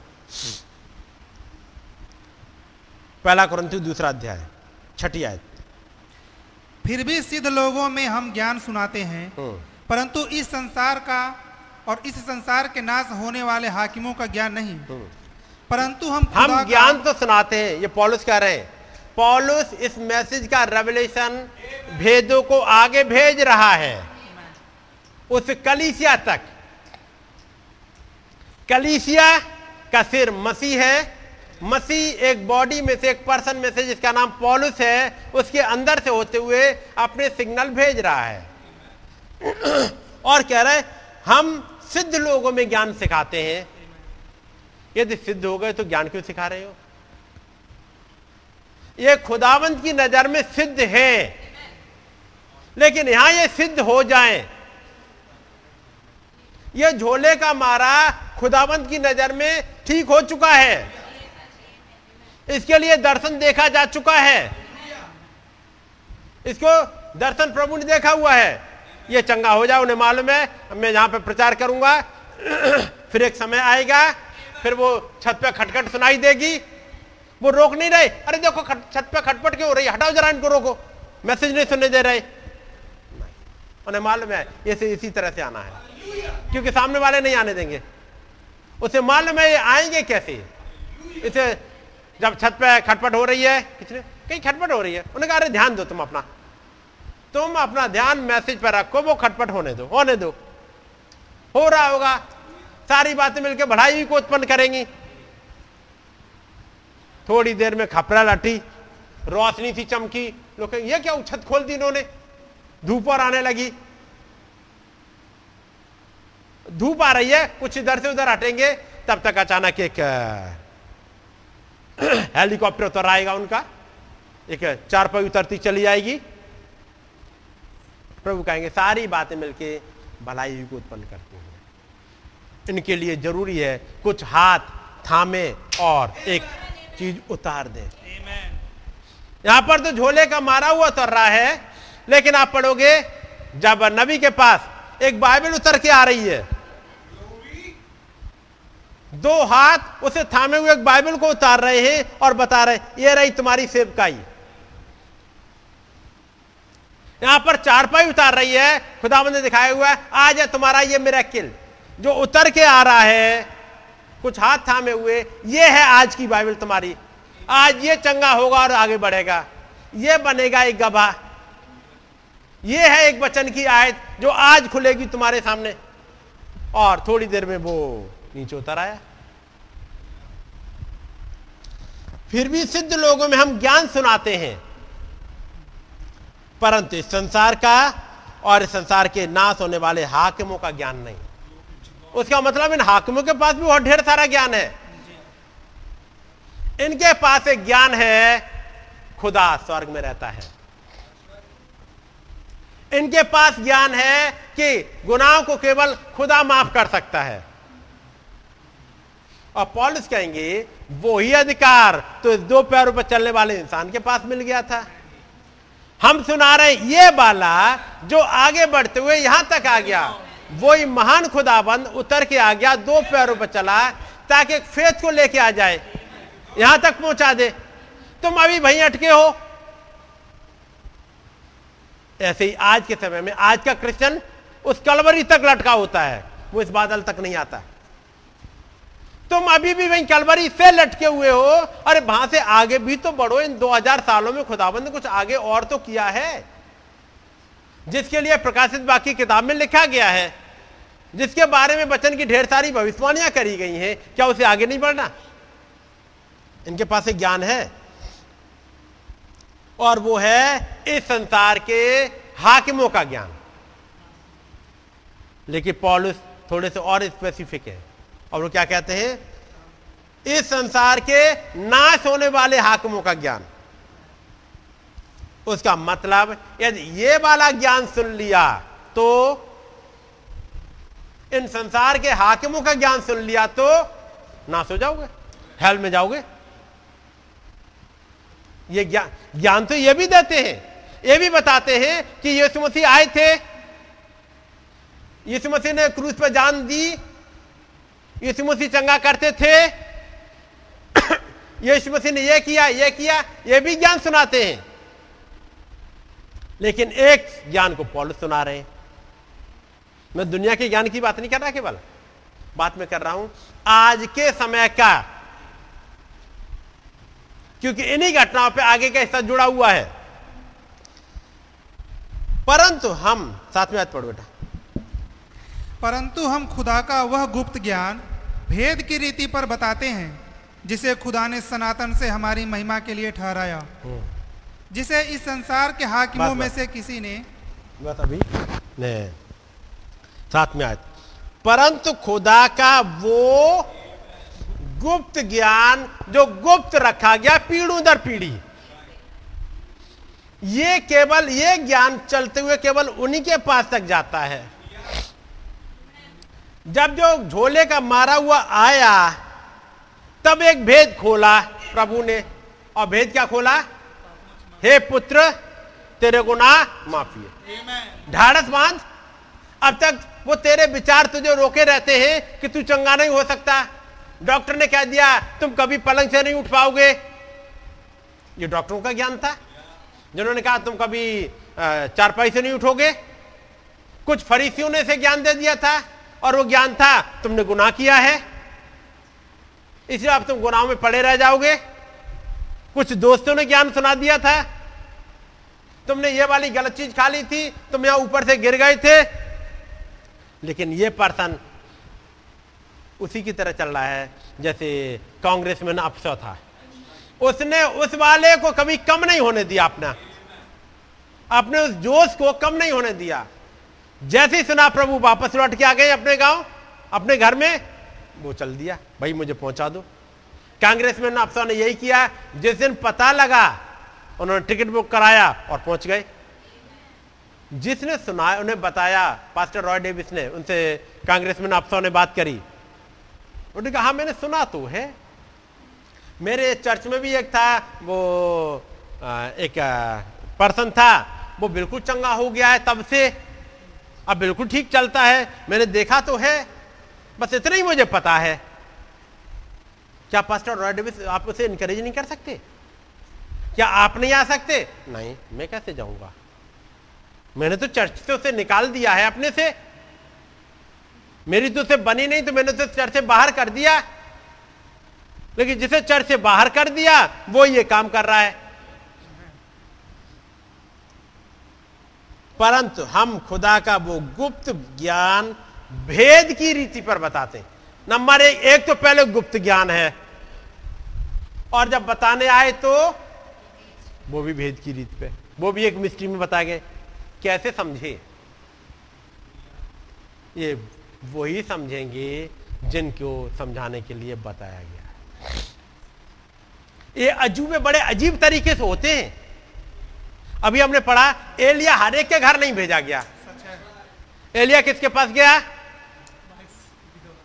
1 कुरिन्थियों 2 अध्याय 6ठी आयत, फिर भी सिद्ध लोगों में हम ज्ञान सुनाते हैं, परंतु इस संसार का और इस संसार के नाश होने वाले हाकिमों का ज्ञान नहीं, परंतु हम ज्ञान तो सुनाते हैं। ये पौलुस कह रहे हैं, पौलुस इस मैसेज का रेवलेशन भेदों को आगे भेज रहा है उस कलीसिया तक। कलीसिया का सिर मसीह है, मसीह एक बॉडी में से, एक पर्सन में से जिसका नाम पौलुस है, उसके अंदर से होते हुए अपने सिग्नल भेज रहा है, और कह रहे हम सिद्ध लोगों में ज्ञान सिखाते हैं। यदि सिद्ध हो गए तो ज्ञान क्यों सिखा रहे हो? ये खुदावंद की नजर में सिद्ध है, लेकिन यहां ये सिद्ध हो जाएं, ये झोले का मारा खुदावंद की नजर में ठीक हो चुका है, इसके लिए दर्शन देखा जा चुका है, इसको दर्शन प्रभु ने देखा हुआ है, ये चंगा हो जाए। उन्हें मालूम है मैं यहां पे प्रचार करूंगा, फिर एक समय आएगा फिर वो छत पे खटखट सुनाई देगी, वो रोक नहीं रहे। अरे देखो छत पे खटपट क्यों हो रही, हटाओ जरा इनको, रोको, मैसेज नहीं सुनने दे रहे। उन्हें मालूम है इसी तरह से आना है, क्योंकि सामने वाले नहीं आने देंगे। उसे मालूम है ये आएंगे कैसे। इसे जब छत पे खटपट हो रही है, किसने कहीं खटपट हो रही है, उन्हें कहा अरे ध्यान दो, तुम अपना ध्यान मैसेज पर रखो, वो खटपट होने दो। हो रहा होगा, सारी बातें मिलकर बढ़ाई को उत्पन्न करेंगी। थोड़ी देर में खपरा लटी, रोशनी सी चमकी, लोग ये क्या छत खोल दी इन्होंने, धूप और आने लगी, धूप आ रही है, कुछ इधर से उधर हटेंगे, तब तक अचानक एक हेलीकॉप्टर उतर आएगा उनका, एक चारपाई उतरती चली जाएगी। प्रभु कहेंगे सारी बातें मिलके भलाई को उत्पन्न करती हैं। इनके लिए जरूरी है कुछ हाथ थामे और एक चीज उतार दे। यहां पर तो झोले का मारा हुआ उतर रहा है, लेकिन आप पढ़ोगे जब नबी के पास एक बाइबल उतर के आ रही है, दो हाथ उसे थामे हुए एक बाइबल को उतार रहे हैं और बता रहे ये रही तुम्हारी सेवकाई। यहां पर चारपाई उतार रही है, खुदावंद ने दिखाया हुआ है आज है तुम्हारा ये मिरेकल जो उतर के आ रहा है, कुछ हाथ थामे हुए, ये है आज की बाइबल तुम्हारी। आज ये चंगा होगा और आगे बढ़ेगा, ये बनेगा एक गवाह, ये है एक वचन की आयत जो आज खुलेगी तुम्हारे सामने। और थोड़ी देर में वो नीचे उतर आया। फिर भी सिद्ध लोगों में हम ज्ञान सुनाते हैं, परंतु इस संसार का और इस संसार के नाश होने वाले हाकिमों का ज्ञान नहीं। उसका मतलब इन हाकिमों के पास भी बहुत ढेर सारा ज्ञान है, इनके पास एक ज्ञान है खुदा स्वर्ग में रहता है, इनके पास ज्ञान है कि गुनाहों को केवल खुदा माफ कर सकता है। और पौलुस कहेंगे वो ही अधिकार तो इस दो पैरों पर चलने वाले इंसान के पास मिल गया था। हम सुना रहे ये वाला जो आगे बढ़ते हुए यहां तक आ गया, वही महान खुदाबंद उतर के आ गया, दो पैरों पर चला ताकि फेथ को लेके आ जाए, यहां तक पहुंचा दे। तुम अभी वहीं अटके हो। ऐसे ही आज के समय में आज का क्रिश्चियन उस कलवरी तक लटका होता है, वो इस बादल तक नहीं आता। तुम अभी भी वहीं कलवरी से लटके हुए हो, अरे वहां से आगे भी तो बढ़ो। इन 2000 सालों में खुदाबंद ने कुछ आगे और तो किया है, जिसके लिए प्रकाशित बाकी किताब में लिखा गया है, जिसके बारे में वचन की ढेर सारी भविष्यवाणियां करी गई हैं। क्या उसे आगे नहीं बढ़ना? इनके पास एक ज्ञान है और वो है इस संसार के हाकिमों का ज्ञान। लेकिन पौलुस थोड़े से और स्पेसिफिक है और वो क्या कहते हैं, इस संसार के नाश होने वाले हाकिमों का ज्ञान। उसका मतलब यदि ये वाला ज्ञान सुन लिया तो, इन संसार के हाकिमों का ज्ञान सुन लिया तो नाश हो जाओगे, हेल में जाओगे। ये ज्ञान तो ये भी देते हैं, ये भी बताते हैं कि यीशु मसीह आए थे, यीशु मसीह ने क्रूस पर जान दी, यीशु मसीह चंगा करते थे, यीशु मसीह ने ये किया, ये भी ज्ञान सुनाते हैं। लेकिन एक ज्ञान को पौलुस सुना रहे हैं। मैं दुनिया के ज्ञान की बात नहीं कर रहा, केवल बात मैं कर रहा हूं आज के समय का, क्योंकि इन्हीं घटनाओं पे आगे का हिस्सा जुड़ा हुआ है। परंतु हम साथ में हाथ पढ़ो बेटा। परंतु हम खुदा का वह गुप्त ज्ञान भेद की रीति पर बताते हैं, जिसे खुदा ने सनातन से हमारी महिमा के लिए ठहराया, जिसे इस संसार के हाकिमों में से किसी ने बात अभी नहीं। साथ में आयत, परंतु खुदा का वो गुप्त ज्ञान जो गुप्त रखा गया पीढ़ियों दर पीढ़ी, ये केवल ये ज्ञान चलते हुए केवल उन्हीं के पास तक जाता है। जब जो झोले का मारा हुआ आया, तब एक भेद खोला प्रभु ने, और भेद क्या खोला, हे पुत्र तेरे गुनाह माफी है। ढाढ़स बांध, अब तक वो तेरे विचार तुझे रोके रहते हैं कि तू चंगा नहीं हो सकता, डॉक्टर ने क्या दिया, तुम कभी पलंग से नहीं उठ पाओगे। ये डॉक्टरों का ज्ञान था, जिन्होंने कहा तुम कभी चारपाई से नहीं उठोगे। कुछ फरीसियों ने से ज्ञान दे दिया था, और वो ज्ञान था तुमने गुनाह किया है, इसलिए अब तुम गुनाहों में पड़े रह जाओगे। कुछ दोस्तों ने ज्ञान सुना दिया था, तुमने ये वाली गलत चीज खा ली थी, तुम यहां ऊपर से गिर गए थे। लेकिन ये पर्सन उसी की तरह चल रहा है जैसे कांग्रेसमैन अफसर था, उसने उस वाले को कभी कम नहीं होने दिया, अपने उस जोश को कम नहीं होने दिया। जैसे ही सुना प्रभु वापस लौट के आ गए अपने गांव, अपने घर में, वो चल दिया, भाई मुझे पहुंचा दो। कांग्रेसमैन अफसर ने यही किया, जिस दिन पता लगा उन्होंने टिकट बुक कराया और पहुंच गए। जिसने सुना उन्हें बताया, पास्टर रॉय डेविस ने, उनसे कांग्रेसमैन अफसर ने बात करी। उन्होंने कहा मैंने सुना तो है, मेरे चर्च में भी एक था, वो एक पर्सन था, वो बिल्कुल चंगा हो गया है, तब से अब बिल्कुल ठीक चलता है, मैंने देखा तो है, बस इतना ही मुझे पता है। क्या पास्टर रॉय डेविस आप उसे इनकरेज नहीं कर सकते? क्या आप नहीं आ सकते? नहीं, मैं कैसे जाऊंगा, मैंने तो चर्च से उसे निकाल दिया है अपने से, मेरी तो उसे बनी नहीं, तो मैंने उसे चर्च से बाहर कर दिया। लेकिन जिसे चर्च से बाहर कर दिया वो ये काम कर रहा है। परंतु हम खुदा का वो गुप्त ज्ञान भेद की रीति पर बताते हैं। नंबर एक तो पहले गुप्त ज्ञान है, और जब बताने आए तो वो भी भेद की रीति पे, वो भी एक मिस्ट्री में बताए गए। कैसे समझे? ये वही समझेंगे जिनको समझाने के लिए बताया गया है। ये अजूबे बड़े अजीब तरीके से होते हैं। अभी हमने पढ़ा एलिया हर एक के घर नहीं भेजा गया। एलिया किसके पास गया?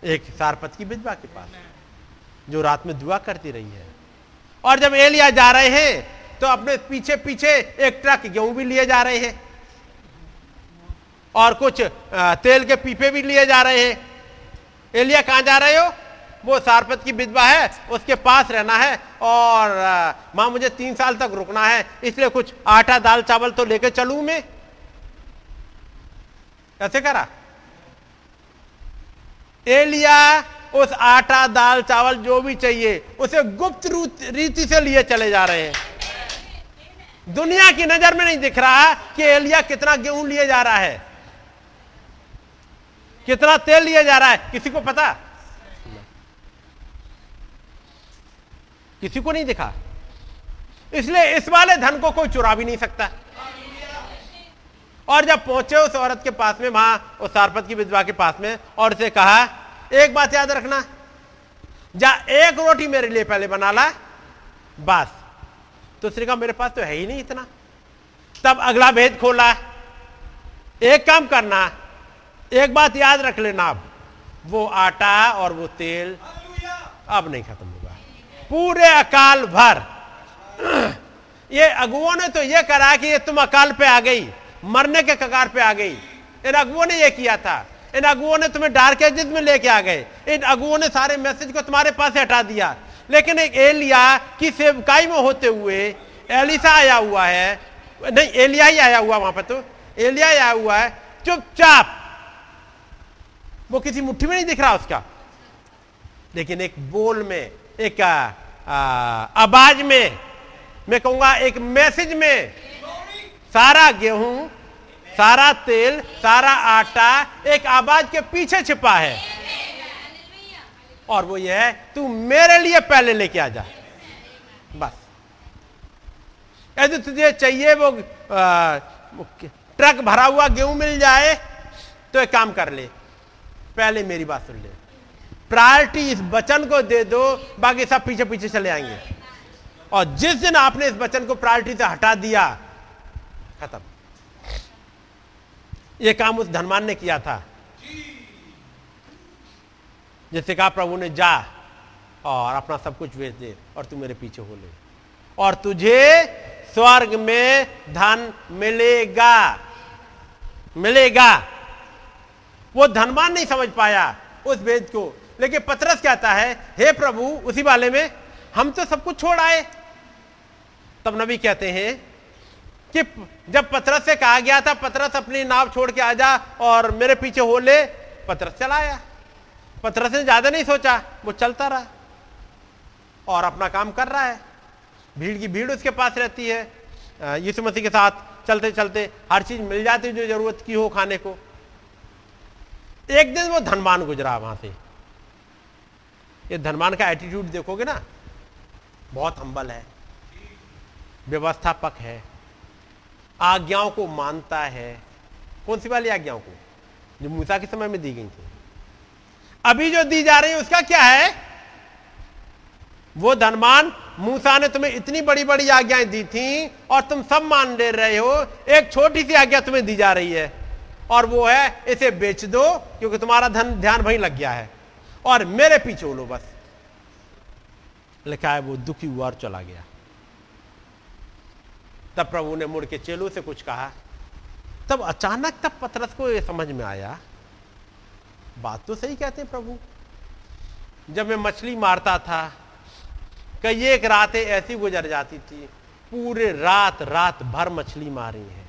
एक सारपत की विधवा के पास, जो रात में दुआ करती रही है। और जब एलिया जा रहे हैं तो अपने पीछे पीछे एक ट्रक गेहूं भी लिए जा रहे हैं, और कुछ तेल के पीपे भी लिए जा रहे हैं। एलिया कहाँ जा रहे हो? वो सारपत की विधवा है, उसके पास रहना है, और माँ मुझे 3 साल तक रुकना है, इसलिए कुछ आटा दाल चावल तो लेके चलूं मैं। ऐसे करा एलिया। उस आटा दाल चावल जो भी चाहिए उसे गुप्त रीति से लिए चले जा रहे हैं। दुनिया की नजर में नहीं दिख रहा कि एलिया कितना गेहूं लिए जा रहा है, कितना तेल लिया जा रहा है। किसी को पता? किसी को नहीं दिखा, इसलिए इस वाले धन को कोई चुरा भी नहीं सकता। और जब पहुंचे उस औरत के पास में, वहां उस सारपत की विधवा के पास में, और उसे कहा एक बात याद रखना, जा एक रोटी मेरे लिए पहले बना ला, बस। तो उसने कहा मेरे पास तो है ही नहीं इतना। तब अगला भेद खोला, एक काम करना, एक बात याद रख लेना, आप वो आटा और वो तेल अब नहीं खत्म होगा पूरे अकाल भर। ये अगुओं ने तो ये करा कि ये तुम अकाल पे आ गई, मरने के कगार पे आ गई। इन अगुओं ने ये किया था, इन अगुओं ने तुम्हें डार्क एजिस में लेके आ गए, इन अगुओं ने सारे मैसेज को तुम्हारे पास हटा दिया। लेकिन एक एलिया की सेवकाई में होते हुए एलिसा आया हुआ है, नहीं एलिया ही आया हुआ, वहां पर तो एलिया आया हुआ है चुपचाप, वो किसी मुट्ठी में नहीं दिख रहा उसका, लेकिन एक बोल में, एक आवाज में, मैं कहूंगा एक मैसेज में, सारा गेहूं, सारा तेल, सारा आटा एक आवाज के पीछे छिपा है, और वो ये है तू मेरे लिए पहले लेके आ जा, बस। यदि तुझे चाहिए वो ट्रक भरा हुआ गेहूं मिल जाए तो एक काम कर ले, पहले मेरी बात सुन ले, प्रायोरिटी इस वचन को दे दो, बाकी सब पीछे पीछे चले आएंगे। और जिस दिन आपने इस वचन को प्रायोरिटी से हटा दिया, खत्म। ये काम उस धनवान ने किया था, जैसे कहा प्रभु ने जा और अपना सब कुछ बेच दे और तू मेरे पीछे हो ले, और तुझे स्वर्ग में धन मिलेगा, मिलेगा। वो धनवान नहीं समझ पाया उस भेद को, लेकिन पतरस कहता है, हे प्रभु, उसी वाले में हम तो सब कुछ छोड़ आए। तब नबी कहते हैं कि जब पतरस से कहा गया था पतरस अपनी नाव छोड़ के आ जा और मेरे पीछे हो ले, पतरस चला आया। पतरस ने ज्यादा नहीं सोचा, वो चलता रहा और अपना काम कर रहा है। भीड़ की भीड़ उसके पास रहती है, यीशु मसीह के साथ चलते चलते हर चीज मिल जाती जो जरूरत की हो खाने को। एक दिन वो धनवान गुजरा वहां से। ये धनवान का एटीट्यूड देखोगे ना, बहुत हम्बल है, व्यवस्थापक है, आज्ञाओं को मानता है। कौन सी वाली आज्ञाओं को? जो मूसा के समय में दी गई थी। अभी जो दी जा रही है उसका क्या है? वो धनवान, मूसा ने तुम्हें इतनी बड़ी बड़ी आज्ञाएं दी थी और तुम सब मान ले रहे हो, एक छोटी सी आज्ञा तुम्हें दी जा रही है और वो है इसे बेच दो क्योंकि तुम्हारा धन ध्यान वहीं लग गया है और मेरे पीछे लो। बस लिखा है वो दुखी हुआ और चला गया। तब प्रभु ने मुड़ के चेलों से कुछ कहा। तब अचानक तब पतरस को ये समझ में आया, बात तो सही कहते हैं प्रभु। जब मैं मछली मारता था कई एक रातें ऐसी गुजर जाती थी, पूरे रात भर मछली मारी है,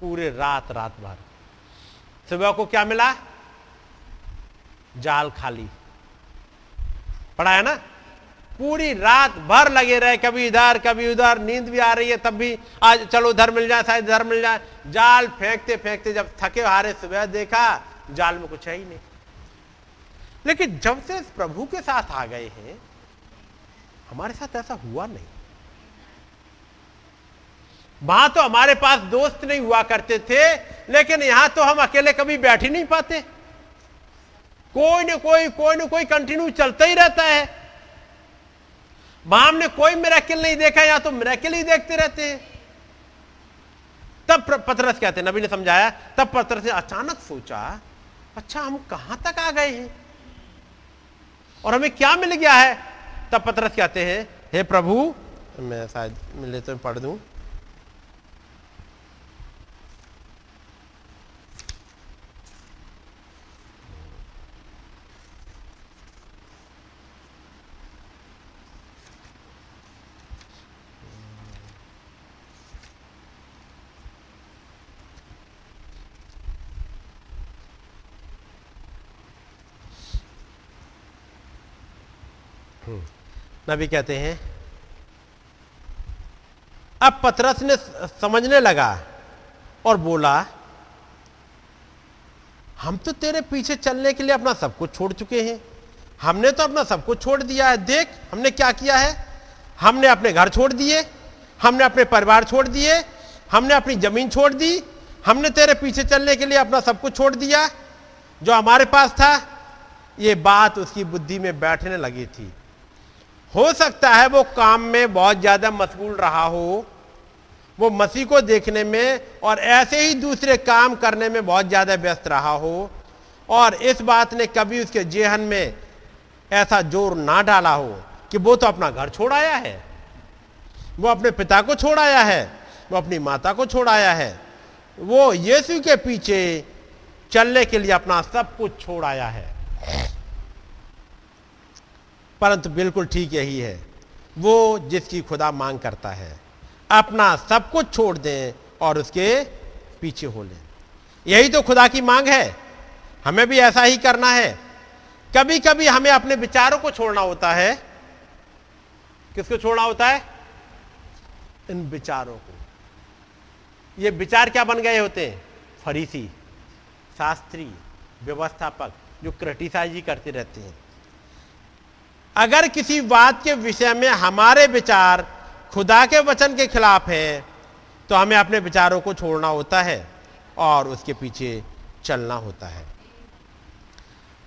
पूरे रात भर। सुबह को क्या मिला? जाल खाली पड़ा है ना। पूरी रात भर लगे रहे, कभी इधर कभी उधर, नींद भी आ रही है तब भी आज चलो उधर मिल जाए, शायद इधर मिल जाए। जाल फेंकते फेंकते जब थके हारे सुबह देखा जाल में कुछ है ही नहीं। लेकिन जब से इस प्रभु के साथ आ गए हैं हमारे साथ ऐसा हुआ नहीं। वहां तो हमारे पास दोस्त नहीं हुआ करते थे, लेकिन यहां तो हम अकेले कभी बैठ ही नहीं पाते, कोई ना कोई कंटिन्यू चलता ही रहता है। वहां हमने कोई मिरेकल नहीं देखा, यहां तो मिरेकल ही देखते रहते हैं। तब पतरस कहते, नबी ने समझाया, तब पतरस ने अचानक सोचा, अच्छा हम कहां तक आ गए हैं और हमें क्या मिल गया है। तब पतरस कहते हैं, हे प्रभु, मैं शायद मिले तो पढ़ दूं, नबी कहते हैं। अब पतरस ने समझने लगा और बोला, हम तो तेरे पीछे चलने के लिए अपना सब कुछ छोड़ चुके हैं, हमने तो अपना सब कुछ छोड़ दिया है। देख हमने क्या किया है, हमने अपने घर छोड़ दिए, हमने अपने परिवार छोड़ दिए, हमने अपनी जमीन छोड़ दी, हमने तेरे पीछे चलने के लिए अपना सब कुछ छोड़ दिया जो हमारे पास था। ये बात उसकी बुद्धि में बैठने लगी थी। हो सकता है वो काम में बहुत ज्यादा मशगूल रहा हो, वो मसीह को देखने में और ऐसे ही दूसरे काम करने में बहुत ज्यादा व्यस्त रहा हो और इस बात ने कभी उसके जेहन में ऐसा जोर ना डाला हो कि वो तो अपना घर छोड़ आया है, वो अपने पिता को छोड़ आया है, वो अपनी माता को छोड़ आया है, वो यीशु के पीछे चलने के लिए अपना सब कुछ छोड़ आया है। परंतु बिल्कुल ठीक यही है वो जिसकी खुदा मांग करता है, अपना सब कुछ छोड़ दें और उसके पीछे हो लें। यही तो खुदा की मांग है, हमें भी ऐसा ही करना है। कभी कभी हमें अपने विचारों को छोड़ना होता है। किसको छोड़ना होता है? इन विचारों को। ये विचार क्या बन गए होते हैं? फरीसी, शास्त्री, व्यवस्थापक, जो क्रिटिसाइज करते रहते हैं। अगर किसी बात के विषय में हमारे विचार खुदा के वचन के खिलाफ हैं तो हमें अपने विचारों को छोड़ना होता है और उसके पीछे चलना होता है।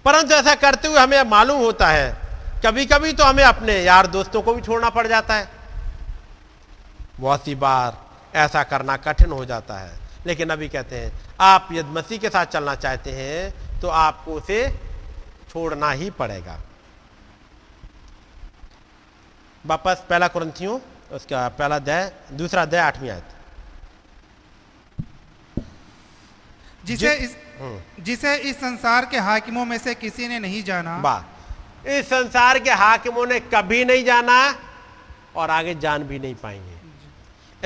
परंतु ऐसा करते हुए हमें मालूम होता है कभी कभी तो हमें अपने यार दोस्तों को भी छोड़ना पड़ जाता है। बहुत सी बार ऐसा करना कठिन हो जाता है, लेकिन अभी कहते हैं आप यदि मसीह के साथ चलना चाहते हैं तो आपको उसे छोड़ना ही पड़ेगा। वापस पहला कुरिन्थियों उसका पहला अध्याय, दूसरा अध्याय, 8वीं आयत। जिसे इस संसार के हाकिमों में से किसी ने नहीं जाना, इस संसार के हाकिमों ने कभी नहीं जाना और आगे जान भी नहीं पाएंगे।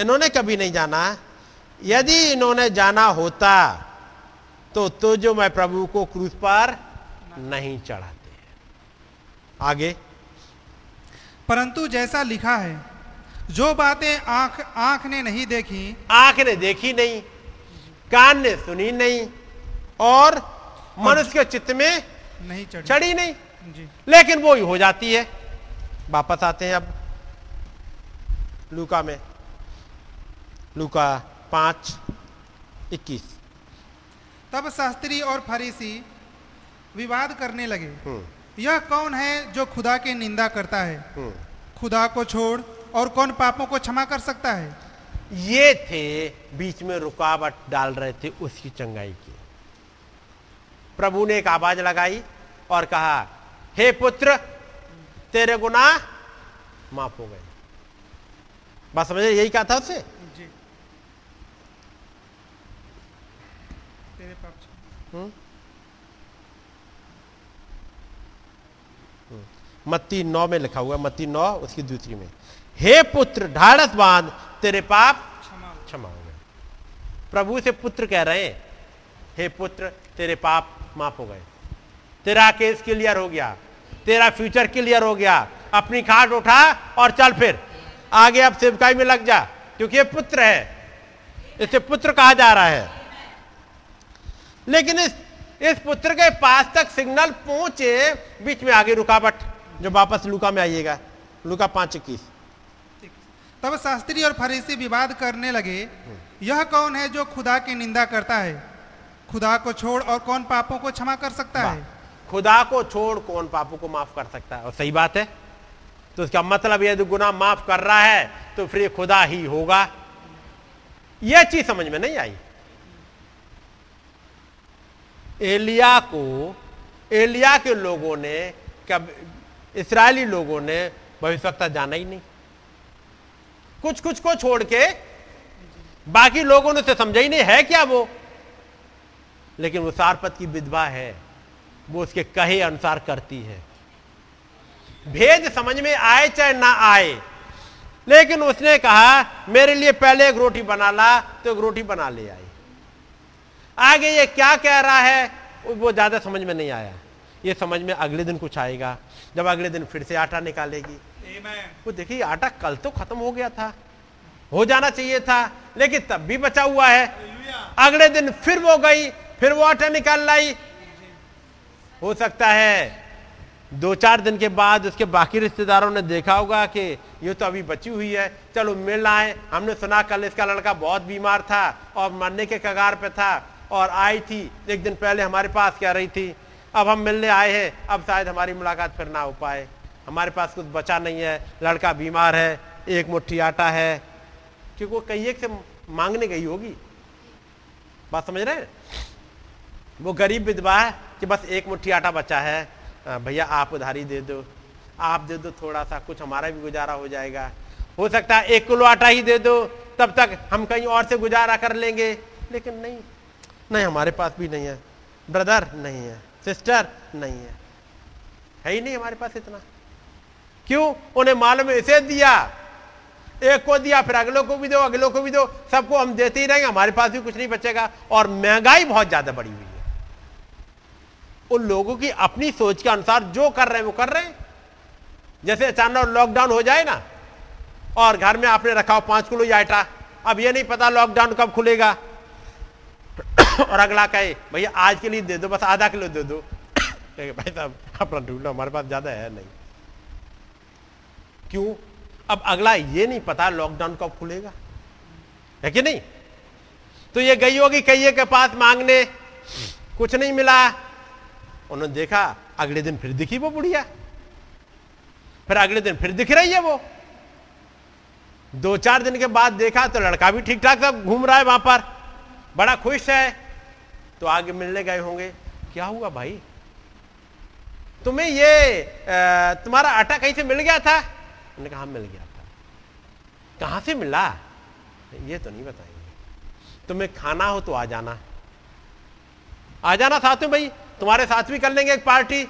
इन्होंने कभी नहीं जाना, यदि इन्होंने जाना होता तो तुझ मैं प्रभु को क्रूस पर नहीं चढ़ाते। आगे, परंतु जैसा लिखा है, जो बातें आंख ने नहीं देखी, आंख ने देखी नहीं, कान ने सुनी नहीं और मनुष्य के चित्त में नहीं चढ़ी नहीं जी। लेकिन वो ही हो जाती है। वापस आते हैं अब लूका में, लूका 5:21। तब शास्त्री और फरीसी विवाद करने लगे, यह कौन है जो खुदा की निंदा करता है? खुदा को छोड़ और कौन पापों को क्षमा कर सकता है? ये थे, बीच में रुकावट डाल रहे थे उसकी चंगाई की। प्रभु ने एक आवाज लगाई और कहा, हे पुत्र तेरे गुनाह माफ हो गए। बात समझे, यही कहा था उससे जी। तेरे पाप मत्ती 9 में लिखा हुआ, मत्ती 9 उसकी 2 में, हे पुत्र ढाढ़स बांध तेरे पाप क्षमा हो गए। प्रभु से पुत्र कह रहे हैं, हे पुत्र तेरे पाप माफ हो गए, तेरा केस क्लियर हो गया, तेरा फ्यूचर क्लियर हो गया, अपनी खाट उठा और चल, फिर आगे अब सेवकाई में लग जा, क्योंकि ये पुत्र है, इसे पुत्र कहा जा रहा है। लेकिन इस पुत्र के पास तक सिग्नल पहुंचे, बीच में आगे रुकावट, जो वापस लूका में आइएगा, लूका 5:21। तब शास्त्री और फरीसी विवाद करने लगे, यह कौन है जो खुदा की निंदा करता है? खुदा को छोड़ और कौन पापों को क्षमा कर सकता है? खुदा को छोड़ कौन पापों को माफ कर सकता है? और सही बात है। तो इसका मतलब यदि गुनाह माफ कर रहा है तो फिर खुदा ही होगा। यह चीज समझ में नहीं आई। एलिया के लोगों ने, इस्राएली लोगों ने भविष्यवक्ता जाना ही नहीं, कुछ को छोड़ के बाकी लोगों ने तो समझा ही नहीं है क्या वो। लेकिन वो सारपत की विधवा है, वो उसके कहे अनुसार करती है। भेद समझ में आए चाहे ना आए, लेकिन उसने कहा मेरे लिए पहले एक रोटी बना ला, तो एक रोटी बना ले आई। आगे ये क्या कह रहा है वो ज्यादा समझ में नहीं आया। ये समझ में अगले दिन कुछ आएगा, जब अगले दिन फिर से आटा निकालेगी। वो देखिए आटा कल तो खत्म हो गया था, हो जाना चाहिए था, लेकिन तब भी बचा हुआ है। अगले दिन फिर वो गई, फिर वो आटा निकाल लाई। हो सकता है 2-4 दिन के बाद उसके बाकी रिश्तेदारों ने देखा होगा कि ये तो अभी बची हुई है, चलो मिल आए, हमने सुना कल इसका लड़का बहुत बीमार था और मरने के कगार पे था, और आई थी एक दिन पहले हमारे पास, कह रही थी अब हम मिलने आए हैं, अब शायद हमारी मुलाकात फिर ना हो पाए, हमारे पास कुछ बचा नहीं है, लड़का बीमार है, एक मुट्ठी आटा है, क्योंकि वो कहीं एक से मांगने गई होगी। बात समझ रहे हैं? वो गरीब विधवा है कि बस एक मुट्ठी आटा बचा है, भैया आप उधारी दे दो, आप दे दो थोड़ा सा, कुछ हमारा भी गुजारा हो जाएगा। हो सकता है 1 किलो आटा ही दे दो, तब तक हम कहीं और से गुजारा कर लेंगे। लेकिन नहीं, हमारे पास भी नहीं है, ब्रदर नहीं है, सिस्टर नहीं है, है ही नहीं हमारे पास इतना। क्यों? उन्हें मालूम है इसे दिया, एक को दिया फिर अगलों को भी दो, सबको हम देते ही रहेंगे, हमारे पास भी कुछ नहीं बचेगा। और महंगाई बहुत ज्यादा बढ़ी हुई है। उन लोगों की अपनी सोच के अनुसार जो कर रहे हैं वो कर रहे हैं। जैसे अचानक लॉकडाउन हो जाए ना, और घर में आपने रखा हो 5 किलो या आटा, अब ये नहीं पता लॉकडाउन कब खुलेगा, और अगला कहे भैया आज के लिए दे दो, बस आधा किलो दे दो। भाई साहब अपना ढूंढ लो, हमारे पास ज्यादा है नहीं। क्यों? अब अगला ये नहीं पता लॉकडाउन कब खुलेगा, है कि नहीं। तो ये गई होगी कहिए के पास मांगने, कुछ नहीं मिला, उन्होंने देखा अगले दिन फिर दिखी वो बुढ़िया, फिर अगले दिन फिर दिख रही है वो। 2-4 दिन के बाद देखा तो लड़का भी ठीक ठाक सब घूम रहा है वहां पर, बड़ा खुश है। तो आगे मिलने गए होंगे, क्या हुआ भाई तुम्हें, ये तुम्हारा आटा कहीं से मिल गया था? उन्होंने कहा मिल गया था। कहां से मिला ये तो नहीं बताएंगे, तुम्हें खाना हो तो आ जाना साथ में, भाई तुम्हारे साथ भी कर लेंगे एक पार्टी।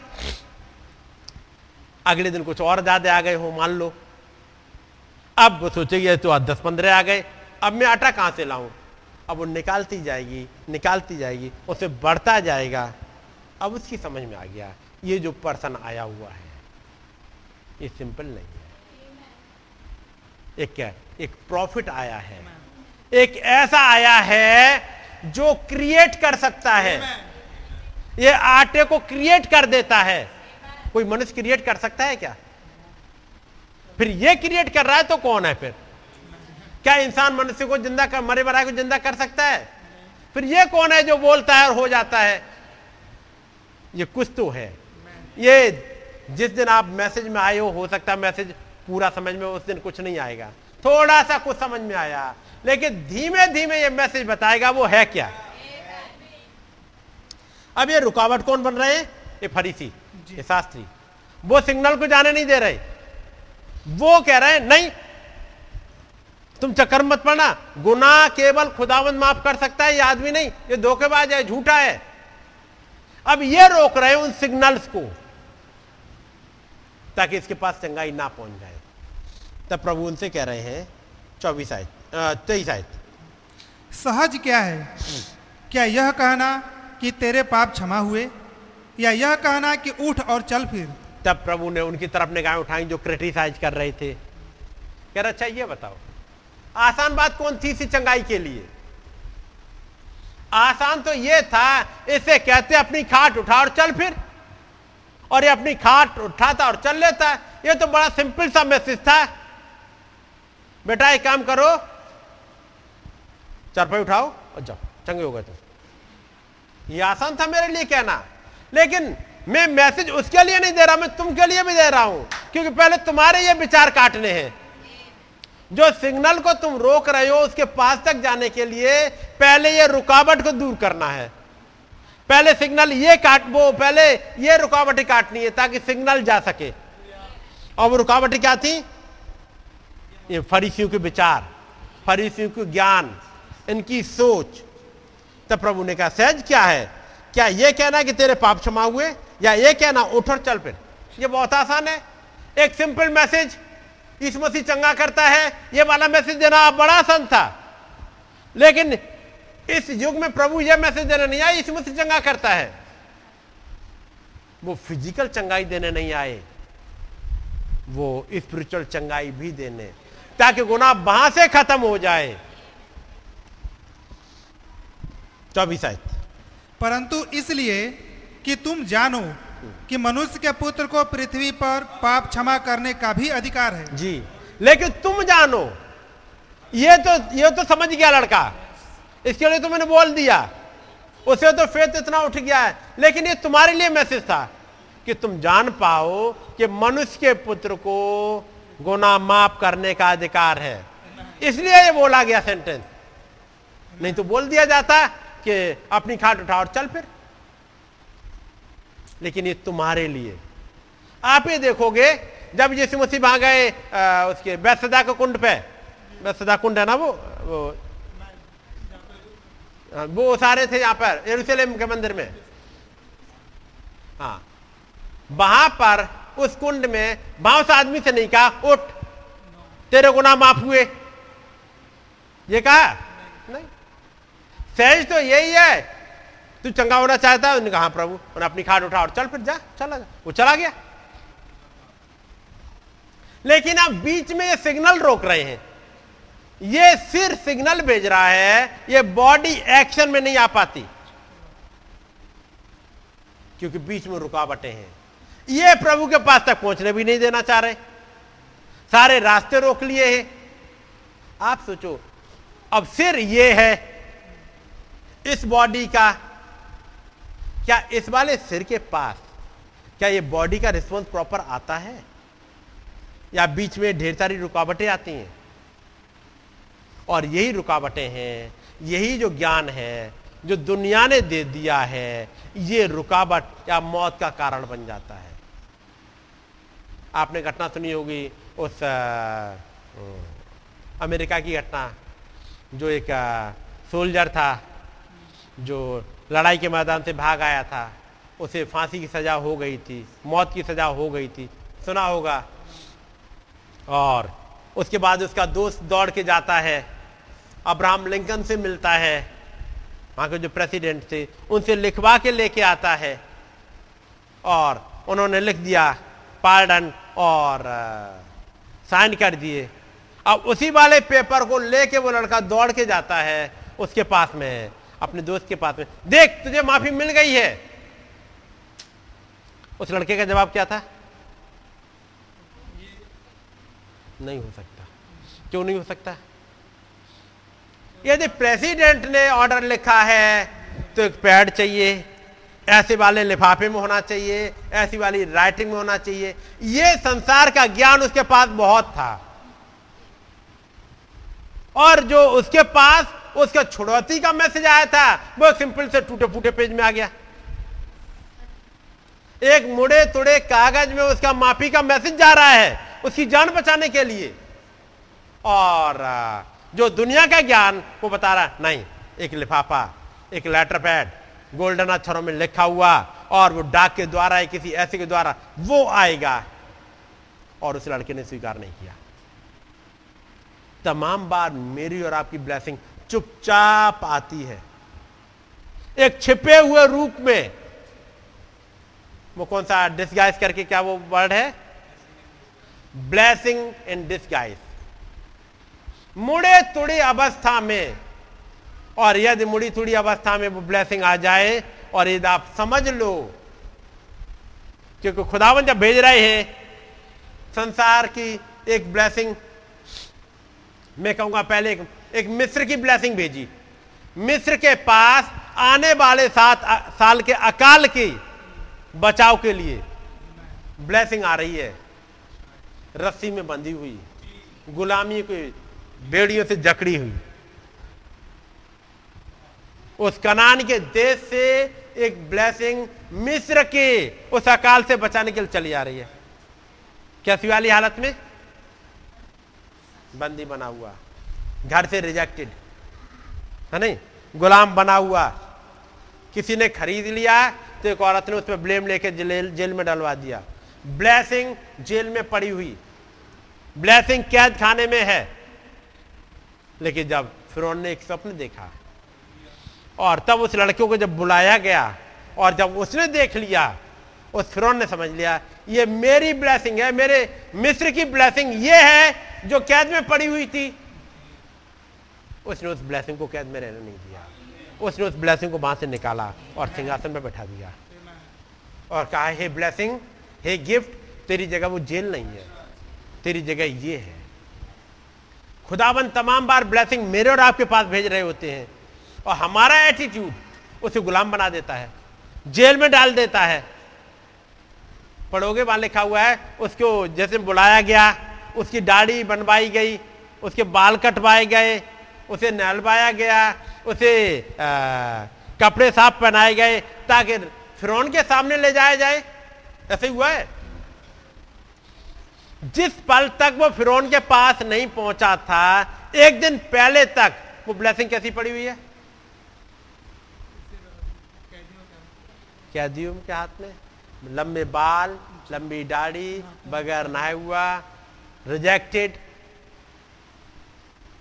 अगले दिन कुछ और ज्यादा आ गए हो मान लो, अब वो सोचेगी तो 10-15 आ गए, अब मैं आटा कहां से लाऊं। अब वो निकालती जाएगी, उसे बढ़ता जाएगा। अब उसकी समझ में आ गया ये जो पर्सन आया हुआ है ये सिंपल नहीं है, एक प्रॉफिट आया है, एक ऐसा आया है जो क्रिएट कर सकता है। ये आटे को क्रिएट कर देता है। कोई मनुष्य क्रिएट कर सकता है क्या? फिर ये क्रिएट कर रहा है तो कौन है फिर? क्या इंसान मनुष्य को जिंदा कर, मरे मराए को जिंदा कर सकता है? फिर ये कौन है जो बोलता है और हो जाता है? ये कुछ तो है। ये जिस दिन आप मैसेज में आए हो सकता है मैसेज पूरा समझ में उस दिन कुछ नहीं आएगा, थोड़ा सा कुछ समझ में आया, लेकिन धीमे धीमे ये मैसेज बताएगा वो है क्या। अब ये रुकावट कौन बन रहे हैं? ये फरीसी, ये शास्त्री। वो सिग्नल को जाने नहीं दे रहे, वो कह रहे हैं नहीं तुम चक्कर मत पड़ना, गुनाह केवल खुदावंद माफ कर सकता है, ये आदमी नहीं, ये धोखेबाज है, झूठा है। अब ये रोक रहे हैं उन सिग्नल्स को ताकि इसके पास चंगाई ना पहुंच जाए। तब प्रभु उनसे कह रहे हैं 23 आयत, सहज क्या है? क्या यह कहना कि तेरे पाप क्षमा हुए, या यह कहना कि उठ और चल फिर? तब प्रभु ने उनकी तरफ निगाहें उठाई जो क्रिटिसाइज कर रहे थे। कह रहे अच्छा ये बताओ आसान बात कौन थी इसी चंगाई के लिए? आसान तो ये था, इसे कहते अपनी खाट उठा और चल फिर, और ये अपनी खाट उठाता और चल लेता। ये तो बड़ा सिंपल सा मैसेज था, बेटा एक काम करो चारपाई उठाओ और जाओ चंगे हो गए तुम। ये आसान था मेरे लिए कहना, लेकिन मैं मैसेज उसके लिए नहीं दे रहा, मैं तुम के लिए भी दे रहा हूं, क्योंकि पहले तुम्हारे ये विचार काटने हैं। जो सिग्नल को तुम रोक रहे हो उसके पास तक जाने के लिए पहले ये रुकावट को दूर करना है। पहले सिग्नल ये काट, वो पहले ये रुकावटें काटनी है ताकि सिग्नल जा सके। और वो रुकावटें क्या थी? ये फरीसियों के विचार, फरीसियों के ज्ञान, इनकी सोच। तब प्रभु ने कहा सहज क्या है? क्या ये कहना कि तेरे पाप क्षमा हुए, या ये कहना उठ और चल फिर? ये बहुत आसान है, एक सिंपल मैसेज, इस मसीह चंगा करता है, ये वाला मैसेज देना बड़ा आसान था। लेकिन इस युग में प्रभु यह मैसेज देने नहीं आए इस मसीह चंगा करता है। वो फिजिकल चंगाई देने नहीं आए, वो स्पिरिचुअल चंगाई भी देने, ताकि गुनाह वहां से खत्म हो जाए। 24 आयत, परंतु इसलिए कि तुम जानो कि मनुष्य के पुत्र को पृथ्वी पर पाप क्षमा करने का भी अधिकार है। जी, लेकिन तुम जानो, ये तो समझ गया लड़का, इसके लिए तो मैंने बोल दिया, उसे तो फेथ इतना उठ गया है, लेकिन ये तुम्हारे लिए मैसेज था कि तुम जान पाओ कि मनुष्य के पुत्र को गुनाह माफ करने का अधिकार है। इसलिए ये बोला गया सेंटेंस, नहीं तो बोल दिया जाता कि अपनी खाट उठा और चल फिर। लेकिन ये तुम्हारे लिए, आप ये देखोगे जब यीशु मसीह वहां गए उसके बैतसदा के कुंड पे, बैतसदा कुंड है ना वो सारे थे यहाँ पर यरूशलेम के मंदिर में। हाँ, वहां पर उस कुंड में वहां उस आदमी से नहीं कहा उठ तेरे गुनाह माफ हुए, ये कहा नहीं। सहज तो यही है, तू चंगा होना चाहता है? उन्होंने कहा प्रभु, उन्होंने अपनी खाट उठा और चल फिर जा, चला जा, वो चला गया। लेकिन आप बीच में ये सिग्नल रोक रहे हैं, ये सिर्फ सिग्नल भेज रहा है, ये बॉडी एक्शन में नहीं आ पाती क्योंकि बीच में रुकावटें हैं। ये प्रभु के पास तक पहुंचने भी नहीं देना चाह रहे, सारे रास्ते रोक लिए हैं। आप सोचो, अब सिर ये है इस बॉडी का, क्या इस वाले सिर के पास क्या ये बॉडी का रिस्पॉन्स प्रॉपर आता है, या बीच में ढेर सारी रुकावटें आती हैं? और यही रुकावटें हैं, यही जो ज्ञान है जो दुनिया ने दे दिया है, ये रुकावट या मौत का कारण बन जाता है। आपने घटना सुनी होगी उस अमेरिका की घटना, जो एक सोल्जर था जो लड़ाई के मैदान से भाग आया था, उसे फांसी की सजा हो गई थी, मौत की सजा हो गई थी, सुना होगा। और उसके बाद उसका दोस्त दौड़ के जाता है, अब्राहम लिंकन से मिलता है, वहाँ के जो प्रेसिडेंट थे उनसे लिखवा के लेके आता है, और उन्होंने लिख दिया पार्डन और साइन कर दिए। अब उसी वाले पेपर को लेके वो लड़का दौड़ के जाता है उसके पास में, अपने दोस्त के पास में, देख तुझे माफी मिल गई है। उस लड़के का जवाब क्या था? नहीं हो सकता। क्यों नहीं हो सकता? यदि प्रेसिडेंट ने ऑर्डर लिखा है तो एक पैड चाहिए, ऐसे वाले लिफाफे में होना चाहिए, ऐसी वाली राइटिंग में होना चाहिए। यह संसार का ज्ञान उसके पास बहुत था, और जो उसके पास उसका छुड़ौती का मैसेज आया था वो सिंपल से टूटे फूटे पेज में आ गया। एक मुड़े तुड़े कागज में उसका माफी का मैसेज जा रहा है उसकी जान बचाने के लिए, और जो दुनिया का ज्ञान वो बता रहा नहीं, एक लिफाफा, एक लेटर पैड, गोल्डन अक्षरों में लिखा हुआ, और वो डाक के द्वारा या किसी ऐसे के द्वारा वो आएगा। और उस लड़के ने स्वीकार नहीं किया। तमाम बार मेरी और आपकी ब्लेसिंग चुपचाप आती है, एक छिपे हुए रूप में। वो कौन सा डिस्गाइज करके, क्या वो वर्ड है? Blessing in disguise. मुड़े तुड़ी अवस्था में, और यदि मुड़ी तुड़ी अवस्था में वो ब्लेसिंग आ जाए, और यदि आप समझ लो, क्योंकि खुदावन जब भेज रहे हैं संसार की एक ब्लेसिंग, मैं कहूंगा पहले एक मिस्र की ब्लेसिंग भेजी, मिस्र के पास आने वाले 7 साल के अकाल की बचाव के लिए ब्लेसिंग आ रही है। रस्सी में बंधी हुई, गुलामी की बेड़ियों से जकड़ी हुई, उस कनान के देश से एक ब्लेसिंग मिस्र के उस अकाल से बचाने के लिए चली आ रही है। कैसी वाली हालत में? बंदी बना हुआ, घर से रिजेक्टेड है, नहीं गुलाम बना हुआ। किसी ने खरीद लिया तो एक औरत ने उस पर ब्लेम लेके जेल में डलवा दिया। ब्लेसिंग जेल में पड़ी हुई, ब्लेसिंग कैद खाने में है। लेकिन जब फिरौन ने एक स्वप्न देखा, और तब उस लड़के को जब बुलाया गया, और जब उसने देख लिया, उस फिरौन ने समझ लिया ये मेरी ब्लेसिंग है, मेरे मिस्र की ब्लेसिंग ये है जो कैद में पड़ी हुई थी। उसने उस ब्लेसिंग को कैद में रहने नहीं दिया, उसने उस ब्लेसिंग को वहां से निकाला और सिंहासन पर बैठा दिया, और कहा हे ब्लेसिंग, हे गिफ्ट, तेरी जगह वो जेल नहीं है, तेरी जगह ये है। खुदावन तमाम बार ब्लेसिंग मेरे और आपके पास भेज रहे होते हैं, और हमारा एटीट्यूड उसे गुलाम बना देता है, जेल में डाल देता है। पढ़ोगे वहां लिखा हुआ है उसको जैसे बुलाया गया, उसकी दाढ़ी बनवाई गई, उसके बाल कटवाए गए, उसे नहलवाया गया, उसे कपड़े साफ पहनाए गए ताकि फिरौन के सामने ले जाया जाए। ऐसे हुआ है। जिस पल तक वो फिरौन के पास नहीं पहुंचा था, एक दिन पहले तक वो ब्लेसिंग कैसी पड़ी हुई है? कैदियों के हाथ में, लंबे बाल, लंबी दाढ़ी, बगैर नहाए हुआ, रिजेक्टेड।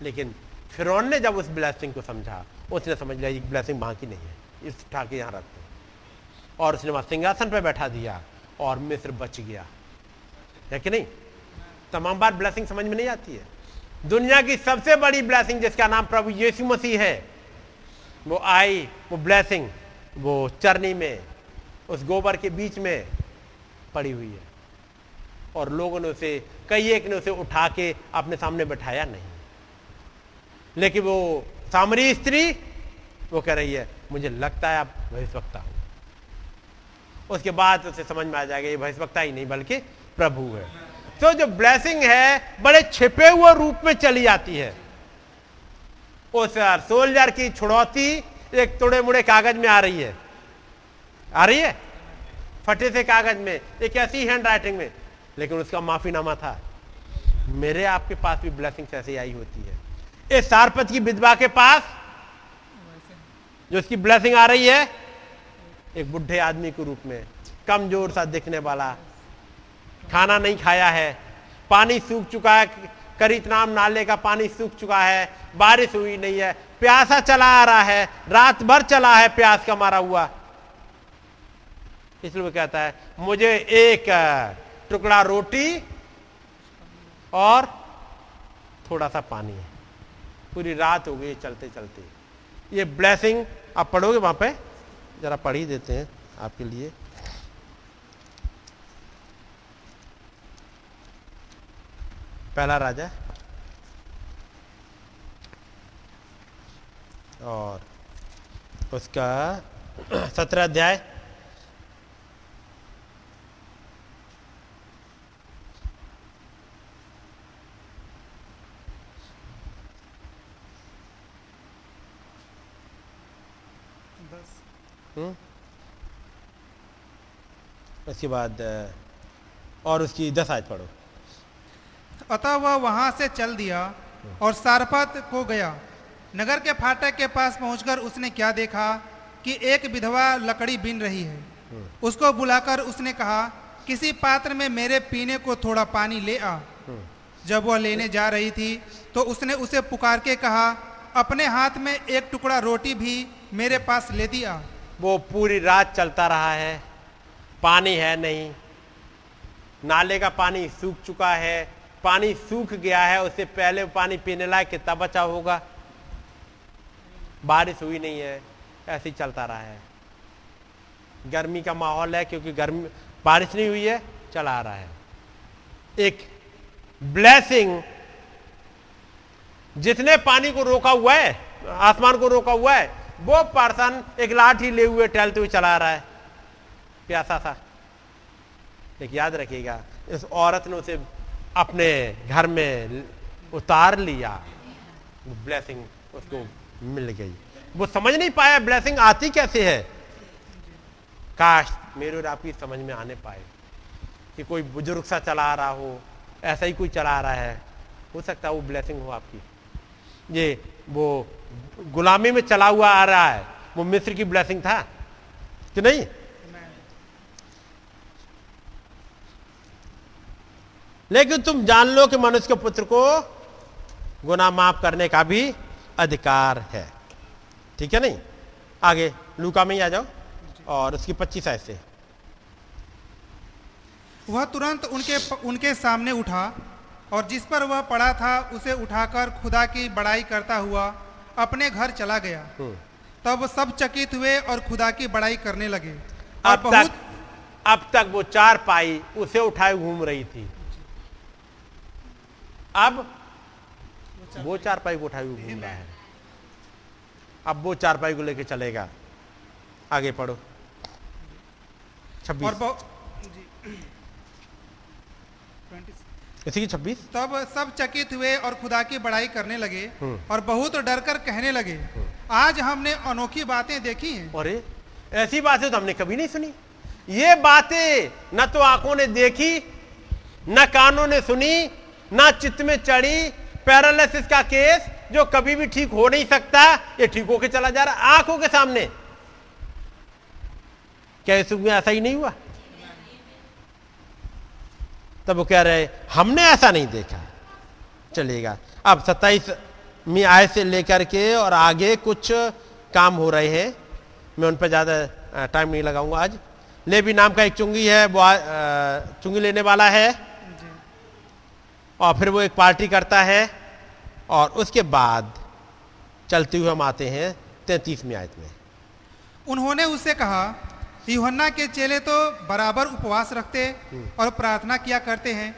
लेकिन फिरौन ने जब उस ब्लेसिंग को समझा, उसने समझ लिया ये ब्लेसिंग वहां की नहीं है, इस उठा के यहां रखते, और उसने वहां सिंहासन पर बैठा दिया, और मिस्र बच गया। है कि नहीं? तमाम बार ब्लेसिंग समझ में नहीं आती है। दुनिया की सबसे बड़ी ब्लेसिंग जिसका नाम प्रभु यीशु मसीह है, वो आई, वो ब्लेसिंग वो चरनी में, उस गोबर के बीच में पड़ी हुई है, और लोगों ने उसे, कई एक ने उसे उठा के अपने सामने बैठाया नहीं। लेकिन वो सामरी स्त्री वो कह रही है मुझे लगता है आप भविष्यवक्ता हो। उसके बाद उसे समझ में आ जाएगा ये भविष्यवक्ता ही नहीं बल्कि प्रभु है। तो जो ब्लेसिंग है बड़े छिपे हुए रूप में चली आती है। उस सोल्जर की छुड़ौती एक तोड़े मुड़े कागज में आ रही है, फटे से कागज में, एक ऐसी हैंड राइटिंग में। लेकिन उसका माफीनामा था। मेरे आपके पास भी ब्लेसिंग ऐसे आई होती है। इस सारपत की विधवा के पास जो उसकी ब्लेसिंग आ रही है, एक बुढ़े आदमी के रूप में, कमजोर सा दिखने वाला, खाना नहीं खाया है, पानी सूख चुका है, करित नाम नाले का पानी सूख चुका है, बारिश हुई नहीं है, प्यासा चला आ रहा है, रात भर चला है प्यास का मारा हुआ। इसलिए वो कहता है मुझे एक टुकड़ा रोटी और थोड़ा सा पानी है, पूरी रात हो गई चलते चलते। ये ब्लेसिंग आप पढ़ोगे वहां पे, जरा पढ़ ही देते हैं आपके लिए। पहला राजा और उसका 17 अध्याय उसके बाद और उसकी 10 आयत पढ़ो। अतः वह वहां से चल दिया और सारपत को गया। नगर के फाटक के पास पहुंचकर उसने क्या देखा कि एक विधवा लकड़ी बीन रही है। उसको बुलाकर उसने कहा, किसी पात्र में मेरे पीने को थोड़ा पानी ले आ। जब वह लेने जा रही थी तो उसने उसे पुकार के कहा, अपने हाथ में एक टुकड़ा रोटी भी मेरे पास ले दिया। वो पूरी रात चलता रहा है, पानी है नहीं, नाले का पानी सूख चुका है, पानी सूख गया है, उससे पहले पानी पीने लायक कितना बचा होगा, बारिश हुई नहीं है, ऐसे ही चलता रहा है। गर्मी का माहौल है क्योंकि गर्मी, बारिश नहीं हुई है, चला आ रहा है। एक ब्लेसिंग, जिसने पानी को रोका हुआ है, आसमान को रोका हुआ है, वो पर्सन एक लाठी ले हुए टहलते हुए चला रहा है प्यासा सा। लेकिन याद रखिएगा, इस औरत ने उसे अपने घर में उतार लिया, ब्लेसिंग उसको मिल गई। वो समझ नहीं पाया ब्लेसिंग आती कैसे है। काश मेरे और आपकी समझ में आने पाए कि कोई बुजुर्ग सा चला रहा हो, ऐसा ही कोई चला रहा है, हो सकता है वो ब्लेसिंग हो आपकी। ये वो गुलामी में चला हुआ आ रहा है, वो मिस्र की ब्लेसिंग था कि नहीं। लेकिन तुम जान लो कि मनुष्य के पुत्र को गुनाह माफ करने का भी अधिकार है। ठीक है नहीं, आगे लूका में ही आ जाओ और उसकी 25 आयत से। वह तुरंत उनके सामने उठा और जिस पर वह पड़ा था उसे उठाकर खुदा की बड़ाई करता हुआ अपने घर चला गया। तब सब चकित हुए और खुदा की बड़ाई करने लगे। अब तक वो चारपाई उसे उठाए घूम रही थी, अब वो चारपाई को उठाए घूम रहा है, अब वो चारपाई को लेके चलेगा। आगे पढ़ो 26। तब सब चकित हुए और खुदा की बड़ाई करने लगे और बहुत डरकर कहने लगे, आज हमने अनोखी बातें देखी हैं। अरे ऐसी बातें तो हमने कभी नहीं सुनी। ये बातें न तो आंखों ने देखी, न कानों ने सुनी, ना चित्त में चढ़ी। पैरालिसिस का केस जो कभी भी ठीक हो नहीं सकता, ये ठीक होके चला जा रहा आंखों के सामने। क्या यूसुफ में ऐसा ही नहीं हुआ? तब वो कह रहे हमने ऐसा नहीं देखा। चलेगा, अब 27वीं आयत से लेकर के और आगे कुछ काम हो रहे हैं, मैं उन पर ज्यादा टाइम नहीं लगाऊंगा आज। लेवी नाम का एक चुंगी है, वो चुंगी लेने वाला है और फिर वो एक पार्टी करता है और उसके बाद चलते हुए हम आते हैं 33वीं आयत में। उन्होंने उससे कहा, यूहन्ना के चेले तो बराबर उपवास रखते और प्रार्थना किया करते हैं,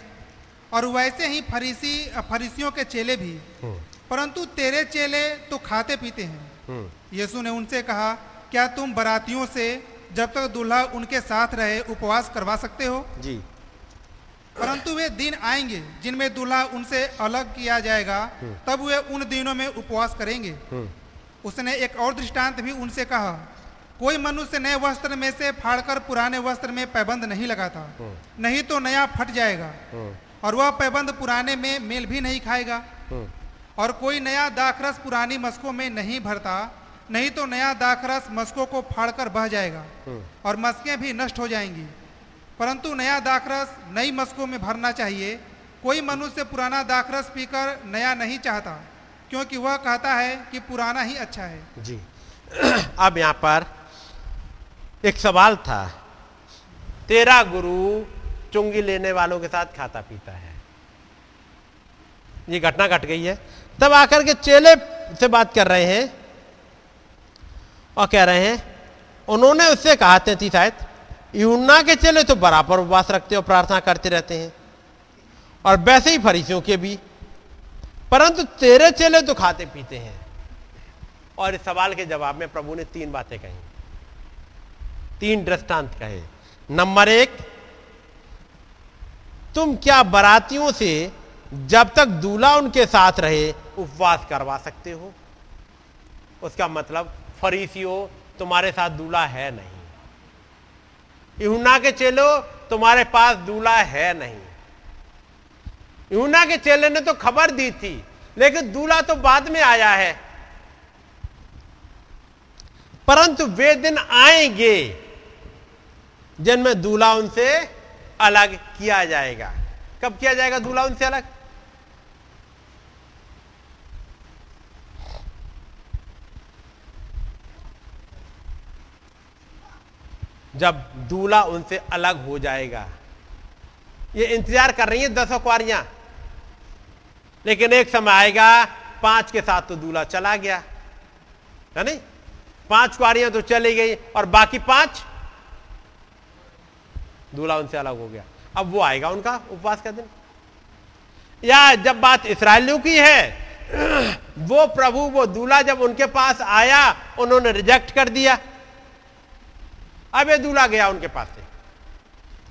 और वैसे ही फरीसियों के चेले भी, परंतु तेरे चेले तो खाते पीते हैं। यीशु ने उनसे कहा, क्या तुम बरातियों से जब तक दूल्हा उनके साथ रहे उपवास करवा सकते हो? जी। परंतु वे दिन आएंगे जिनमें दूल्हा उनसे अलग किया जाएगा, तब वे उन दिनों में उपवास करेंगे। उसने एक और दृष्टांत भी उनसे कहा, कोई मनुष्य नए वस्त्र में से फाड़कर पुराने वस्त्र में पैबंद नहीं लगाता, नहीं तो नया फट जाएगा और वह पैबंद पुराने में मेल भी नहीं खाएगा। और कोई नया दाखरस पुरानी मस्कों में नहीं भरता, नहीं तो नया दाखरस मस्कों को फाड़कर बह जाएगा और मस्कें भी नष्ट हो जाएंगी। परंतु नया दाखरस नई मस्कों में भरना चाहिए। कोई मनुष्य पुराना दाखरस पीकर नया नहीं चाहता, क्योंकि वह कहता है कि पुराना ही अच्छा है। जी, अब यहाँ पर एक सवाल था, तेरा गुरु चुंगी लेने वालों के साथ खाता पीता है, ये घटना घट गई है, तब आकर के चेले से बात कर रहे हैं और कह रहे हैं, उन्होंने उससे कहा थी शायद, यूहन्ना के चेले तो बराबर उपवास रखते और प्रार्थना करते रहते हैं, और वैसे ही फरीसियों के भी, परंतु तेरे चेले तो खाते पीते हैं। और इस सवाल के जवाब में प्रभु ने तीन बातें कही, तीन दृष्टांत कहे। नंबर एक, तुम क्या बरातियों से जब तक दूल्हा उनके साथ रहे उपवास करवा सकते हो? उसका मतलब फरीसियों, तुम्हारे साथ दूल्हा है नहीं। यूहन्ना के चेलो, तुम्हारे पास दूल्हा है नहीं। यूहन्ना के चेले ने तो खबर दी थी, लेकिन दूल्हा तो बाद में आया है, परंतु वे दिन आएंगे जिनमें दूल्हा उनसे अलग किया जाएगा। कब किया जाएगा दूल्हा उनसे अलग? जब दूल्हा उनसे अलग हो जाएगा। ये इंतजार कर रही है 10 कुंवारियां, लेकिन एक समय आएगा 5 के साथ तो दूल्हा चला गया, है नहीं? 5 कुंवारियां तो चली गई और बाकी 5 दूल्हा उनसे अलग हो गया। अब वो आएगा उनका उपवास का दिन। या जब बात इस्राएलियों की है, वो प्रभु, वो दूल्हा जब उनके पास आया, उन्होंने रिजेक्ट कर दिया। अब ये दूल्हा गया उनके पास से,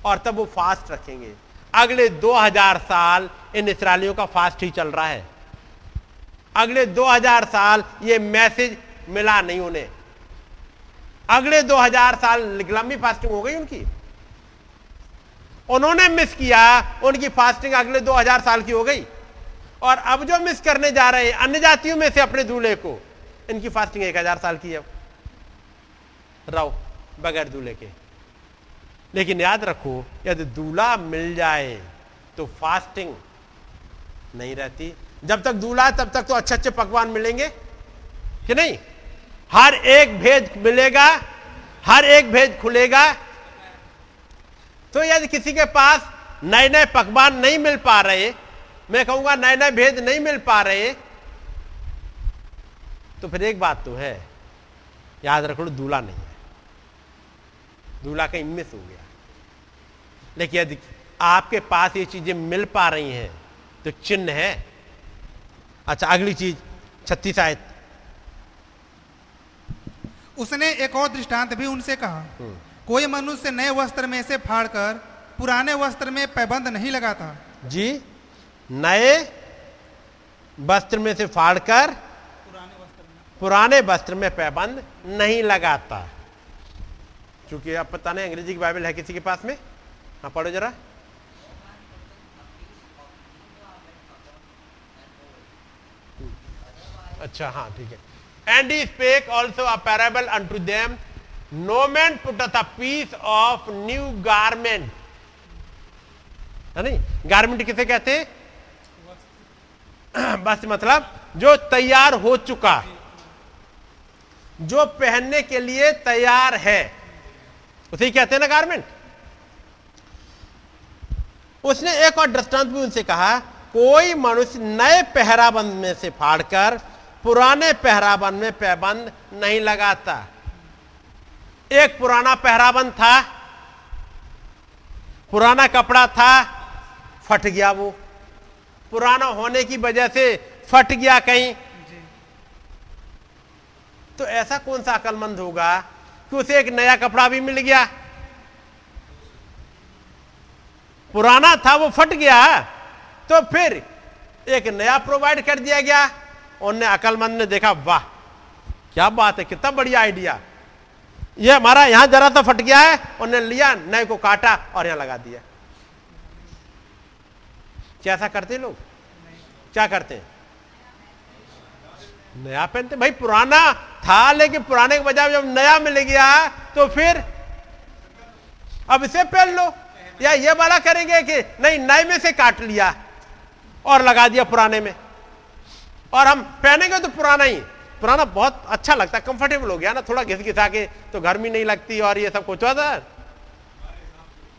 और तब वो फास्ट रखेंगे। अगले 2000 साल इन इस्राएलियों का फास्ट ही चल रहा है। अगले 2000 साल ये मैसेज मिला नहीं उन्हें। अगले 2000 साल लंबी फास्टिंग हो गई उनकी, उन्होंने मिस किया। उनकी फास्टिंग अगले 2000 साल की हो गई, और अब जो मिस करने जा रहे हैं अन्य जातियों में से अपने दूल्हे को, इनकी फास्टिंग 1000 साल की है रहो बगैर दूल्हे के। लेकिन याद रखो, यदि दूल्हा मिल जाए तो फास्टिंग नहीं रहती। जब तक दूल्हा तब तक तो अच्छे अच्छे पकवान मिलेंगे कि नहीं? हर एक भेद मिलेगा, हर एक भेद खुलेगा। तो यदि किसी के पास नए नए पकवान नहीं मिल पा रहे, मैं कहूंगा नए नए भेद नहीं मिल पा रहे, तो फिर एक बात तो है, याद रखो दूल्हा नहीं है, दूल्हा कहीं मिस हो गया। लेकिन यदि आपके पास ये चीजें मिल पा रही हैं तो चिन्ह है। अच्छा, अगली चीज 36 आयत। उसने एक और दृष्टांत भी उनसे कहा, कोई मनुष्य नए वस्त्र में से फाड़कर पुराने वस्त्र में पैबंद नहीं लगाता। जी, नए वस्त्र में से फाड़कर पुराने वस्त्र में पैबंद नहीं लगाता। क्योंकि अब पता नहीं अंग्रेजी की बाइबल है किसी के पास में? हाँ, पढ़ो जरा। अच्छा, हाँ ठीक है। And he spake also a parable unto them, No man putteth a piece of new garment, है नहीं? गारमेंट किसे कहते हैं? बस मतलब जो तैयार हो चुका, जो पहनने के लिए तैयार है, उसे ही कहते हैं ना गारमेंट। उसने एक और दृष्टांत भी उनसे कहा, कोई मनुष्य नए पहराबंद में से फाड़कर पुराने पहराबंद में पैबंद नहीं लगाता। एक पुराना पहराबंद था, पुराना कपड़ा था, फट गया। वो पुराना होने की वजह से फट गया कहीं, तो ऐसा कौन सा अकलमंद होगा कि उसे एक नया कपड़ा भी मिल गया? पुराना था वो फट गया, तो फिर एक नया प्रोवाइड कर दिया गया। उनने, अकलमंद ने देखा, वाह क्या बात है, कितना बढ़िया आइडिया, ये हमारा यहां जरा सा फट गया है, उन्होंने लिया, नए को काटा और यहां लगा दिया। क्या ऐसा करते लोग? क्या करते हैं? नया पहनते। भाई पुराना था, लेकिन पुराने के बजाय जब नया मिल गया तो फिर अब इसे पहन लो। या ये वाला करेंगे कि नहीं नए में से काट लिया और लगा दिया पुराने में, और हम पहनेंगे तो पुराना ही, पुराना बहुत अच्छा लगता है, कंफर्टेबल हो गया ना, थोड़ा घिस घिसा के तो गर्मी नहीं लगती और ये सब कुछ सर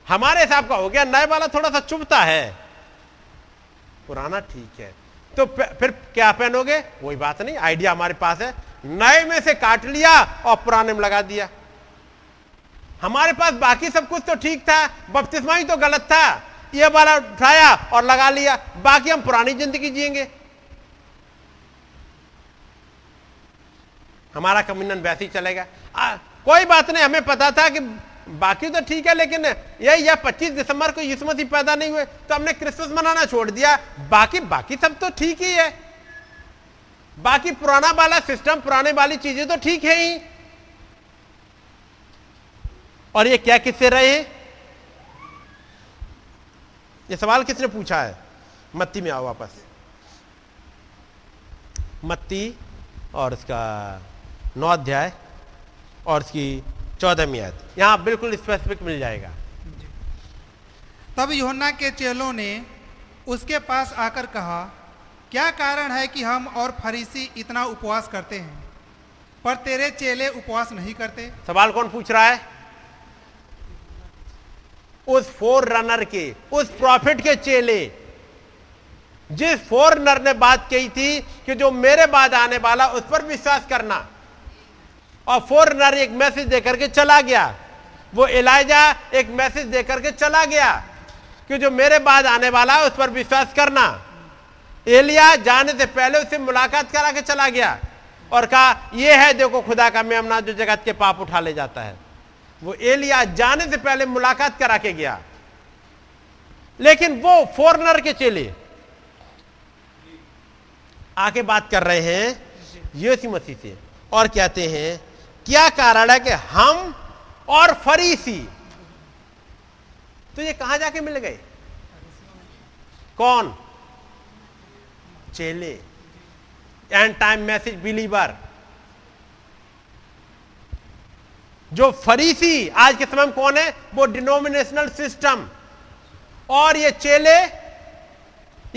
हमारे हिसाब का हो गया। नए वाला थोड़ा सा चुभता है, पुराना ठीक है। तो फिर क्या पहनोगे? वही बात नहीं, आइडिया हमारे पास है, नए में से काट लिया और पुराने में लगा दिया। हमारे पास बाकी सब कुछ तो ठीक था, बपतिस्मा ही तो गलत था, ये वाला उठाया और लगा लिया, बाकी हम पुरानी जिंदगी जिएंगे। हमारा कम्युनियन वैसे ही चलेगा। कोई बात नहीं, हमें पता था कि बाकी तो ठीक है, लेकिन यह 25 दिसंबर को यीशु मसीह पैदा नहीं हुए तो हमने क्रिसमस मनाना छोड़ दिया, बाकी सब तो ठीक ही है, बाकी पुराना वाला सिस्टम, पुराने वाली चीजें तो ठीक है ही। और ये क्या किससे रहे? ये सवाल किसने पूछा है? मत्ती में आओ वापस, मत्ती और इसका 9 अध्याय और इसकी 14वीं आयत, यहां बिल्कुल स्पेसिफिक मिल जाएगा। तब यूहन्ना के चेलों ने उसके पास आकर कहा, क्या कारण है कि हम और फरीसी इतना उपवास करते हैं पर तेरे चेले उपवास नहीं करते? सवाल कौन पूछ रहा है? उस फोर रनर के, उस प्रॉफिट के चेले, जिस फोर रनर ने बात कही थी कि जो मेरे बाद आने वाला उस पर विश्वास करना, और फोर रनर एक मैसेज देकर के चला गया। वो एलाइजा एक मैसेज देकर के चला गया कि जो मेरे बाद आने वाला उस पर विश्वास करना। एलिया जाने से पहले उससे मुलाकात करा के चला गया और कहा, यह है देखो खुदा का मेमना जो जगत के पाप उठा ले जाता है। वो एलिया जाने से पहले मुलाकात करा के गया, लेकिन वो फॉरनर के चेले आके बात कर रहे हैं यीशु मसीह से और कहते हैं, क्या कारण है कि हम और फरीसी। तो ये कहां जाके मिल गए? कौन? चेले, एंड टाइम मैसेज बिलीवर। जो फरीसी आज के समय में कौन है? वो डिनोमिनेशनल सिस्टम। और ये चेले,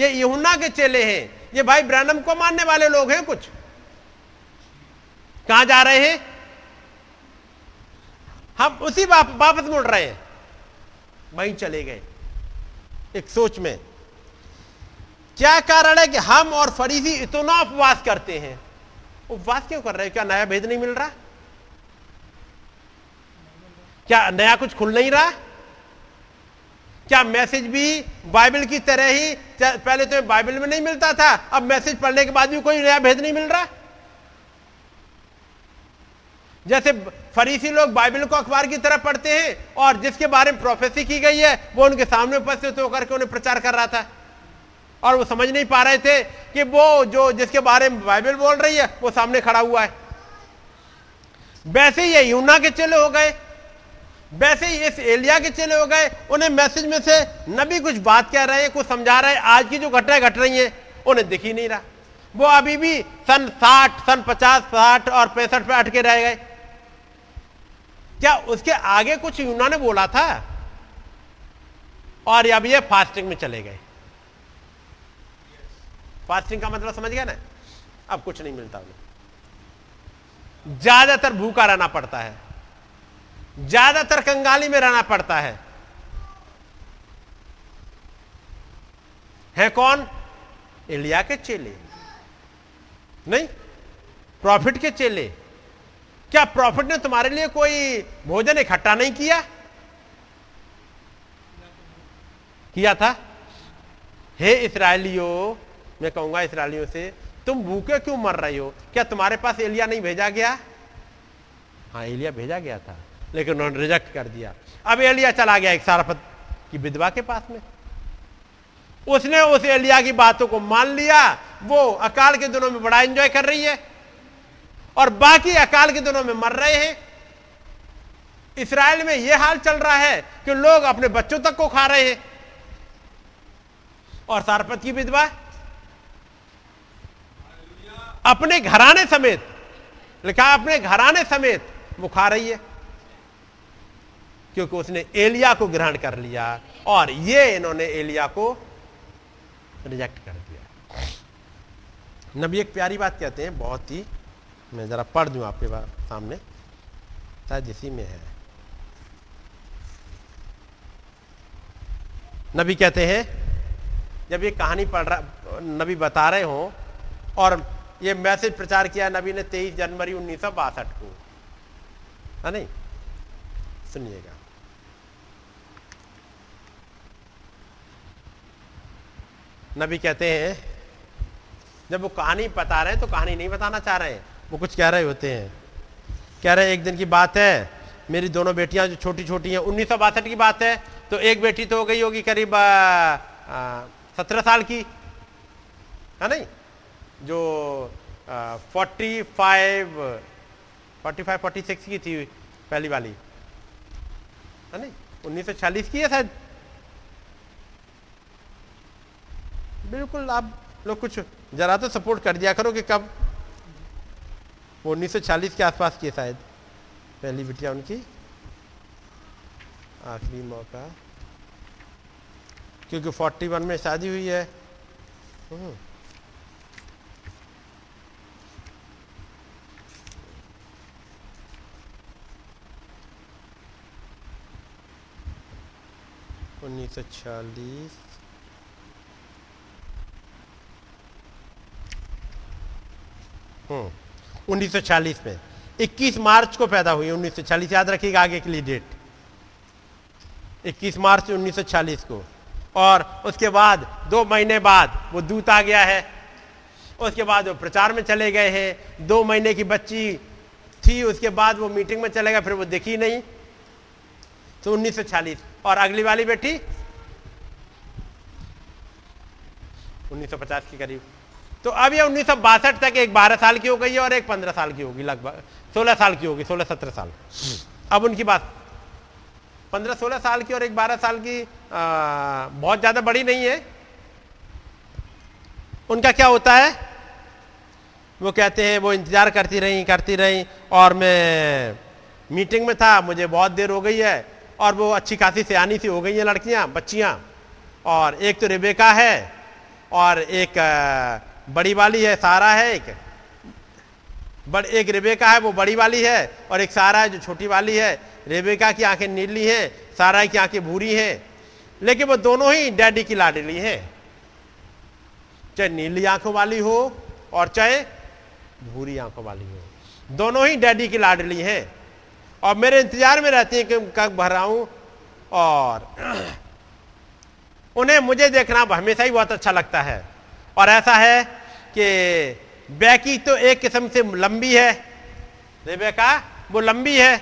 ये यूहन्ना के चेले हैं, ये भाई ब्रैनम को मानने वाले लोग हैं। कुछ कहां जा रहे हैं? हम उसी वापस मुड़ रहे हैं, वहीं चले गए एक सोच में। क्या कारण है कि हम और फरीसी इतना उपवास करते हैं? उपवास क्यों कर रहे हैं? क्या नया भेद नहीं मिल रहा? क्या नया कुछ खुल नहीं रहा? क्या मैसेज भी बाइबल की तरह ही, पहले तुम्हें बाइबल में नहीं मिलता था, अब मैसेज पढ़ने के बाद भी कोई नया भेद नहीं मिल रहा? जैसे फरीसी लोग बाइबल को अखबार की तरह पढ़ते हैं और जिसके बारे में प्रोफेसी की गई है वो उनके सामने उपस्थित होकर के उन्हें प्रचार कर रहा था, और वो समझ नहीं पा रहे थे कि वो जो जिसके बारे में बाइबल बोल रही है वो सामने खड़ा हुआ है। वैसे ही यूहन्ना के चेले हो गए, वैसे ही इस एलिया के चेले हो गए। उन्हें मैसेज में से नबी कुछ बात कह रहे हैं, कुछ समझा रहे हैं, आज की जो घटनाएं घट रही हैं उन्हें दिख ही नहीं रहा। वो अभी भी सन 50, 60 और 65 पे अटके रह गए। क्या उसके आगे कुछ यूहन्ना ने बोला था? और अब ये फास्टिंग में चले गए। फास्टिंग का मतलब समझ गया ना? अब कुछ नहीं मिलता उन्हें, ज्यादातर भूखा रहना पड़ता है, ज्यादातर कंगाली में रहना पड़ता है। हैं कौन? एलिया के चेले, नहीं प्रॉफिट के चेले। क्या प्रॉफिट ने तुम्हारे लिए कोई भोजन इकट्ठा नहीं किया? किया था। हे इस्राएलियों, मैं कहूंगा इस्राएलियों से, तुम भूखे क्यों मर रहे हो? क्या तुम्हारे पास एलिया नहीं भेजा गया? हाँ, एलिया भेजा गया था, लेकिन उन्होंने रिजेक्ट कर दिया। अब एलिया चला गया एक सारापत की विधवा के पास में, उसने उस एलिया की बातों को मान लिया। वो अकाल के दिनों में बड़ा एंजॉय कर रही है और बाकी अकाल के दिनों में मर रहे हैं। इसराइल में यह हाल चल रहा है कि लोग अपने बच्चों तक को खा रहे हैं, और सारपत की विधवा अपने घराने समेत, लिखा अपने घराने समेत, वो खा रही है। क्योंकि उसने एलिया को ग्रहण कर लिया और ये इन्होंने एलिया को रिजेक्ट कर दिया। नबी एक प्यारी बात कहते हैं, बहुत ही, मैं जरा पढ़ दूं आपके सामने, शायद इसी में है। नबी कहते हैं, जब ये कहानी पढ़ रहा, नबी बता रहे हो और ये मैसेज प्रचार किया नबी ने 23 जनवरी 1962 को, है नहीं? सुनिएगा, नबी कहते हैं, जब वो कहानी बता रहे हैं तो कहानी नहीं बताना चाह रहे हैं, वो कुछ कह रहे होते हैं। कह रहे हैं, एक दिन की बात है, मेरी दोनों बेटियां जो छोटी छोटी हैं, 1962 की बात है, तो एक बेटी तो हो गई होगी करीब 17 साल की, है नहीं, जो 45-46 की थी पहली वाली, है नहीं, 1946 की है शायद। बिल्कुल आप लोग कुछ जरा तो सपोर्ट कर दिया करो कि कब, वो 1946 के आसपास की है शायद पहली बिटिया उनकी, आखिरी मौका, क्योंकि 41 में शादी हुई है। उन्नीस सौ चालीस में 21 मार्च को पैदा हुई, 1940, याद रखिएगा आगे के लिए डेट, 21 मार्च 1940 को। और उसके बाद 2 महीने बाद वो दूत आ गया है, उसके बाद वो प्रचार में चले गए हैं, 2 महीने की बच्ची थी, उसके बाद वो मीटिंग में चले गए, फिर वो दिखी नहीं, तो 1940। और अगली वाली बेटी 1950 के करीब। तो अब ये 1962 तक एक 12 साल की हो गई है और एक 15 साल की होगी, लगभग 16 साल की होगी, 16-17 साल। अब उनकी बात 15-16 साल की और एक 12 साल की बहुत ज्यादा बड़ी नहीं है। उनका क्या होता है, वो कहते हैं, वो इंतजार करती रहीं और मैं मीटिंग में था, मुझे बहुत देर हो गई है, और वो अच्छी खासी सयानी सी हो गई हैं लड़कियां, बच्चियां, और एक तो रेबेका है और एक बड़ी वाली है, सारा है, एक रेबेका है वो बड़ी वाली है और एक सारा है जो छोटी वाली है। रेबेका की आंखें नीली हैं, सारा की आंखें भूरी हैं, लेकिन वो दोनों ही डैडी की लाडली हैं, चाहे नीली आंखों वाली हो और चाहे भूरी आंखों वाली हो, दोनों ही डैडी की लाडली हैं और मेरे इंतजार में रहती हैं कि कब भर आऊं। और उन्हें मुझे देखना हमेशा ही बहुत अच्छा लगता है। और ऐसा है कि बेकी तो एक किस्म से लंबी है, रेबेका वो लंबी है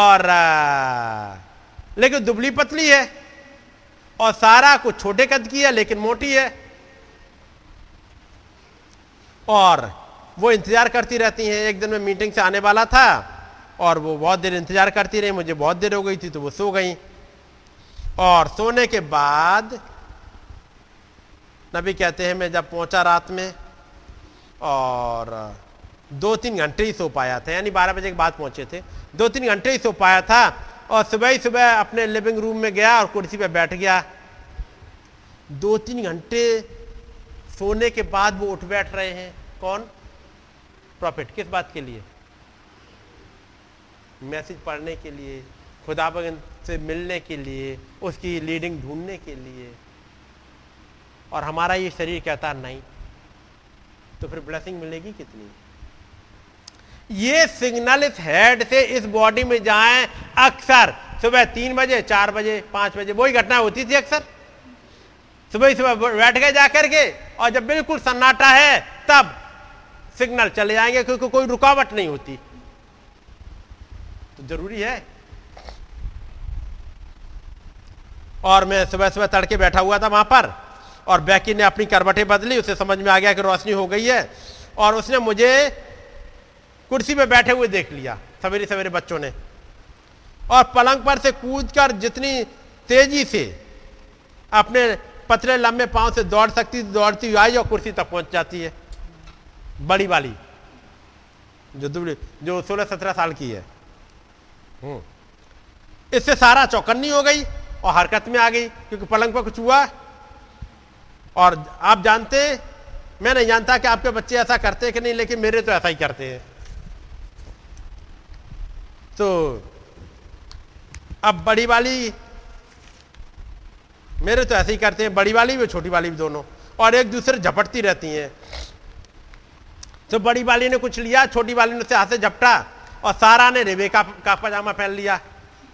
और लेकिन दुबली पतली है, और सारा कुछ छोटे कद की है लेकिन मोटी है, और वो इंतजार करती रहती हैं। एक दिन मैं मीटिंग से आने वाला था और वो बहुत देर इंतजार करती रही, मुझे बहुत देर हो गई थी, तो वो सो गई। और सोने के बाद नबी कहते हैं, मैं जब पहुंचा रात में, और 2-3 घंटे ही सो पाया था, यानी 12 बजे के बाद पहुंचे थे, 2-3 घंटे ही सो पाया था। और सुबह अपने लिविंग रूम में गया और कुर्सी पे बैठ गया। 2-3 घंटे सोने के बाद वो उठ बैठ रहे हैं, कौन प्रॉफिट, किस बात के लिए, मैसेज पढ़ने के लिए, खुदा से मिलने के लिए, उसकी लीडिंग ढूंढने के लिए। और हमारा ये शरीर कहता नहीं, तो फिर ब्लेसिंग मिलेगी कितनी। ये सिग्नल इस हेड से इस बॉडी में जाएं अक्सर, सुबह 3 बजे 4 बजे 5 बजे वही घटना होती थी अक्सर। सुबह बैठ गए जाकर के और जब बिल्कुल सन्नाटा है तब सिग्नल चले जाएंगे, क्योंकि कोई रुकावट नहीं होती। तो जरूरी है। और मैं सुबह तड़के बैठा हुआ था वहां पर, और बेकी ने अपनी करवटें बदली, उसे समझ में आ गया कि रोशनी हो गई है, और उसने मुझे कुर्सी पे बैठे हुए देख लिया सवेरे सवेरे बच्चों ने, और पलंग पर से कूदकर जितनी तेजी से अपने पतले लंबे पांव से दौड़ती हुई आई और कुर्सी तक पहुंच जाती है, बड़ी वाली जो 16-17 साल की है। इससे सारा चौकन्नी हो गई और हरकत में आ गई, क्योंकि पलंग पर कुछ हुआ। और आप जानते, मैं नहीं जानता कि आपके बच्चे ऐसा करते कि नहीं, लेकिन मेरे तो ऐसा ही करते हैं। तो अब बड़ी वाली, मेरे तो ऐसे ही करते हैं, बड़ी वाली भी छोटी वाली भी दोनों, और एक दूसरे झपटती रहती हैं। तो बड़ी वाली ने कुछ लिया, छोटी वाली ने उसे हाथ से झपटा और सारा ने रेबेका का पजामा पहन लिया,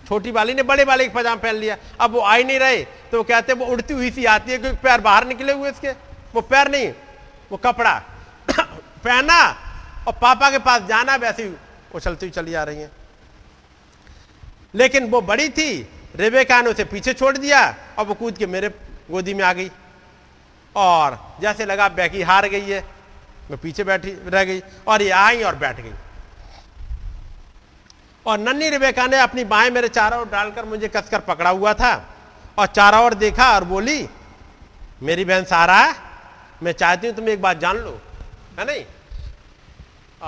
छोटी वाली ने बड़े वाले का पजामा पहन लिया। अब वो आई नहीं रहे, तो कहते वो उड़ती हुई सी आती है, क्योंकि पैर बाहर निकले हुए इसके, वो पैर नहीं वो कपड़ा पहना, और पापा के पास जाना, वैसे ही उछलती हुई चली आ रही है। लेकिन वो बड़ी थी, रेबेका ने उसे पीछे छोड़ दिया और वो कूद के मेरे गोदी में आ गई, और जैसे लगा बेकी हार गई है, मैं पीछे बैठी रह गई, और ये आई और बैठ गई। और नन्ही रेबेका ने अपनी बाहें मेरे चारों ओर डालकर मुझे कसकर पकड़ा हुआ था, और चारों ओर देखा और बोली, मेरी बहन सारा, मैं चाहती हूं तुम एक बात जान लो, है नहीं?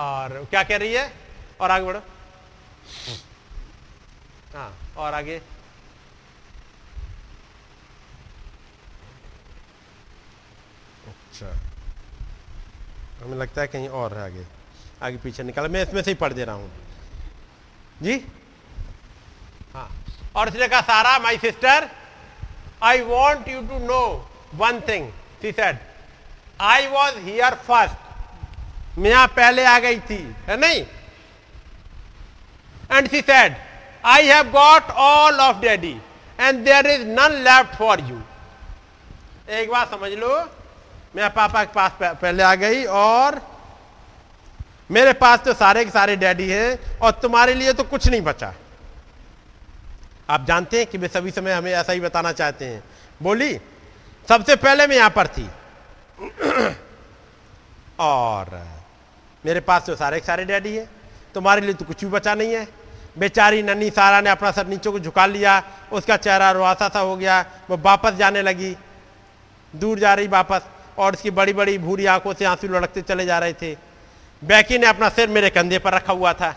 और क्या कह रही है, और आगे बढ़ो, हाँ और आगे, अच्छा हमें लगता है कहीं और है, आगे आगे पीछे निकाल, मैं इसमें से ही पढ़ दे रहा हूँ जी, हाँ। और उसने कहा, सारा my sister, I want you to know one thing, she said, I was here first, मैं यहाँ पहले आ गई थी, है नहीं? And she said, I have got all of daddy and there is none left for you. एक बार समझ लो, मैं पापा के पास पहले आ गई और मेरे पास तो सारे के सारे डैडी हैं, और तुम्हारे लिए तो कुछ नहीं बचा। आप जानते हैं कि वे सभी समय हमें ऐसा ही बताना चाहते हैं। बोली, सबसे पहले मैं यहाँ पर थी और मेरे पास तो सारे के सारे डैडी हैं, तुम्हारे लिए तो कुछ भी बचा नहीं है। बेचारी नन्ही सारा ने अपना सर नीचे को झुका लिया, उसका चेहरा रुआसा सा हो गया, वो वापस जाने लगी, दूर जा रही वापस, और उसकी बड़ी बड़ी भूरी आंखों से आंसू लड़कते चले जा रहे थे। बेकी ने अपना सिर मेरे कंधे पर रखा हुआ था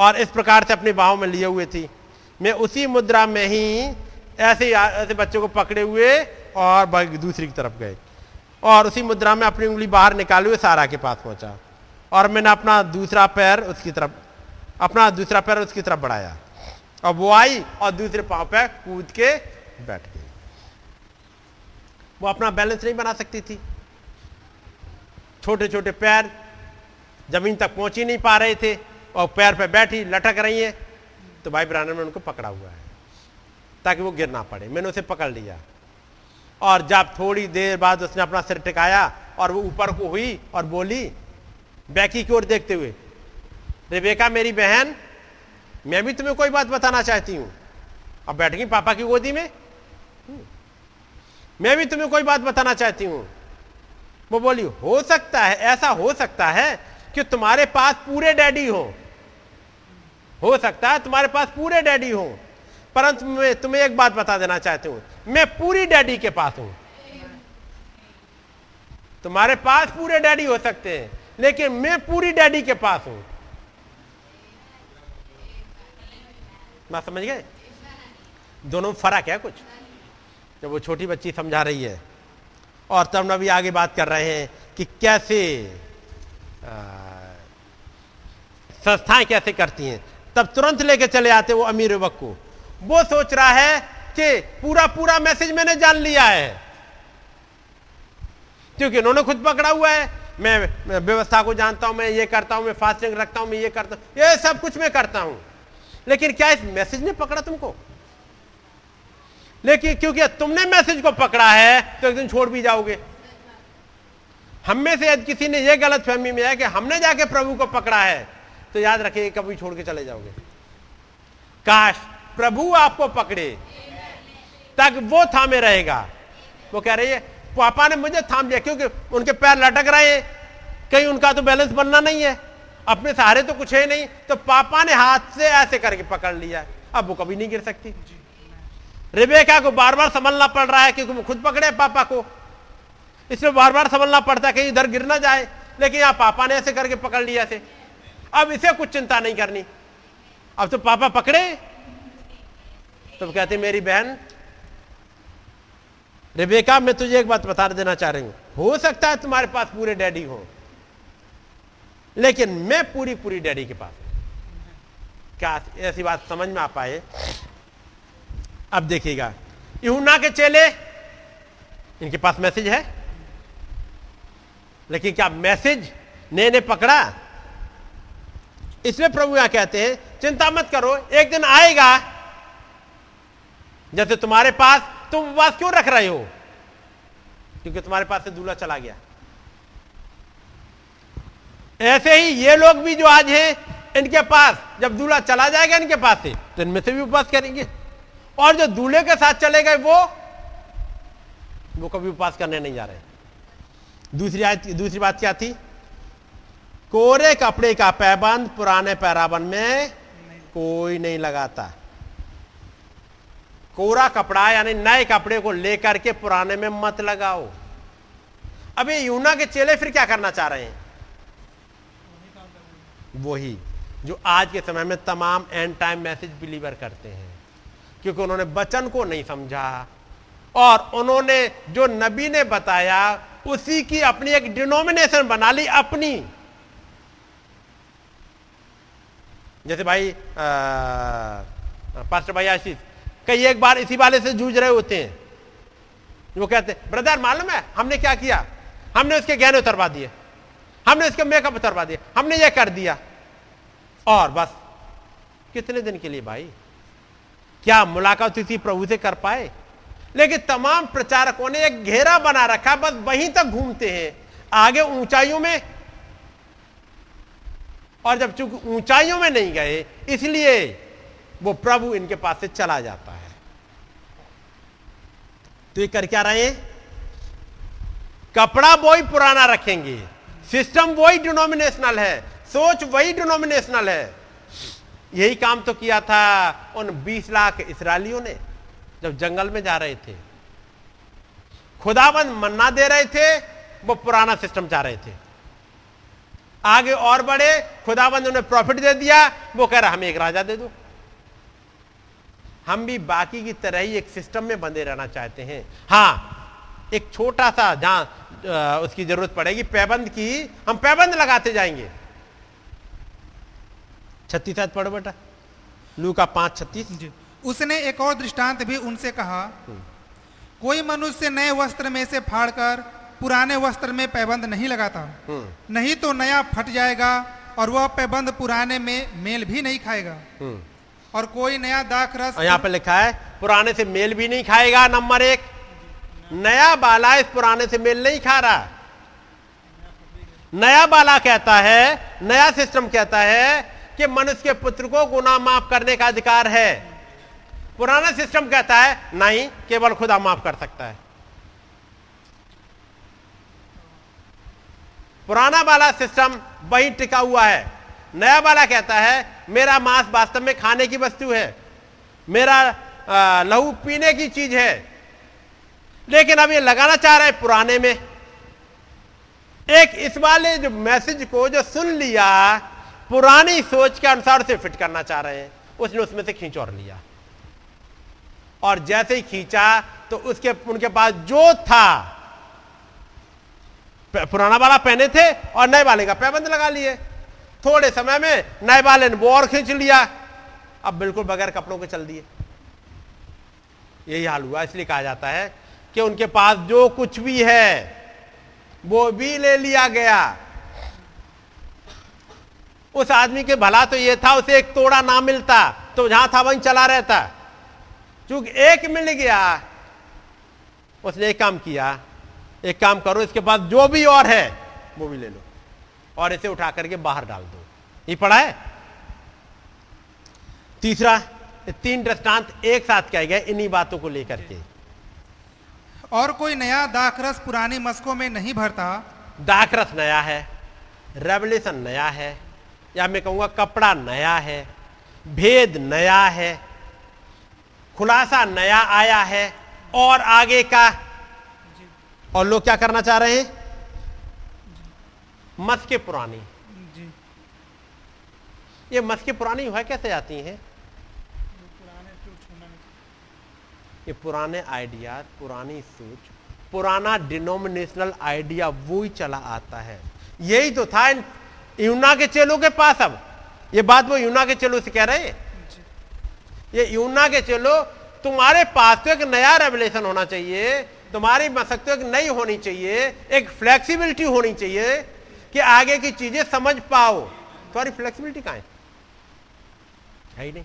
और इस प्रकार से अपनी बाहों में लिए हुए थी। मैं उसी मुद्रा में ही ऐसे बच्चों को पकड़े हुए और दूसरी की तरफ गए, और उसी मुद्रा में अपनी उंगली बाहर निकाले हुए सारा के पास पहुंचा, और मैंने अपना दूसरा पैर उसकी तरफ बढ़ाया, और वो आई और दूसरे पाँव पर कूद के बैठ गई। वो अपना बैलेंस नहीं बना सकती थी, छोटे छोटे पैर जमीन तक पहुंच ही नहीं पा रहे थे, और पैर पर बैठी लटक रही है। तो भाई ब्रानर ने उनको पकड़ा हुआ है ताकि वो गिर ना पड़े, मैंने उसे पकड़ लिया, और जब थोड़ी देर बाद उसने अपना सिर टिकाया और वो ऊपर को हुई और बोली, बेकी की ओर देखते हुए, रेबेका मेरी बहन, मैं भी तुम्हें कोई बात बताना चाहती हूँ। अब बैठ गई पापा की गोदी में, मैं भी तुम्हें कोई बात बताना चाहती हूँ। वो बोली, हो सकता है, ऐसा हो सकता है कि तुम्हारे पास पूरे डैडी हो सकता है तुम्हारे पास पूरे डैडी हो, परंतु मैं तुम्हें एक बात बता देना चाहती हूं, मैं पूरी डैडी के पास हूं। तुम्हारे पास पूरे डैडी हो सकते हैं, लेकिन मैं पूरी डैडी के पास हूं। बात समझ गए? दोनों में फर्क है कुछ। जब वो छोटी बच्ची समझा रही है और तब नबी आगे बात कर रहे हैं कि कैसे संस्थाएं कैसे करती हैं, तब तुरंत लेके चले आते वो अमीर युवक को। वो सोच रहा है कि पूरा पूरा मैसेज मैंने जान लिया है, क्योंकि उन्होंने खुद पकड़ा हुआ है। मैं व्यवस्था को जानता हूं, मैं ये करता हूं, मैं फास्टिंग रखता हूं, मैं ये करता हूं, ये सब कुछ मैं करता हूं, लेकिन क्या इस मैसेज ने पकड़ा तुमको? लेकिन क्योंकि तुमने मैसेज को पकड़ा है तो एक दिन छोड़ भी जाओगे। हम में से यदि किसी ने यह गलत फहमी में है कि हमने जाके प्रभु को पकड़ा है, तो याद रखिए कभी छोड़ के चले जाओगे। काश प्रभु आपको पकड़े ताकि वो थामे रहेगा। वो कह रही है पापा ने मुझे थाम लिया, क्योंकि उनके पैर लटक रहे हैं, कहीं उनका तो बैलेंस बनना नहीं है, अपने सहारे तो कुछ है नहीं, तो पापा ने हाथ से ऐसे करके पकड़ लिया, अब वो कभी नहीं गिर सकती। रेबेका को बार बार संभलना पड़ रहा है क्योंकि वो खुद पकड़े पापा को, इसमें बार बार संभलना पड़ता है कहीं इधर गिर ना जाए, लेकिन यहाँ पापा ने ऐसे करके पकड़ लिया थे। अब इसे कुछ चिंता नहीं करनी, अब तो पापा पकड़े, तब कहते मेरी बहन रेबेका, मैं तुझे एक बात बता देना चाह रही हूं, हो सकता है तुम्हारे पास पूरे डैडी हो, लेकिन मैं पूरी पूरी डैडी के पास। क्या ऐसी बात समझ में आ पाए? अब देखिएगा यूहन्ना के चेले, इनके पास मैसेज है, लेकिन क्या मैसेज ने पकड़ा? इसमें प्रभु यहां कहते हैं चिंता मत करो, एक दिन आएगा। जैसे तुम्हारे पास, तुम उपवास क्यों रख रहे हो? क्योंकि तुम्हारे पास से दूल्हा चला गया। ऐसे ही ये लोग भी जो आज हैं, इनके पास जब दूल्हा चला जाएगा इनके पास से, तो इनमें से भी उपवास करेंगे। और जो दूल्हे के साथ चले गए वो कभी उपवास करने नहीं जा रहे। दूसरी बात क्या थी? कोरे कपड़े का पैबंद पुराने पैरावन में कोई नहीं लगाता। कोरा कपड़ा यानी नए कपड़े को लेकर के पुराने में मत लगाओ। अब ये यूहन्ना के चेले फिर क्या करना चाह रहे हैं? वही जो आज के समय में तमाम एंड टाइम मैसेज बिलीवर करते हैं, क्योंकि उन्होंने वचन को नहीं समझा और उन्होंने जो नबी ने बताया उसी की अपनी एक डिनोमिनेशन बना ली अपनी। जैसे भाई पास्टर भाई आशीष कई एक बार इसी वाले से जूझ रहे होते हैं। वो कहते हैं ब्रदर मालूम है हमने क्या किया, हमने उसके गहने उतरवा दिए, हमने उसके मेकअप उतरवा दिए, हमने ये कर दिया। और बस कितने दिन के लिए भाई, क्या मुलाकात इसी प्रभु से कर पाए? लेकिन तमाम प्रचारकों ने एक घेरा बना रखा, बस वहीं तक घूमते हैं, आगे ऊंचाइयों में। और जब चूंकि ऊंचाइयों में नहीं गए इसलिए वो प्रभु इनके पास से चला जाता है। तो ये कर क्या रहे हैं? कपड़ा वही पुराना रखेंगे, सिस्टम वही डिनोमिनेशनल है, सोच वही डिनोमिनेशनल है। यही काम तो किया था उन 20 लाख इस्राएलियों ने जब जंगल में जा रहे थे। खुदाबंद मन्ना दे रहे थे, वो पुराना सिस्टम चाह रहे थे। आगे और बढ़े, खुदाबंद उन्हें प्रॉफिट दे दिया, वो कह रहा हमें एक राजा दे दो। हम भी बाकी की तरह ही एक सिस्टम में बंधे रहना चाहते हैं। हाँ, एक छोटा सा जहां उसकी जरूरत पड़ेगी पैबंद की, हम पैबंद लगाते जाएंगे। 36 पढ़ो बेटा, लूका 5:36। उसने एक और दृष्टांत भी उनसे कहा, कोई मनुष्य नए वस्त्र में से फाड़कर पुराने वस्त्र में पैबंद नहीं लगाता, नहीं तो नया फट जाएगा और वह पैबंद पुराने में मेल भी नहीं खाएगा। और कोई नया दाखरस, यहाँ पे लिखा है पुराने से मेल भी नहीं खाएगा। नंबर एक, नया बाला इस पुराने से मेल नहीं खा रहा। नया बाला कहता है, नया सिस्टम कहता है कि मनुष्य के पुत्र को गुनाह माफ करने का अधिकार है। पुराना सिस्टम कहता है नहीं, केवल खुदा माफ कर सकता है। पुराना वाला सिस्टम वही टिका हुआ है। नया वाला कहता है मेरा मांस वास्तव में खाने की वस्तु है, मेरा लहू पीने की चीज है। लेकिन अब ये लगाना चाह रहे हैं पुराने में। एक इस वाले जो मैसेज को जो सुन लिया, पुरानी सोच के अनुसार उसे फिट करना चाह रहे हैं। उसने उसमें से खींच और लिया, और जैसे ही खींचा तो उनके पास जो था, पुराना वाला पहने थे और नए वाले का पैबंद लगा लिए। थोड़े समय में नए वाले ने वो और खींच लिया, अब बिल्कुल बगैर कपड़ों के चल दिए। यही हाल हुआ। इसलिए कहा जाता है कि उनके पास जो कुछ भी है वो भी ले लिया गया। उस आदमी के भला तो ये था उसे एक तोड़ा ना मिलता तो जहां था वहीं चला रहता। चूंकि एक मिल गया, उसने एक काम किया, एक काम करो इसके पास जो भी और है वो भी ले लो और इसे उठा करके बाहर डाल दो। ये पढ़ा है। तीसरा, तीन दृष्टांत एक साथ कहे गए इन्हीं बातों को लेकर के। और कोई नया दाखरस पुरानी मस्कों में नहीं भरता। दाखरस नया है, रेवलेशन नया है, या मैं कहूंगा कपड़ा नया है, भेद नया है, खुलासा नया आया है और आगे का। और लोग क्या करना चाह रहे हैं? मस्के पुरानी। ये मस्कें पुरानी हुआ कैसे आती हैं? ये पुराने आइडियाज, पुरानी सोच, पुराना डिनोमिनेशनल आइडिया वो ही चला आता है। यही तो था यूना के चेलों के पास। अब ये बात वो यूना के चेलों से कह रहे हैं, ये यूना के चेलो तुम्हारे पास तो एक नया रेवलेशन होना चाहिए, तुम्हारी मशक तो एक नई होनी चाहिए, एक फ्लेक्सिबिलिटी होनी चाहिए कि आगे की चीजें समझ पाओ। तुम्हारी फ्लेक्सिबिलिटी कहाँ है ही नहीं।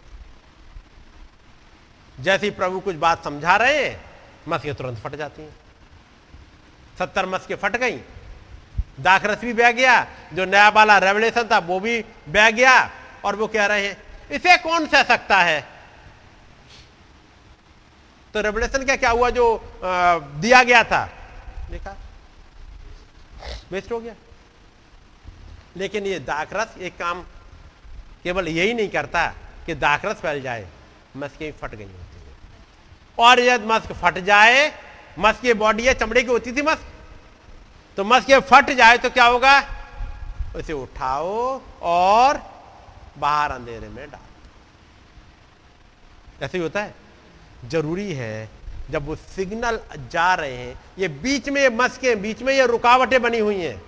जैसे ही प्रभु कुछ बात समझा रहे हैं मस्कें तुरंत फट जाती हैं। 70 मस्कें फट गई, दाखरस भी बह गया, जो नया वाला रेवलेशन था वो भी बह गया, और वो कह रहे हैं इसे कौन सह सकता है। तो रेवलेशन का क्या हुआ, जो दिया गया था देखा वेस्ट हो गया। लेकिन ये दाखरस एक काम केवल यही नहीं करता कि दाखरस फैल जाए, मस्कें फट गई होती है। और यदि मस्क फट जाए, मस्क की बॉडी है चमड़े की होती थी मस्क, तो मस्क ये फट जाए तो क्या होगा, उसे उठाओ और बाहर अंधेरे में डालो। ऐसे ही होता है। जरूरी है जब वो सिग्नल जा रहे हैं, ये बीच में मस्कें, बीच में ये रुकावटें बनी हुई हैं,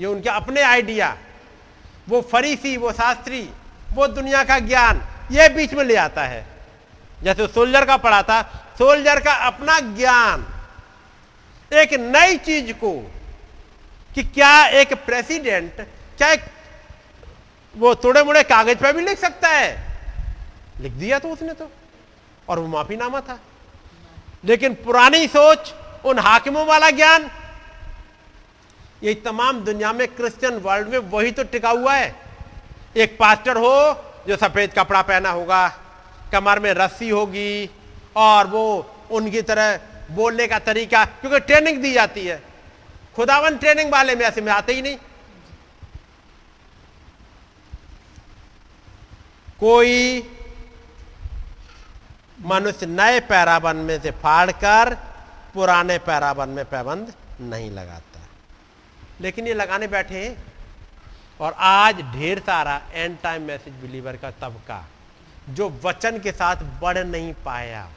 ये उनके अपने आइडिया, वो फरीसी, वो शास्त्री, वो दुनिया का ज्ञान, ये बीच में ले आता है। जैसे सोल्जर का पढ़ा था, सोल्जर का अपना ज्ञान, एक नई चीज को कि क्या एक प्रेसिडेंट क्या एक वो थोड़े मोड़े कागज पर भी लिख सकता है, लिख दिया तो उसने तो, और वो माफीनामा था। लेकिन पुरानी सोच, उन हाकिमों वाला ज्ञान, ये तमाम दुनिया में क्रिश्चियन वर्ल्ड में वही तो टिका हुआ है। एक पास्टर हो जो सफेद कपड़ा पहना होगा, कमर में रस्सी होगी, और वो उनकी तरह बोलने का तरीका, क्योंकि ट्रेनिंग दी जाती है। खुदावन ट्रेनिंग वाले में ऐसे में आते ही नहीं। कोई मनुष्य नए पैराबन में से फाड़कर पुराने पैराबन में पैबंद नहीं लगाता, लेकिन ये लगाने बैठे हैं। और आज ढेर सारा एंड टाइम मैसेज बिलीवर का तबका जो वचन के साथ बढ़ नहीं पाया,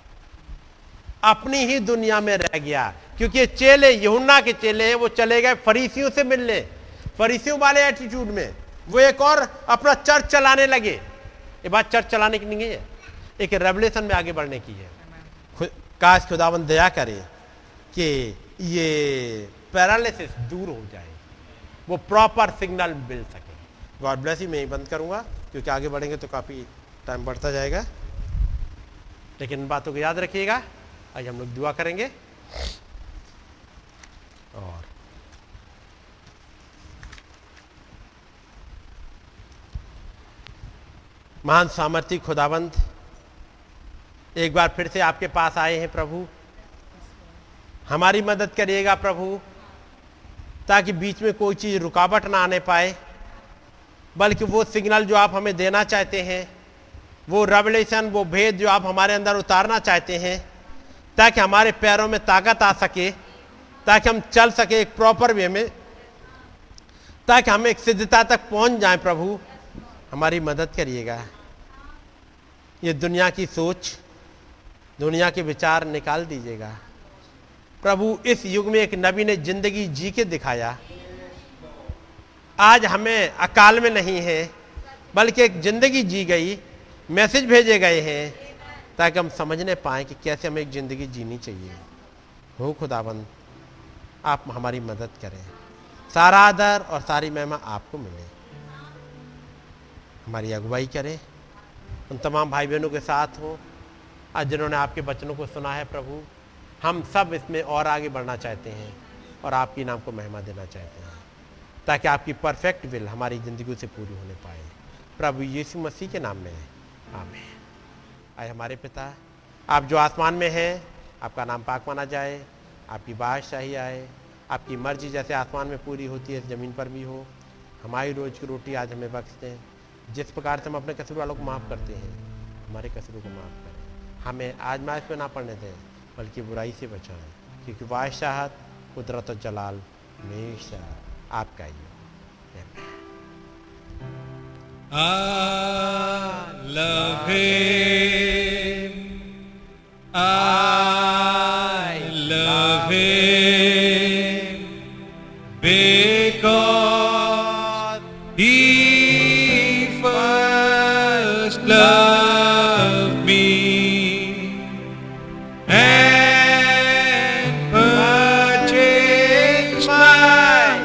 अपनी ही दुनिया में रह गया, क्योंकि ये चेले, यूहन्ना के चेले हैं, वो चले गए फरीसियों से मिलने, फरीसियों वाले एटीट्यूड में। वो एक और अपना चर्च चलाने लगे। ये बात चर्च चलाने की नहीं है, एक रेवलेशन में आगे बढ़ने की है। काश खुदावन दया करे कि ये पैरालिसिस दूर हो जाए, वो प्रॉपर सिग्नल मिल सके। God bless you. मैं ही बंद करूँगा क्योंकि आगे बढ़ेंगे तो काफ़ी टाइम बढ़ता जाएगा, लेकिन इन बातों को याद रखिएगा। आज हम लोग दुआ करेंगे और महान सामर्थी खुदावंत, एक बार फिर से आपके पास आए हैं प्रभु। हमारी मदद करिएगा प्रभु, ताकि बीच में कोई चीज़ रुकावट ना आने पाए, बल्कि वो सिग्नल जो आप हमें देना चाहते हैं, वो रेवलेशन, वो भेद जो आप हमारे अंदर उतारना चाहते हैं, ताकि हमारे पैरों में ताकत आ सके, ताकि हम चल सके एक प्रॉपर वे में, ताकि हम एक सिद्धता तक पहुंच जाएं। प्रभु हमारी मदद करिएगा। ये दुनिया की सोच, दुनिया के विचार निकाल दीजिएगा प्रभु। इस युग में एक नबी ने जिंदगी जी के दिखाया। आज हमें अकाल में नहीं है, बल्कि एक जिंदगी जी गई, मैसेज भेजे गए हैं, ताकि हम समझने पाए कि कैसे हमें एक ज़िंदगी जीनी चाहिए। हो खुदाबंद, आप हमारी मदद करें। सारा आदर और सारी महिमा आपको मिले। हमारी अगुवाई करें। उन तमाम भाई बहनों के साथ हो आज जिन्होंने आपके वचनों को सुना है प्रभु, हम सब इसमें और आगे बढ़ना चाहते हैं और आपके नाम को महिमा देना चाहते हैं, ताकि आपकी परफेक्ट विल हमारी ज़िंदगी से पूरी होने पाए। प्रभु यीशु मसीह के नाम में आमीन। आए हमारे पिता, आप जो आसमान में हैं, आपका नाम पाक माना जाए, आपकी बादशाही आए, आपकी मर्जी जैसे आसमान में पूरी होती है ज़मीन पर भी हो। हमारी रोज़ की रोटी आज हमें बख्श दें, जिस प्रकार से हम अपने कसूर वालों को माफ़ करते हैं, हमारे कसूरों को माफ़ करें। हमें आजमाइश में ना पड़ने दें, बल्कि बुराई से बचाएं, क्योंकि बादशाहत, कुदरत और जलाल हमेशा आपका ही है। I love him. I love him because he first loved me and purchased my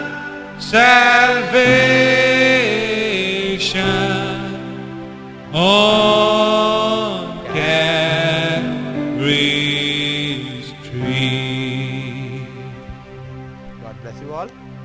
salvation. On Calvary's tree. God bless you all.